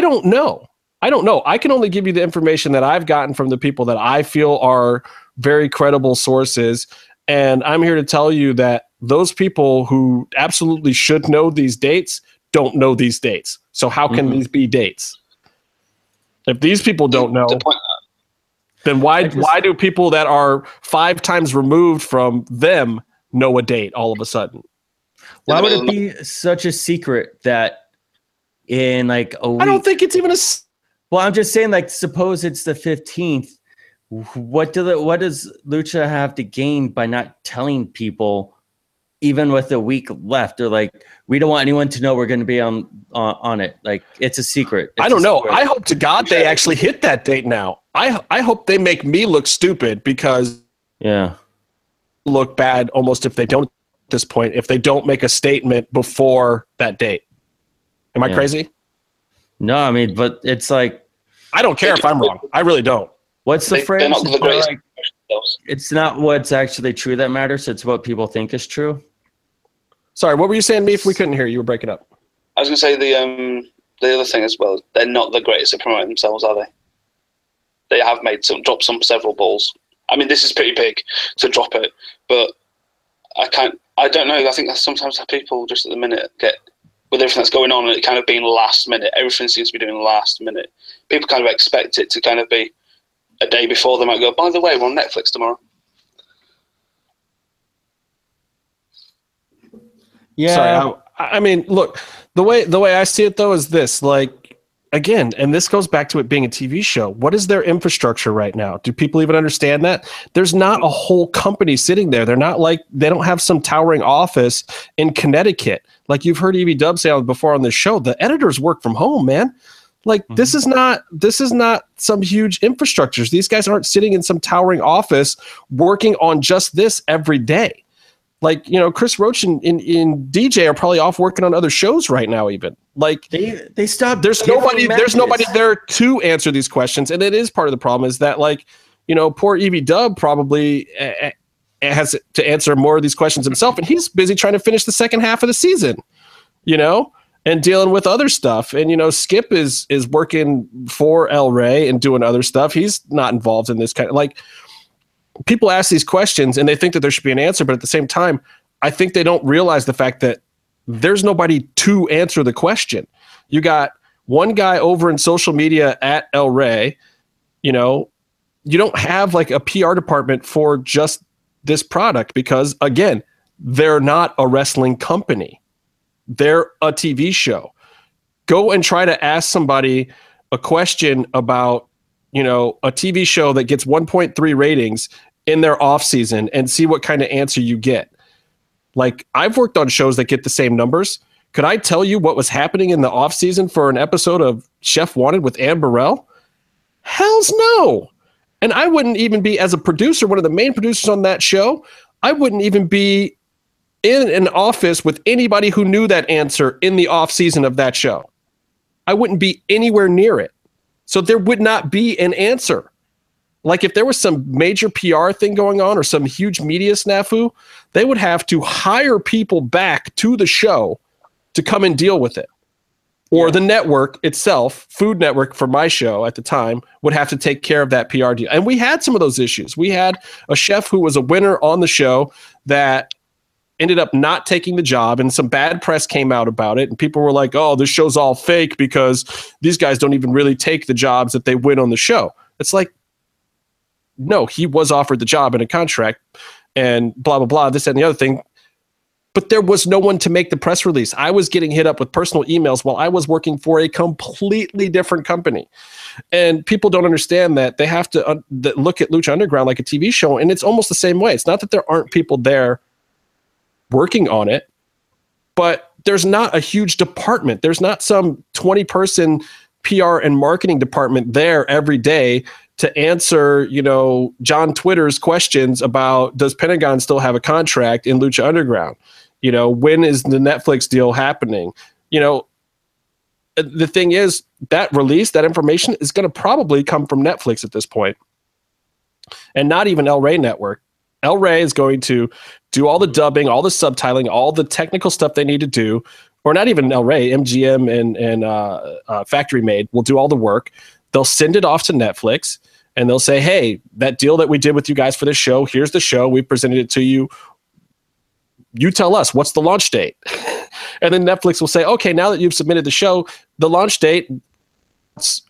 don't know. I don't know. I can only give you the information that I've gotten from the people that I feel are very credible sources. And I'm here to tell you that those people who absolutely should know these dates don't know these dates. So how can these be dates? If these people don't know, then why do people that are 5 times removed from them know a date all of a sudden? Why would it be such a secret that in like a week? I don't think it's even a... Well, I'm just saying, like, suppose it's the 15th. What does Lucha have to gain by not telling people, even with a week left? Or like, we don't want anyone to know we're going to be on it. Like, it's a secret. I don't know. I hope to God they actually hit that date now. I hope they make me look stupid because look bad almost if they don't at this point, if they don't make a statement before that date. Am I crazy? No, I mean, but it's like... I don't care if I'm wrong. I really don't. What's the phrase? Like, it's not what's actually true that matters. It's what people think is true. Sorry, what were you saying, Meef? We couldn't hear you. You were breaking up. I was going to say the other thing as well. They're not the greatest at promoting themselves, are they? They have made dropped several balls. I mean, this is pretty big to drop it, but I don't know. I think that sometimes people just at the minute get... with everything that's going on and it kind of being last minute, everything seems to be doing last minute. People kind of expect it to kind of be a day before. They might go, by the way, we're on Netflix tomorrow. Yeah. Sorry, I mean, look, the way I see it though is this, like, again, and this goes back to it being a TV show. What is their infrastructure right now? Do people even understand that? There's not a whole company sitting there. They're not like, they don't have some towering office in Connecticut. Like you've heard EB Dub say before on this show, the editors work from home, man. Like this is not some huge infrastructures. These guys aren't sitting in some towering office working on just this every day. Like, you know, Chris Roach and DJ are probably off working on other shows right now, even. Like they stopped. There's nobody there to answer these questions. And it is part of the problem is that, like, you know, poor EB Dub probably has to answer more of these questions himself. And he's busy trying to finish the second half of the season, you know, and dealing with other stuff. And, you know, Skip is working for El Rey and doing other stuff. He's not involved in this kind of, like, people ask these questions and they think that there should be an answer, but at the same time, I think they don't realize the fact that there's nobody to answer the question. You got one guy over in social media at El Rey. You know, you don't have like a PR department for just this product because, again, they're not a wrestling company. They're a TV show. Go and try to ask somebody a question about, you know, a TV show that gets 1.3 ratings in their off season and see what kind of answer you get. Like, I've worked on shows that get the same numbers. Could I tell you what was happening in the off season for an episode of Chef Wanted with Ann Burrell? Hells no. And I wouldn't even be, as a producer, one of the main producers on that show, I wouldn't even be in an office with anybody who knew that answer in the off season of that show. I wouldn't be anywhere near it. So there would not be an answer. Like if there was some major PR thing going on or some huge media snafu, they would have to hire people back to the show to come and deal with it. Or the network itself, Food Network for my show at the time, would have to take care of that PR deal. And we had some of those issues. We had a chef who was a winner on the show that ended up not taking the job, and some bad press came out about it, and people were like, oh, this show's all fake because these guys don't even really take the jobs that they win on the show. It's like, no, he was offered the job in a contract, and blah, blah, blah, this, that, and the other thing. But there was no one to make the press release. I was getting hit up with personal emails while I was working for a completely different company. And people don't understand that. They have to look at Lucha Underground like a TV show, and it's almost the same way. It's not that there aren't people there working on it, but there's not a huge department. There's not some 20-person PR and marketing department there every day to answer, you know, John Twitter's questions about, does Pentagon still have a contract in Lucha Underground? You know, when is the Netflix deal happening? You know, the thing is, that release, that information is going to probably come from Netflix at this point. And not even El Rey Network. El Rey is going to do all the dubbing, all the subtitling, all the technical stuff they need to do. Or not even El Rey, MGM and Factory Made will do all the work. They'll send it off to Netflix, and they'll say, hey, that deal that we did with you guys for this show, here's the show. We presented it to you. You tell us, what's the launch date? And then Netflix will say, okay, now that you've submitted the show, the launch date, it's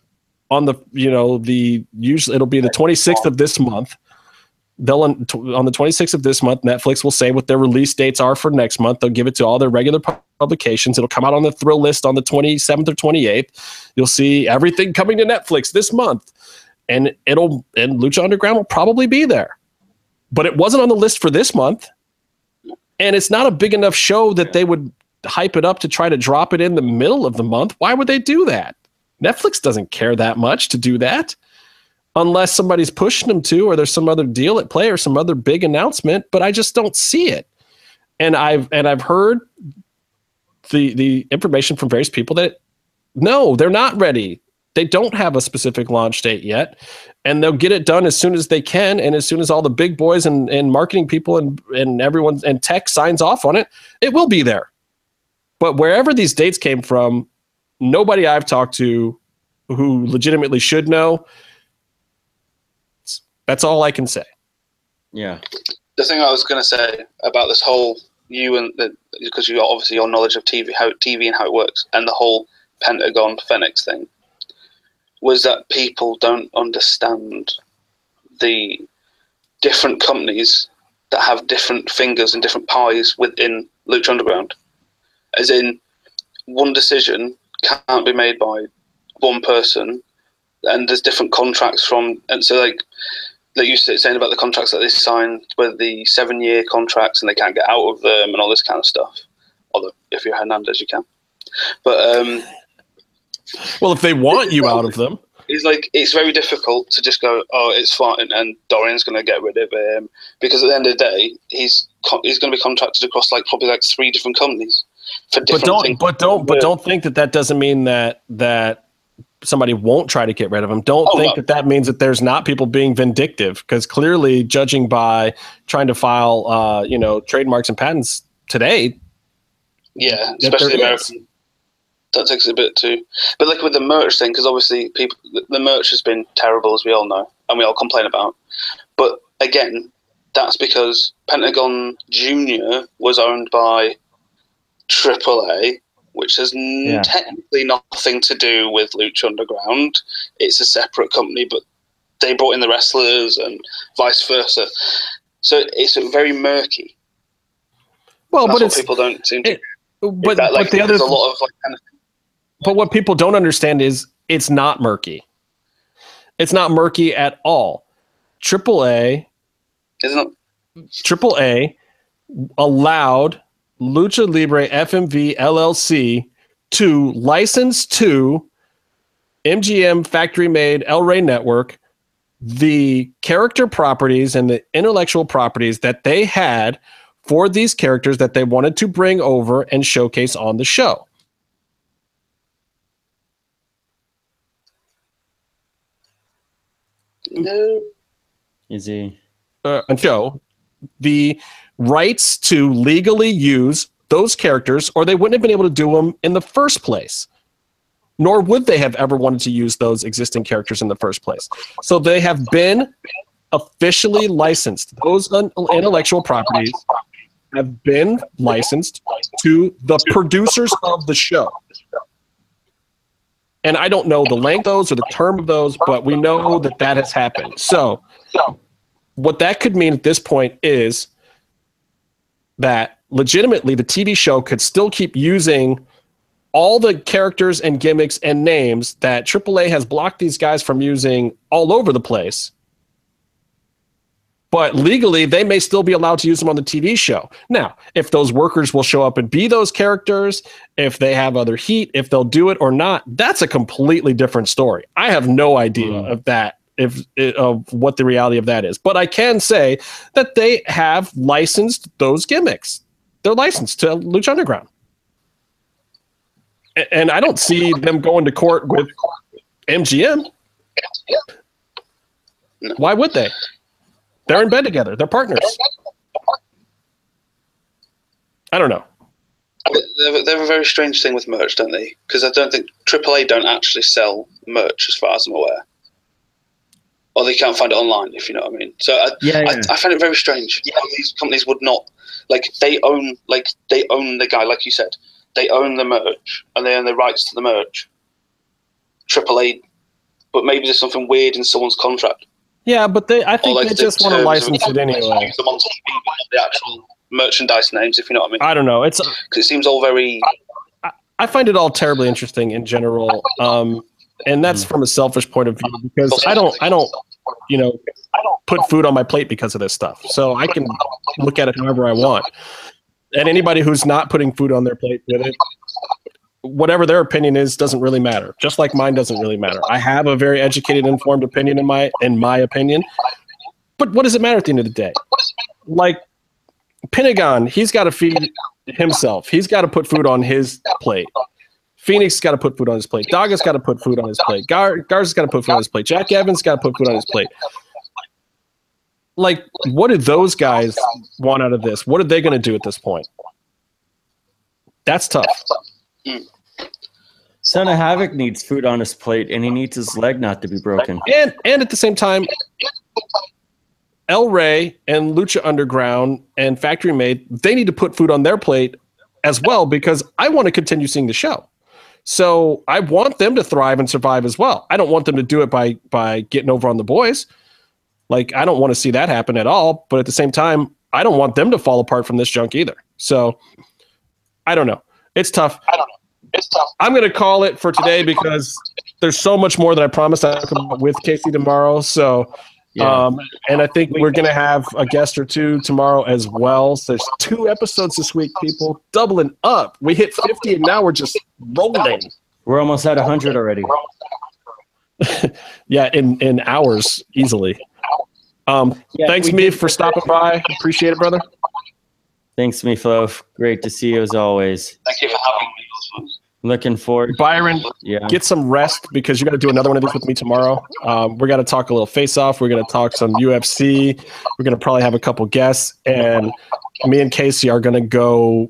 on the, you know, the usually it'll be the 26th of this month. They'll on the 26th of this month, Netflix will say what their release dates are for next month. They'll give it to all their regular publications. It'll come out on the Thrill List on the 27th or 28th. You'll see everything coming to Netflix this month, and Lucha Underground will probably be there, but it wasn't on the list for this month, and it's not a big enough show that they would hype it up to try to drop it in the middle of the month. Why would they do that? Netflix doesn't care that much to do that. Unless somebody's pushing them to, or there's some other deal at play or some other big announcement, but I just don't see it. And I've heard the information from various people that, no, they're not ready. They don't have a specific launch date yet, and they'll get it done as soon as they can. And as soon as all the big boys and marketing people and everyone and tech signs off on it, it will be there. But wherever these dates came from, nobody I've talked to who legitimately should know. That's all I can say. Yeah. The thing I was going to say about this whole because you obviously your knowledge of TV and how it works, and the whole Pentagon Phoenix thing, was that people don't understand the different companies that have different fingers and different pies within Lucha Underground. As in, one decision can't be made by one person, and there's different contracts that you were saying about the contracts that they signed with the 7-year contracts, and they can't get out of them and all this kind of stuff. Although, if you're Hernandez, you can. But well, if they want you out of them, it's like it's very difficult to just go, oh, it's fine, and Dorian's going to get rid of him, because at the end of the day, he's going to be contracted across probably 3 different companies for different things. But don't think that doesn't mean that somebody won't try to get rid of them. That means that there's not people being vindictive, because clearly, judging by trying to file, trademarks and patents today. Yeah, especially American. That takes a bit too. But with the merch thing, because obviously the merch has been terrible, as we all know, and we all complain about. But again, that's because Pentagon Junior was owned by Triple A, which has technically nothing to do with Lucha Underground. It's a separate company, but they brought in the wrestlers and vice versa. So it's very murky. Well, that's what people don't seem to. But what people don't understand is it's not murky. It's not murky at all. Triple A allowed Lucha Libre FMV LLC to license to MGM Factory Made El Rey Network the character properties and the intellectual properties that they had for these characters that they wanted to bring over and showcase on the show. No. Easy. And show the rights to legally use those characters, or they wouldn't have been able to do them in the first place, nor would they have ever wanted to use those existing characters in the first place. So they have been officially licensed. Those intellectual properties have been licensed to the producers of the show. And I don't know the length of those or the term of those, but we know that has happened. So what that could mean at this point is that legitimately the TV show could still keep using all the characters and gimmicks and names that AAA has blocked these guys from using all over the place. But legally, they may still be allowed to use them on the TV show. Now, if those workers will show up and be those characters, if they have other heat, if they'll do it or not, that's a completely different story. I have no idea of that, of what the reality of that is. But I can say that they have licensed those gimmicks. They're licensed to Lucha Underground. And I don't see them going to court with MGM. Why would they? They're in bed together. They're partners. I don't know. They're a very strange thing with merch, don't they? Because I don't think AAA don't actually sell merch, as far as I'm aware, or they can't find it online, if you know what I mean. So I find it very strange. Yeah, these companies would not they own the guy, like you said. They own the merch and they own the rights to the merch. AAA, but maybe there's something weird in someone's contract. Yeah, but I think they just want to license it anyway. The actual merchandise names, if you know what I mean. I don't know. It's because it seems all very. I find it all terribly interesting in general, and that's from a selfish point of view because I don't put food on my plate because of this stuff. So I can look at it however I want, and anybody who's not putting food on their plate with it, whatever their opinion is, doesn't really matter. Just like mine doesn't really matter. I have a very educated, informed opinion in my opinion. But what does it matter at the end of the day? Like Pentagon, he's got to feed himself. He's got to put food on his plate. Phoenix's got to put food on his plate. Daga's got to put food on his plate. Garza's got to put food on his plate. Jack Evans got to put food on his plate. Like, what do those guys want out of this? What are they going to do at this point? That's tough. Son of Havoc needs food on his plate, and he needs his leg not to be broken. And at the same time, El Rey and Lucha Underground and Factory Maid, they need to put food on their plate as well because I want to continue seeing the show. So I want them to thrive and survive as well. I don't want them to do it by getting over on the boys. Like, I don't want to see that happen at all. But at the same time, I don't want them to fall apart from this junk either. So I don't know. It's tough. I'm going to call it for today because there's so much more that I promised I'll come up with Casey tomorrow. So, and I think we're going to have a guest or two tomorrow as well. So there's 2 episodes this week, people, doubling up. We hit 50 and now we're just rolling. We're almost at 100 already. Yeah. In hours easily. Thanks me for stopping by. Appreciate it, brother. Thanks, Miflo. Great to see you as always. Thank you for having me. Looking forward. Byron, get some rest because you got to do another one of these with me tomorrow. We're going to talk a little face-off. We're going to talk some UFC. We're going to probably have a couple guests. And me and Casey are going to go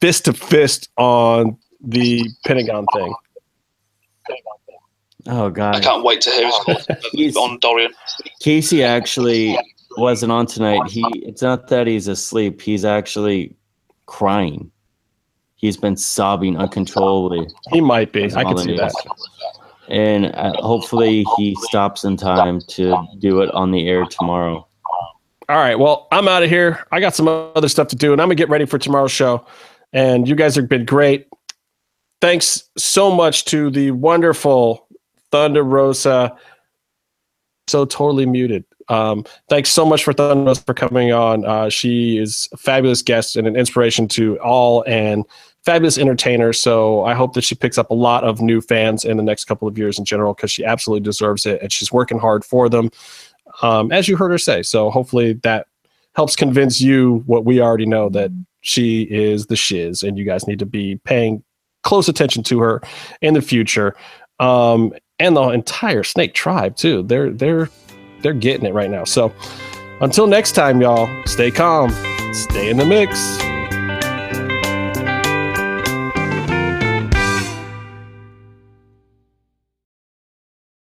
fist-to-fist on the Pentagon thing. Oh, God. I can't wait to hear his on Dorian. Casey actually wasn't on tonight. It's not that he's asleep. He's actually crying. He's been sobbing uncontrollably. He might be. I can see that. And hopefully he stops in time to do it on the air tomorrow. All right. Well, I'm out of here. I got some other stuff to do, and I'm going to get ready for tomorrow's show. And you guys have been great. Thanks so much to the wonderful Thunder Rosa. So totally muted. Thanks so much for Thunder for coming on. She is a fabulous guest and an inspiration to all and fabulous entertainer. So I hope that she picks up a lot of new fans in the next couple of years in general because she absolutely deserves it and she's working hard for them, as you heard her say. So hopefully that helps convince you what we already know, that she is the shiz and you guys need to be paying close attention to her in the future. And the entire Snake Tribe too. They're getting it right now. So until next time, y'all, stay calm, stay in the mix.